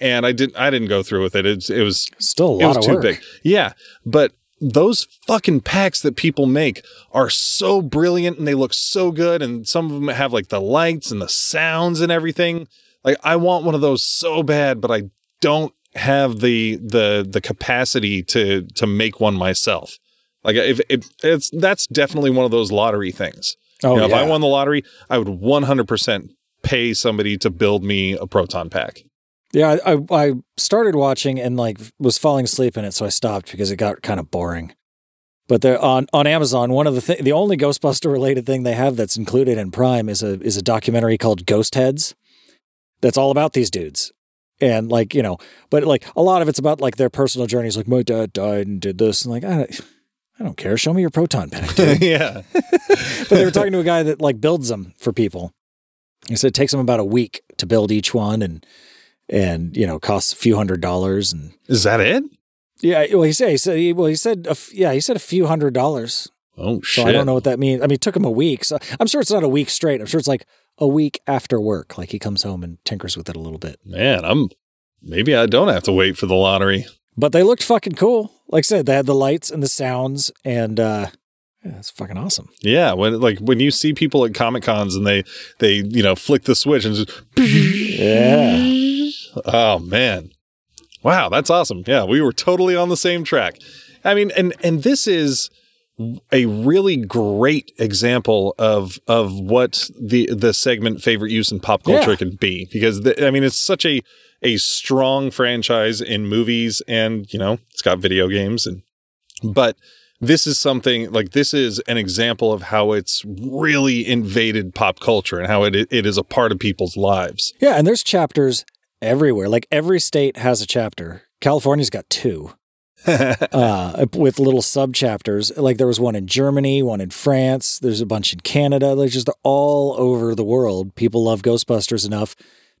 And I didn't go through with it. It was still a lot of work. Too big. Yeah. But those fucking packs that people make are so brilliant and they look so good. And some of them have like the lights and the sounds and everything. Like I want one of those so bad, but I don't have the capacity to make one myself. Like that's definitely one of those lottery things. Oh, you know, yeah. If I won the lottery, I would 100% pay somebody to build me a proton pack. Yeah, I started watching and like was falling asleep in it, so I stopped because it got kind of boring. But they're on Amazon, one of the only Ghostbuster related thing they have that's included in Prime is a documentary called Ghost Heads that's all about these dudes. And like, you know, but like a lot of it's about like their personal journeys, like my dad died and did this and like I don't care. Show me your proton pack. Yeah. But they were talking to a guy that like builds them for people. He said it takes them about a week to build each one and you know, costs a few $100s. And is that it? Yeah. Well, he said a few $100s. Oh shit. So I don't know what that means. I mean, it took him a week. So I'm sure it's not a week straight. I'm sure it's like a week after work. Like he comes home and tinkers with it a little bit. Man, maybe I don't have to wait for the lottery. But they looked fucking cool. Like I said, they had the lights and the sounds, and yeah, it's fucking awesome. Yeah, when you see people at Comic Cons and they you know flick the switch and just yeah. Oh man, wow, that's awesome. Yeah, we were totally on the same track. I mean, and this is a really great example of what the segment favorite use in pop culture can be because it's such a strong franchise in movies and, you know, it's got video games but this is something like this is an example of how it's really invaded pop culture and how it is a part of people's lives. Yeah. And there's chapters everywhere. Like every state has a chapter. California's got two with little sub chapters. Like there was one in Germany, one in France. There's a bunch in Canada. They're just all over the world. People love Ghostbusters enough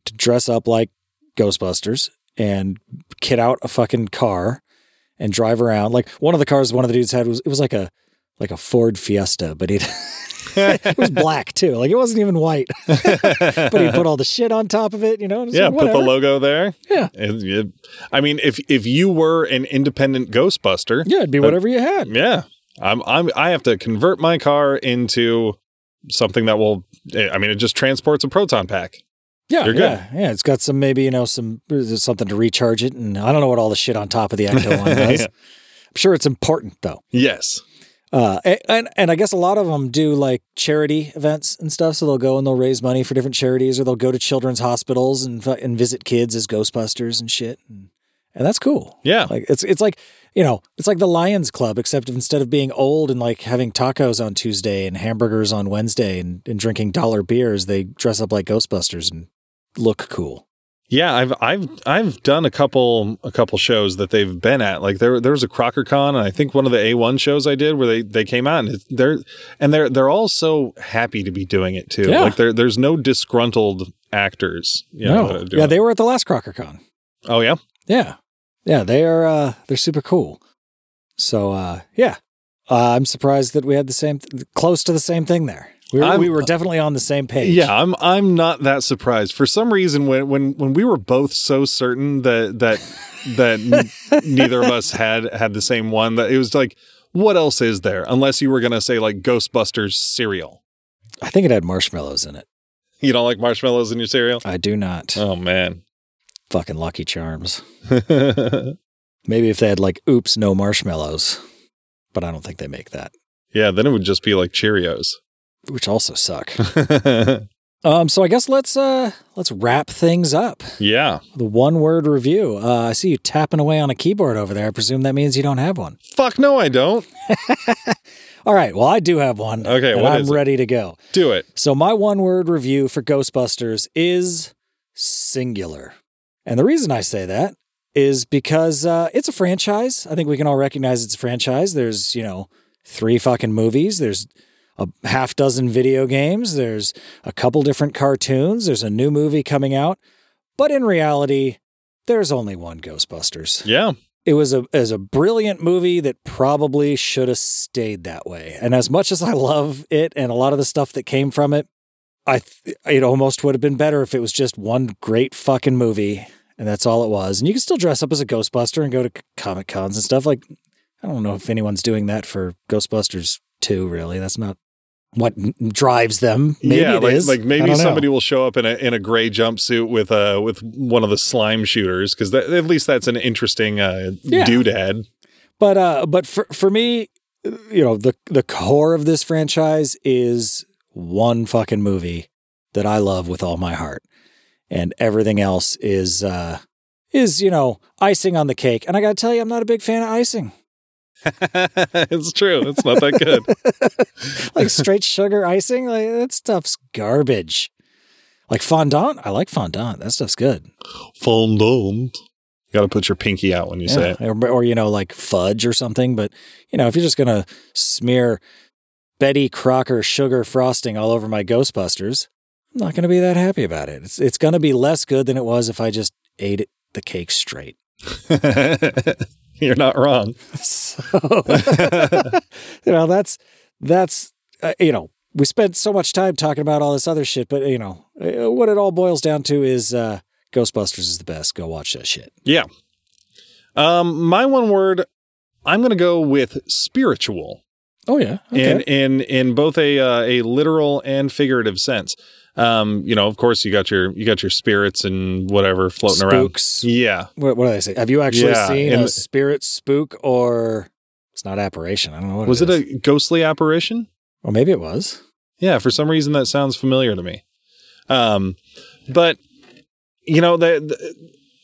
to dress up like Ghostbusters and kit out a fucking car and drive around. Like one of the cars one of the dudes had was like a Ford Fiesta, but it was black too. Like it wasn't even white. But he put all the shit on top of it, you know? Yeah, like, put the logo there. Yeah. I mean, if you were an independent Ghostbuster, yeah, it'd be whatever you had. Yeah. I have to convert my car into something that it just transports a proton pack. Yeah, you're good. Yeah, it's got some, maybe, you know, something to recharge it. And I don't know what all the shit on top of the Ecto-1 does. Yeah. I'm sure it's important, though. Yes. And I guess a lot of them do, like, charity events and stuff. So they'll go and they'll raise money for different charities or they'll go to children's hospitals and visit kids as Ghostbusters and shit. And that's cool. Yeah. Like, it's like, you know, it's like the Lions Club, except instead of being old and like having tacos on Tuesday and hamburgers on Wednesday and drinking dollar beers, they dress up like Ghostbusters and look cool. Yeah, I've done a couple shows that they've been at. Like there was a CrockerCon, and I think one of the A1 shows I did where they came out, and they're all so happy to be doing it too. Yeah. Like there's no disgruntled actors. No. Yeah, they were at the last CrockerCon. Oh yeah? Yeah. Yeah, they are they're super cool. So yeah. I'm surprised that we had the same close to the same thing there. We were definitely on the same page. Yeah, I'm not that surprised. For some reason, when we were both so certain that neither of us had the same one, that it was like, what else is there? Unless you were going to say like Ghostbusters cereal. I think it had marshmallows in it. You don't like marshmallows in your cereal? I do not. Oh man, fucking Lucky Charms. Maybe if they had like oops, no marshmallows, but I don't think they make that. Yeah, then it would just be like Cheerios. Which also suck. So I guess let's wrap things up. Yeah. The one-word review. I see you tapping away on a keyboard over there. I presume that means you don't have one. Fuck no, I don't. All right. Well, I do have one. Okay, and I'm ready to go. Do it. So my one-word review for Ghostbusters is singular. And the reason I say that is because it's a franchise. I think we can all recognize it's a franchise. There's, 3 fucking movies. There's a half dozen video games, there's a couple different cartoons, there's a new movie coming out, but in reality, there's only one Ghostbusters. Yeah. It was a brilliant movie that probably should have stayed that way. And as much as I love it and a lot of the stuff that came from it, it almost would have been better if it was just one great fucking movie and that's all it was. And you can still dress up as a Ghostbuster and go to comic cons and stuff. Like, I don't know if anyone's doing that for Ghostbusters 2, really. That's not what drives them. Maybe it is. Like maybe somebody will show up in a gray jumpsuit with one of the slime shooters, because at least that's an interesting doodad. But for me, the core of this franchise is one fucking movie that I love with all my heart, and everything else is icing on the cake. And I gotta tell you, I'm not a big fan of icing. It's true. It's not that good. Like straight sugar icing, like that stuff's garbage. Like fondant, I like fondant. That stuff's good. Fondant. You got to put your pinky out when you say it, or like fudge or something. But if you're just gonna smear Betty Crocker sugar frosting all over my Ghostbusters, I'm not gonna be that happy about it. It's gonna be less good than it was if I just ate the cake straight. You're not wrong. So, that's we spent so much time talking about all this other shit, but what it all boils down to is Ghostbusters is the best. Go watch that shit. Yeah. My one word, I'm going to go with spiritual. Oh yeah. Okay. In both a literal and figurative sense. Of course you got your spirits and whatever floating Spooks. Around. Yeah. What do they say? Have you actually seen a spirit spook, or it's not apparition? I don't know what it was. Was it a ghostly apparition? Well, maybe it was. Yeah. For some reason that sounds familiar to me. But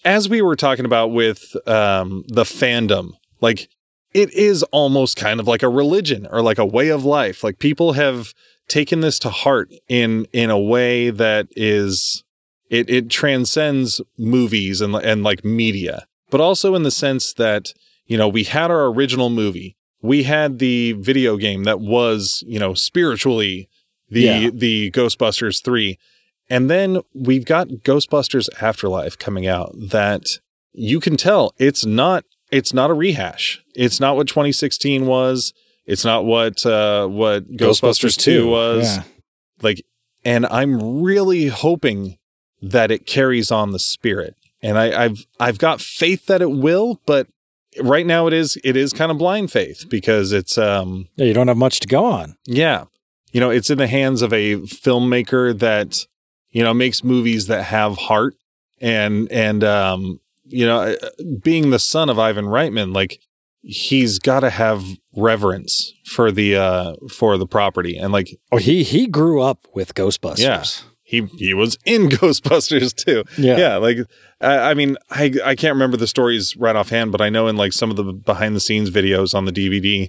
as we were talking about with, the fandom, like it is almost kind of like a religion or like a way of life. Like people have taken this to heart in a way that is it transcends movies and like media, but also in the sense that we had our original movie, we had the video game that was spiritually the Ghostbusters 3, and then we've got Ghostbusters Afterlife coming out that you can tell it's not a rehash. It's not what 2016 was. It's not what Ghostbusters 2 was. Yeah. Like, and I'm really hoping that it carries on the spirit. And I've got faith that it will, but right now it is kind of blind faith because it's you don't have much to go on. Yeah. It's in the hands of a filmmaker that makes movies that have heart, and being the son of Ivan Reitman, like he's got to have reverence for the property, and like he grew up with Ghostbusters. Yeah, he was in Ghostbusters too. Yeah. Like I mean, I can't remember the stories right offhand, but I know in like some of the behind the scenes videos on the DVD,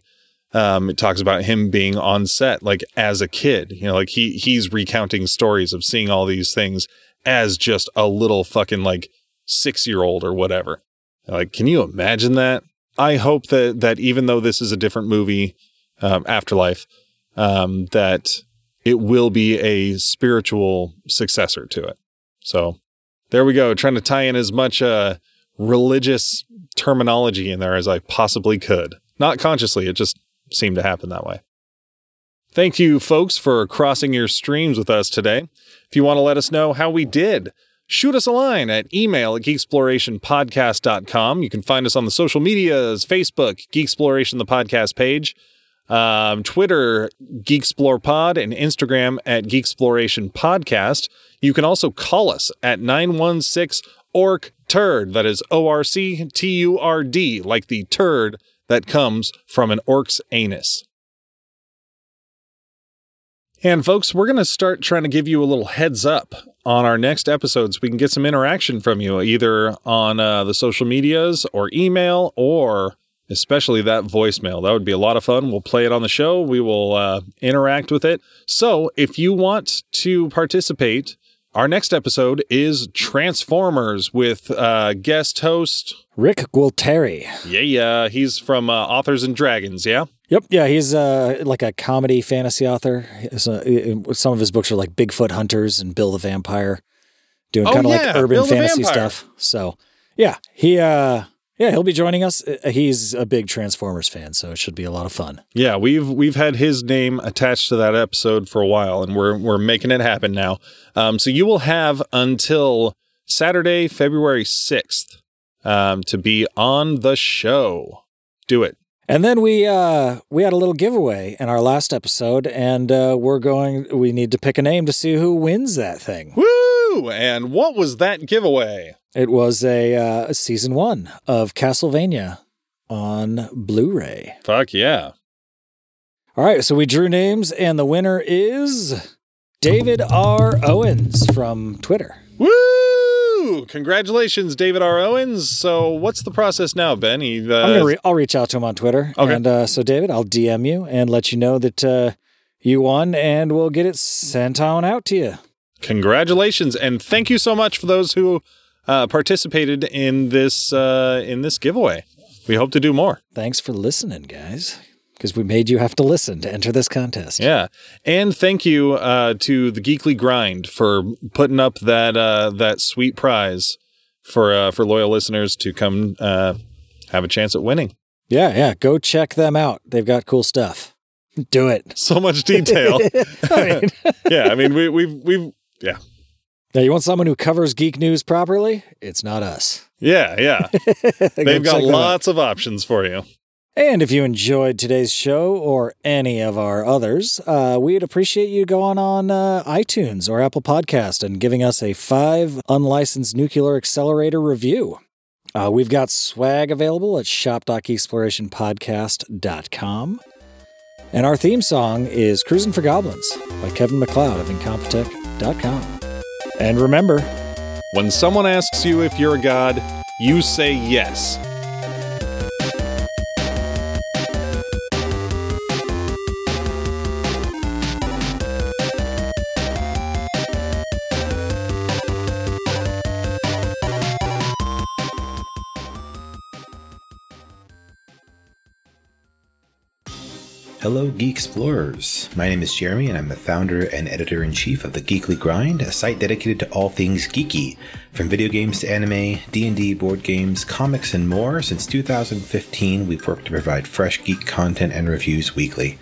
it talks about him being on set like as a kid. He's recounting stories of seeing all these things as just a little fucking like 6-year-old or whatever. Like, can you imagine that? I hope that even though this is a different movie, Afterlife, that it will be a spiritual successor to it. So there we go. Trying to tie in as much religious terminology in there as I possibly could. Not consciously. It just seemed to happen that way. Thank you, folks, for crossing your streams with us today. If you want to let us know how we did, shoot us a line at email@geeksplorationpodcast.com. You can find us on the social medias, Facebook, Geeksploration, the podcast page, Twitter, GeeksplorePod, and Instagram at GeeksplorationPodcast. You can also call us at 916-ORC-TURD. That is ORCTURD, like the turd that comes from an orc's anus. And folks, we're going to start trying to give you a little heads up on our next episodes. So we can get some interaction from you, either on the social medias or email, or especially that voicemail. That would be a lot of fun. We'll play it on the show. We will interact with it. So if you want to participate, our next episode is Transformers with guest host Rick Gualtieri. Yeah. He's from Authors and Dragons. Yeah. Yep. Yeah. He's like a comedy fantasy author. Some of his books are like Bigfoot Hunters and Bill the Vampire, doing like urban Bill fantasy stuff. So yeah, he'll be joining us. He's a big Transformers fan, so it should be a lot of fun. Yeah. We've had his name attached to that episode for a while, and we're making it happen now. So you will have until Saturday, February 6th, to be on the show. Do it. And then we had a little giveaway in our last episode, and we need to pick a name to see who wins that thing. Woo! And what was that giveaway? It was a season 1 of Castlevania on Blu-ray. Fuck yeah. All right, so we drew names, and the winner is David R. Owens from Twitter. Woo! Congratulations, David R. Owens. So what's the process now, Ben? I'll reach out to him on Twitter. Okay. And so, David, I'll DM you and let you know that you won, and we'll get it sent on out to you. Congratulations, and thank you so much for those who participated in this giveaway. We hope to do more. Thanks for listening, guys, because we made you have to listen to enter this contest. Yeah. And thank you to the Geekly Grind for putting up that sweet prize for loyal listeners to come have a chance at winning. Yeah. Go check them out. They've got cool stuff. Do it. So much detail. Yeah. I mean, we've. Now, you want someone who covers geek news properly? It's not us. Yeah. They've got lots of options for you. And if you enjoyed today's show or any of our others, we'd appreciate you going on iTunes or Apple Podcast and giving us a 5 unlicensed nuclear accelerator review. We've got swag available at shop.explorationpodcast.com. And our theme song is Cruisin' for Goblins by Kevin MacLeod of Incompetech.com. And remember, when someone asks you if you're a god, you say yes. Hello, Geek Explorers. My name is Jeremy, and I'm the founder and editor-in-chief of The Geekly Grind, a site dedicated to all things geeky, from video games to anime, D&D, board games, comics, and more. Since 2015, we've worked to provide fresh geek content and reviews weekly.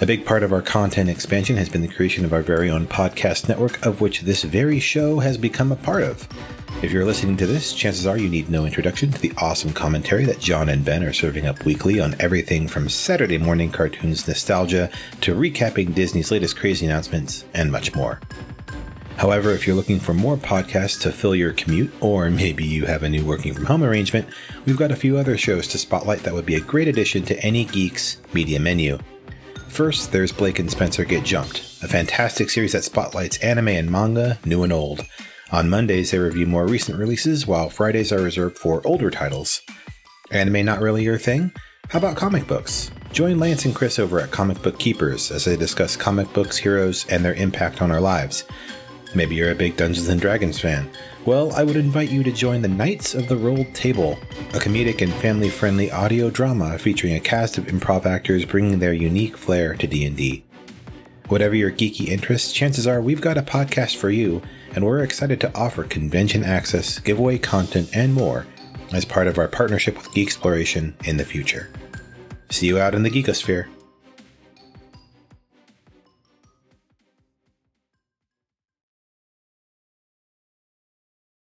A big part of our content expansion has been the creation of our very own podcast network, of which this very show has become a part of. If you're listening to this, chances are you need no introduction to the awesome commentary that John and Ben are serving up weekly on everything from Saturday morning cartoons nostalgia to recapping Disney's latest crazy announcements and much more. However, if you're looking for more podcasts to fill your commute, or maybe you have a new working from home arrangement, we've got a few other shows to spotlight that would be a great addition to any geek's media menu. First, there's Blake and Spencer Get Jumped, a fantastic series that spotlights anime and manga, new and old. On Mondays, they review more recent releases, while Fridays are reserved for older titles. Anime not really your thing? How about comic books? Join Lance and Chris over at Comic Book Keepers as they discuss comic books, heroes, and their impact on our lives. Maybe you're a big Dungeons & Dragons fan. Well, I would invite you to join the Knights of the Rolled Table, a comedic and family-friendly audio drama featuring a cast of improv actors bringing their unique flair to D&D. Whatever your geeky interests, chances are we've got a podcast for you, and we're excited to offer convention access, giveaway content, and more as part of our partnership with Geeksploration in the future. See you out in the Geekosphere.